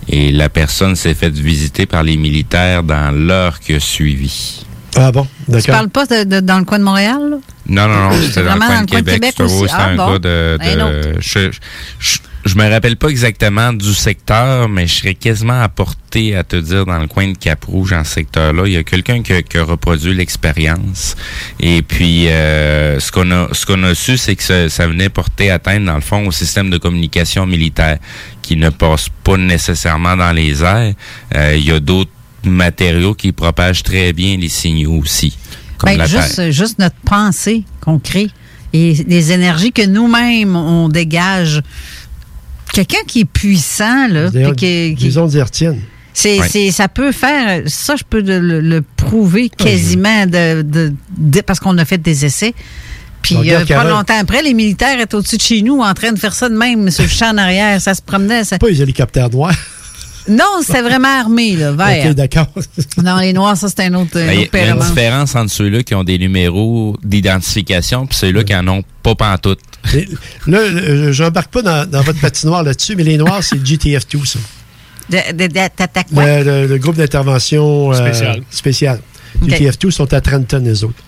Et la personne s'est faite visiter par les militaires dans l'heure qui a suivi. Ah bon, d'accord. Tu parles pas de, de, dans le coin de Montréal, là? Non, non, non, c'était dans le coin de Québec. Québec aussi. C'était ah, un bon. cas de... de je, je, je me rappelle pas exactement du secteur, mais je serais quasiment apporté à te dire dans le coin de Cap-Rouge, en ce secteur-là, il y a quelqu'un qui a, qui a reproduit l'expérience. Et puis, euh, ce qu'on a, ce qu'on a su, c'est que ça, ça venait porter atteinte, dans le fond, au système de communication militaire, qui ne passe pas nécessairement dans les airs. Euh, il y a d'autres matériaux qui propagent très bien les signaux aussi. Comme ben, la juste, juste notre pensée qu'on crée et les énergies que nous-mêmes on dégage. Quelqu'un qui est puissant, là. D'ailleurs, qui, qui, les ondes hertziennes. C'est, oui. c'est, ça peut faire, ça je peux le, le prouver quasiment de, de, de, parce qu'on a fait des essais. Puis euh, pas longtemps après, les militaires étaient au-dessus de chez nous en train de faire ça de même sur le champ en arrière. Ça se promenait. Ça... Pas les hélicoptères noirs. Non, c'était vraiment armé, là, vert. OK, d'accord. Non, les noirs, ça, c'est un autre ben, autre péril. Il y a une différence entre ceux-là qui ont des numéros d'identification et ceux-là qui n'en ont pas pantoute. Là, je n'embarque pas dans, dans votre patinoire là-dessus, mais les noirs, c'est le G T F deux, ça. De, de, de, de, quoi? Le, le, le groupe d'intervention spécial. Euh, spécial. Okay. G T F deux sont à Trenton, les autres.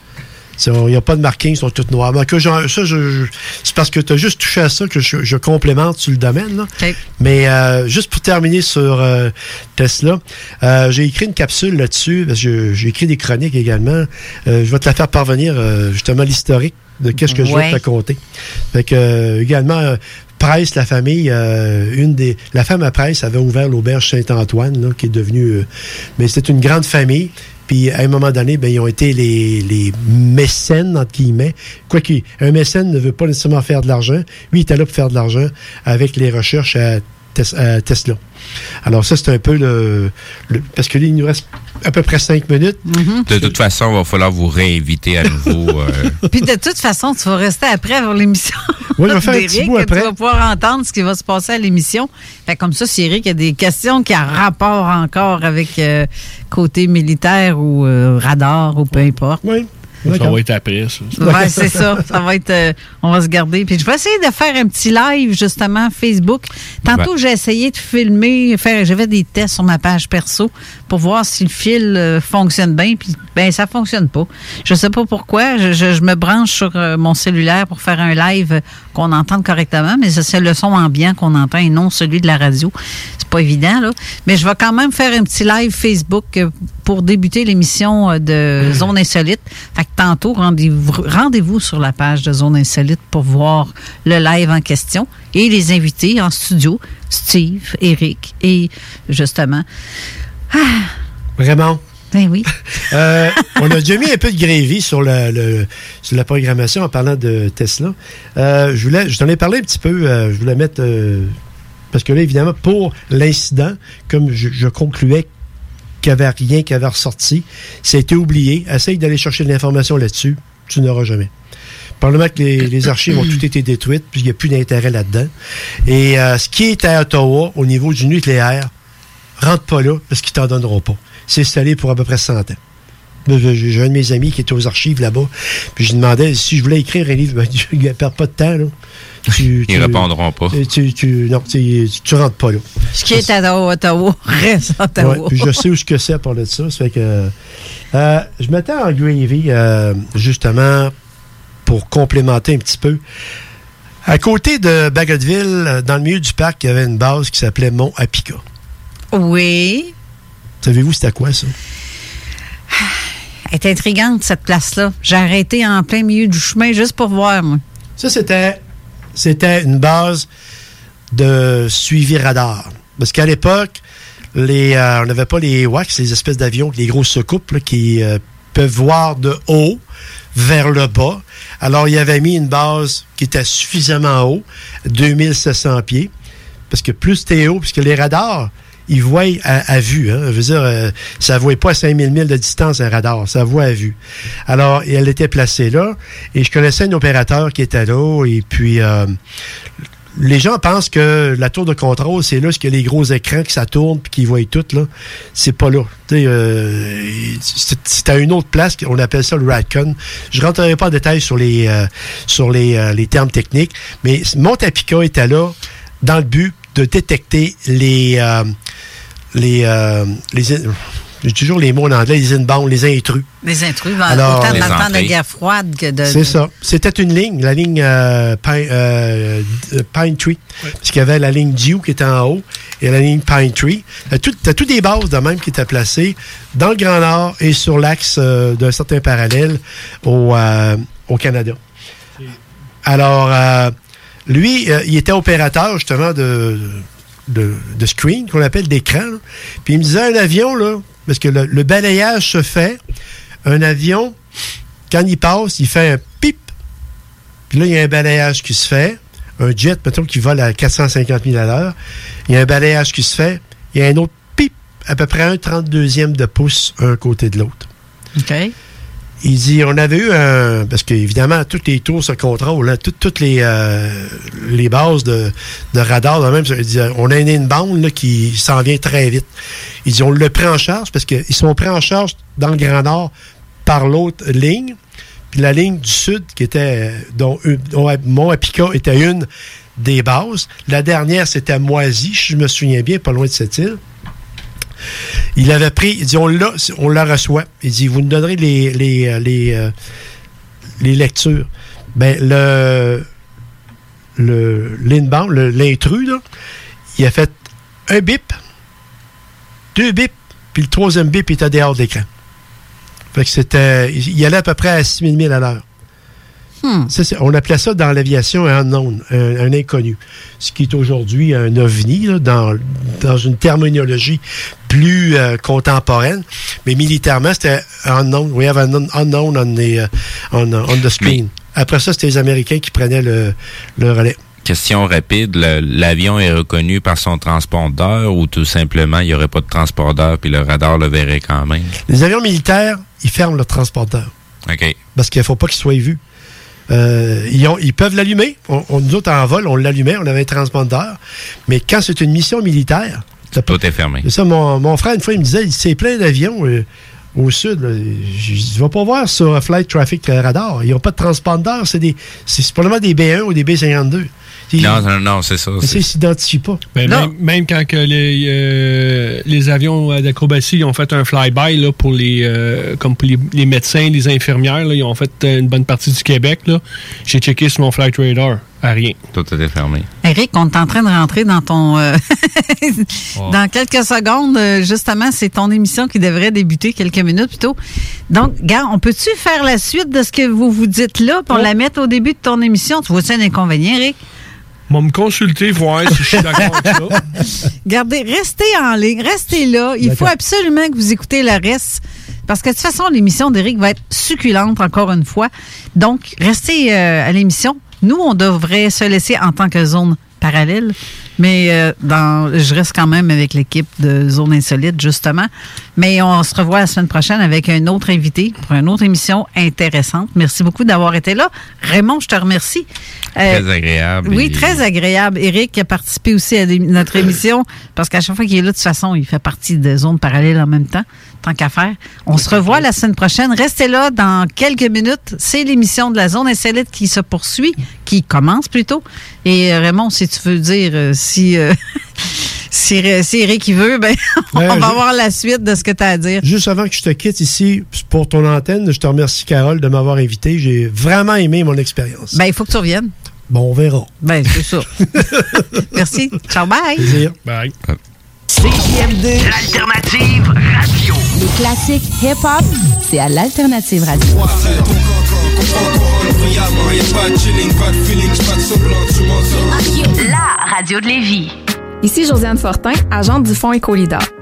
Il n'y a pas de marquing, ils sont tous noirs. Mais que j'en, ça, je, je, c'est parce que tu as juste touché à ça que je, je complémente sur le domaine. Là. Okay. Mais euh, juste pour terminer sur euh, Tesla, euh, j'ai écrit une capsule là-dessus, parce que je, j'ai écrit des chroniques également. Euh, je vais te la faire parvenir, euh, justement, l'historique de qu'est-ce que ouais. je vais te raconter. Fait que, euh, également, euh, Price, la famille, euh, une des, la femme à Price avait ouvert l'auberge Saint-Antoine, là, qui est devenue... Euh, mais c'était une grande famille. Puis, à un moment donné, ben, ils ont été les, les mécènes, entre guillemets. Quoique, un mécène ne veut pas nécessairement faire de l'argent. Lui, il était là pour faire de l'argent avec les recherches à, tes, à Tesla. Alors, ça, c'est un peu le... le parce que là, il nous reste à peu près cinq minutes. Mm-hmm. De toute façon, il va falloir vous réinviter à nouveau. Euh... Puis, de toute façon, tu vas rester après avant l'émission. Oui, je vais faire un petit bout après. Tu vas pouvoir entendre ce qui va se passer à l'émission. Fait comme ça, si Eric a des questions qui ont rapport encore avec euh, côté militaire ou euh, radar ou peu importe. Oui. Ça va être après, ça. Oui, c'est ça. Ça va être, euh, on va se garder. Puis je vais essayer de faire un petit live, justement, Facebook. Tantôt, ben. j'ai essayé de filmer, faire, j'avais des tests sur ma page perso pour voir si le fil euh, fonctionne bien. Puis, ben, ça fonctionne pas. Je sais pas pourquoi. Je, je, je me branche sur euh, mon cellulaire pour faire un live euh, qu'on entende correctement, mais c'est le son ambiant qu'on entend et non celui de la radio. C'est pas évident, là. Mais je vais quand même faire un petit live Facebook euh, pour débuter l'émission de Zone Insolite. Fait que tantôt, rendez-vous, rendez-vous sur la page de Zone Insolite pour voir le live en question et les invités en studio, Steve, Eric et justement... Ah. Vraiment? Ben oui. euh, on a déjà mis un peu de gravy sur la, le, sur la programmation en parlant de Tesla. Euh, je voulais, je t'en ai parlé un petit peu, euh, je voulais mettre... Euh, parce que là, évidemment, pour l'incident, comme je, je concluais qu'il n'y avait rien qui avait ressorti, ça a été oublié. Essaye d'aller chercher de l'information là-dessus, tu n'auras jamais. Probablement que les, les archives ont toutes été détruites, puis il n'y a plus d'intérêt là-dedans. Et euh, ce qui est à Ottawa, au niveau du nucléaire, rentre pas là, parce qu'ils t'en donneront pas. C'est installé pour à peu près cent ans. J'ai un de mes amis qui était aux archives là-bas, puis je lui demandais si je voulais écrire un livre, ben, tu ne perds pas de temps, là. Tu, Ils ne répondront pas. Tu, tu, non, tu, tu rentres pas là. Ce qui est à Ottawa reste à Ottawa. Ouais, puis je sais où ce que c'est à parler de ça. Ça fait que, euh, je m'attends en gravy, euh, justement, pour complémenter un petit peu. À côté de Bagotville, dans le milieu du parc, il y avait une base qui s'appelait Mont Apica. Oui. Savez-vous c'était quoi, ça? Elle est intrigante, cette place-là. J'ai arrêté en plein milieu du chemin juste pour voir, moi. Ça, c'était... C'était une base de suivi radar. Parce qu'à l'époque, les, euh, on n'avait pas les WACS, les espèces d'avions, les grosses soucoupes là, qui euh, peuvent voir de haut vers le bas. Alors, il avait mis une base qui était suffisamment haut, deux mille sept cents pieds. Parce que plus t'es haut, puisque les radars, ils voient à, à vue. Hein. Je veux dire, euh, ça ne voit pas à cinq mille milles de distance un radar, ça voit à vue. Alors, elle était placée là, et je connaissais un opérateur qui était là, et puis euh, les gens pensent que la tour de contrôle, c'est là ce que les gros écrans qui ça tourne, puis qu'ils voient tout, là. C'est pas là. Euh, c'est, c'est à une autre place, on appelle ça le Radcon. Je ne rentrerai pas en détail sur les, euh, sur les, euh, les termes techniques, mais Mont Apica était là dans le but de détecter les... Euh, les, euh, les in- j'ai toujours les mots en anglais, les inbound, les intrus. Les intrus, ben, alors, autant dans le temps de guerre froide que de... C'est de... ça. C'était une ligne, la ligne euh, Pine, euh, Pine Tree, oui. Parce qu'il y avait la ligne Dew qui était en haut et la ligne Pine Tree. T'as toutes tout des bases de même qui étaient placées dans le Grand Nord et sur l'axe euh, d'un certain parallèle au, euh, au Canada. Alors, euh, lui, euh, il était opérateur justement de... De, de screen, qu'on appelle d'écran. Là. Puis il me disait, un avion, là, parce que le, le balayage se fait, un avion, quand il passe, il fait un pip. Puis là, il y a un balayage qui se fait. Un jet, mettons, qui vole à quatre cent cinquante milles à l'heure. Il y a un balayage qui se fait. Il y a un autre pip, à peu près un trente-deuxième de pouce, un côté de l'autre. OK. Il dit, on avait eu un... Parce qu'évidemment, toutes les tours se contrôlent. Hein, toutes, toutes les, euh, les bases de, de radar, là, même, il dit, on a une, une bande là, qui s'en vient très vite. Il dit, on le prend en charge parce qu'ils sont pris en charge dans le Grand Nord par l'autre ligne. Puis la ligne du Sud, qui était dont, dont Mont Apica était une des bases. La dernière, c'était Moisy, je me souviens bien, pas loin de cette île. Il avait pris, il dit, on l'a, on la reçoit. Il dit, vous nous donnerez les, les, les, euh, les lectures. Ben, le, le, l'inbound, le, l'intrus, là, il a fait un bip, deux bips, puis le troisième bip, il était dehors de l'écran. Fait que c'était, il allait à peu près à six mille milles à l'heure. Hmm. Ça, c'est, on appelait ça dans l'aviation un unknown, un, un inconnu. Ce qui est aujourd'hui un ovni, là, dans, dans une terminologie plus euh, contemporaine. Mais militairement, c'était unknown. We have an unknown on the, on, on the screen. Mais, après ça, c'était les Américains qui prenaient le, le relais. Question rapide, le, l'avion est reconnu par son transpondeur ou tout simplement, il n'y aurait pas de transpondeur puis le radar le verrait quand même? Les avions militaires, ils ferment leur transpondeur. OK. Parce qu'il ne faut pas qu'ils soient vus. Euh, ils, ont, ils peuvent l'allumer. On, on, nous autres, en vol, on l'allumait, on avait un transpondeur. Mais quand c'est une mission militaire... Tout est fermé. Ça, mon, mon frère, une fois, il me disait, c'est plein d'avions. Euh, au sud, là, je dis, va pas voir sur Flight Traffic Radar. Ils n'ont pas de transpondeur. C'est des, c'est probablement des B un ou des B cinquante-deux. Ils, non, non, non, c'est ça. C'est... Ils ne s'identifient pas. Ben, même, même quand que les, euh, les avions d'acrobatie ont fait un fly-by là, pour, les, euh, comme pour les, les médecins, les infirmières, là, ils ont fait une bonne partie du Québec. Là. J'ai checké sur mon Flight Radar. À rien. Tout était fermé. Eric, on est en train de rentrer dans ton... Euh, oh. Dans quelques secondes, justement, c'est ton émission qui devrait débuter quelques minutes plus tôt. Donc, gars, on peut-tu faire la suite de ce que vous vous dites là pour oh. la mettre au début de ton émission? Tu vois-tu un inconvénient, Eric? Bon, me consulter, voir si je suis d'accord avec ça. Gardez, restez en ligne, restez là. Il d'accord. faut absolument que vous écoutez le reste. Parce que de toute façon, l'émission d'Éric va être succulente encore une fois. Donc, restez euh, à l'émission. Nous, on devrait se laisser en tant que zone parallèle, mais euh, dans, je reste quand même avec l'équipe de Zone Insolite, justement. Mais on se revoit la semaine prochaine avec un autre invité pour une autre émission intéressante. Merci beaucoup d'avoir été là. Raymond, je te remercie. Euh, très agréable. Oui, et... très agréable. Éric a participé aussi à notre émission parce qu'à chaque fois qu'il est là, de toute façon, il fait partie de Zone parallèle en même temps, tant qu'à faire. On se revoit la semaine prochaine. Restez là dans quelques minutes. C'est l'émission de la Zone Insolite qui se poursuit, qui commence plutôt. Et Raymond, si tu veux dire euh, si, euh, si, si Eric il veut, ben, on ben, va je... voir la suite de ce que tu as à dire. Juste avant que je te quitte ici pour ton antenne, je te remercie, Carole, de m'avoir invité. J'ai vraiment aimé mon expérience. Ben, il faut que tu reviennes. Bon, on verra. Ben, c'est ça. Merci. Ciao, bye. Plaisir. Bye. C J M D, l'Alternative Radio. Les classiques hip-hop, c'est à l'Alternative Radio. La radio de Lévis. Ici Josiane Fortin, agente du Fonds Écolidar.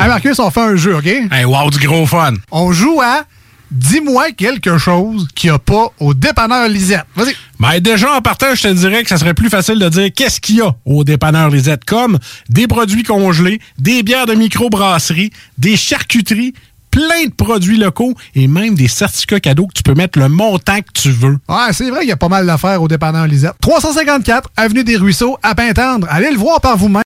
Hey Marcus, on fait un jeu, OK? Hey, wow, du gros fun! On joue à Dis-moi quelque chose qu'il n'y a pas au dépanneur Lisette. Vas-y! Ben déjà, en partage, je te dirais que ça serait plus facile de dire qu'est-ce qu'il y a au dépanneur Lisette, comme des produits congelés, des bières de microbrasserie, des charcuteries, plein de produits locaux et même des certificats cadeaux que tu peux mettre le montant que tu veux. Ah, c'est vrai, il y a pas mal d'affaires au dépanneur Lisette. trois cent cinquante-quatre, avenue des Ruisseaux, à Pintendre. Allez le voir par vous-même.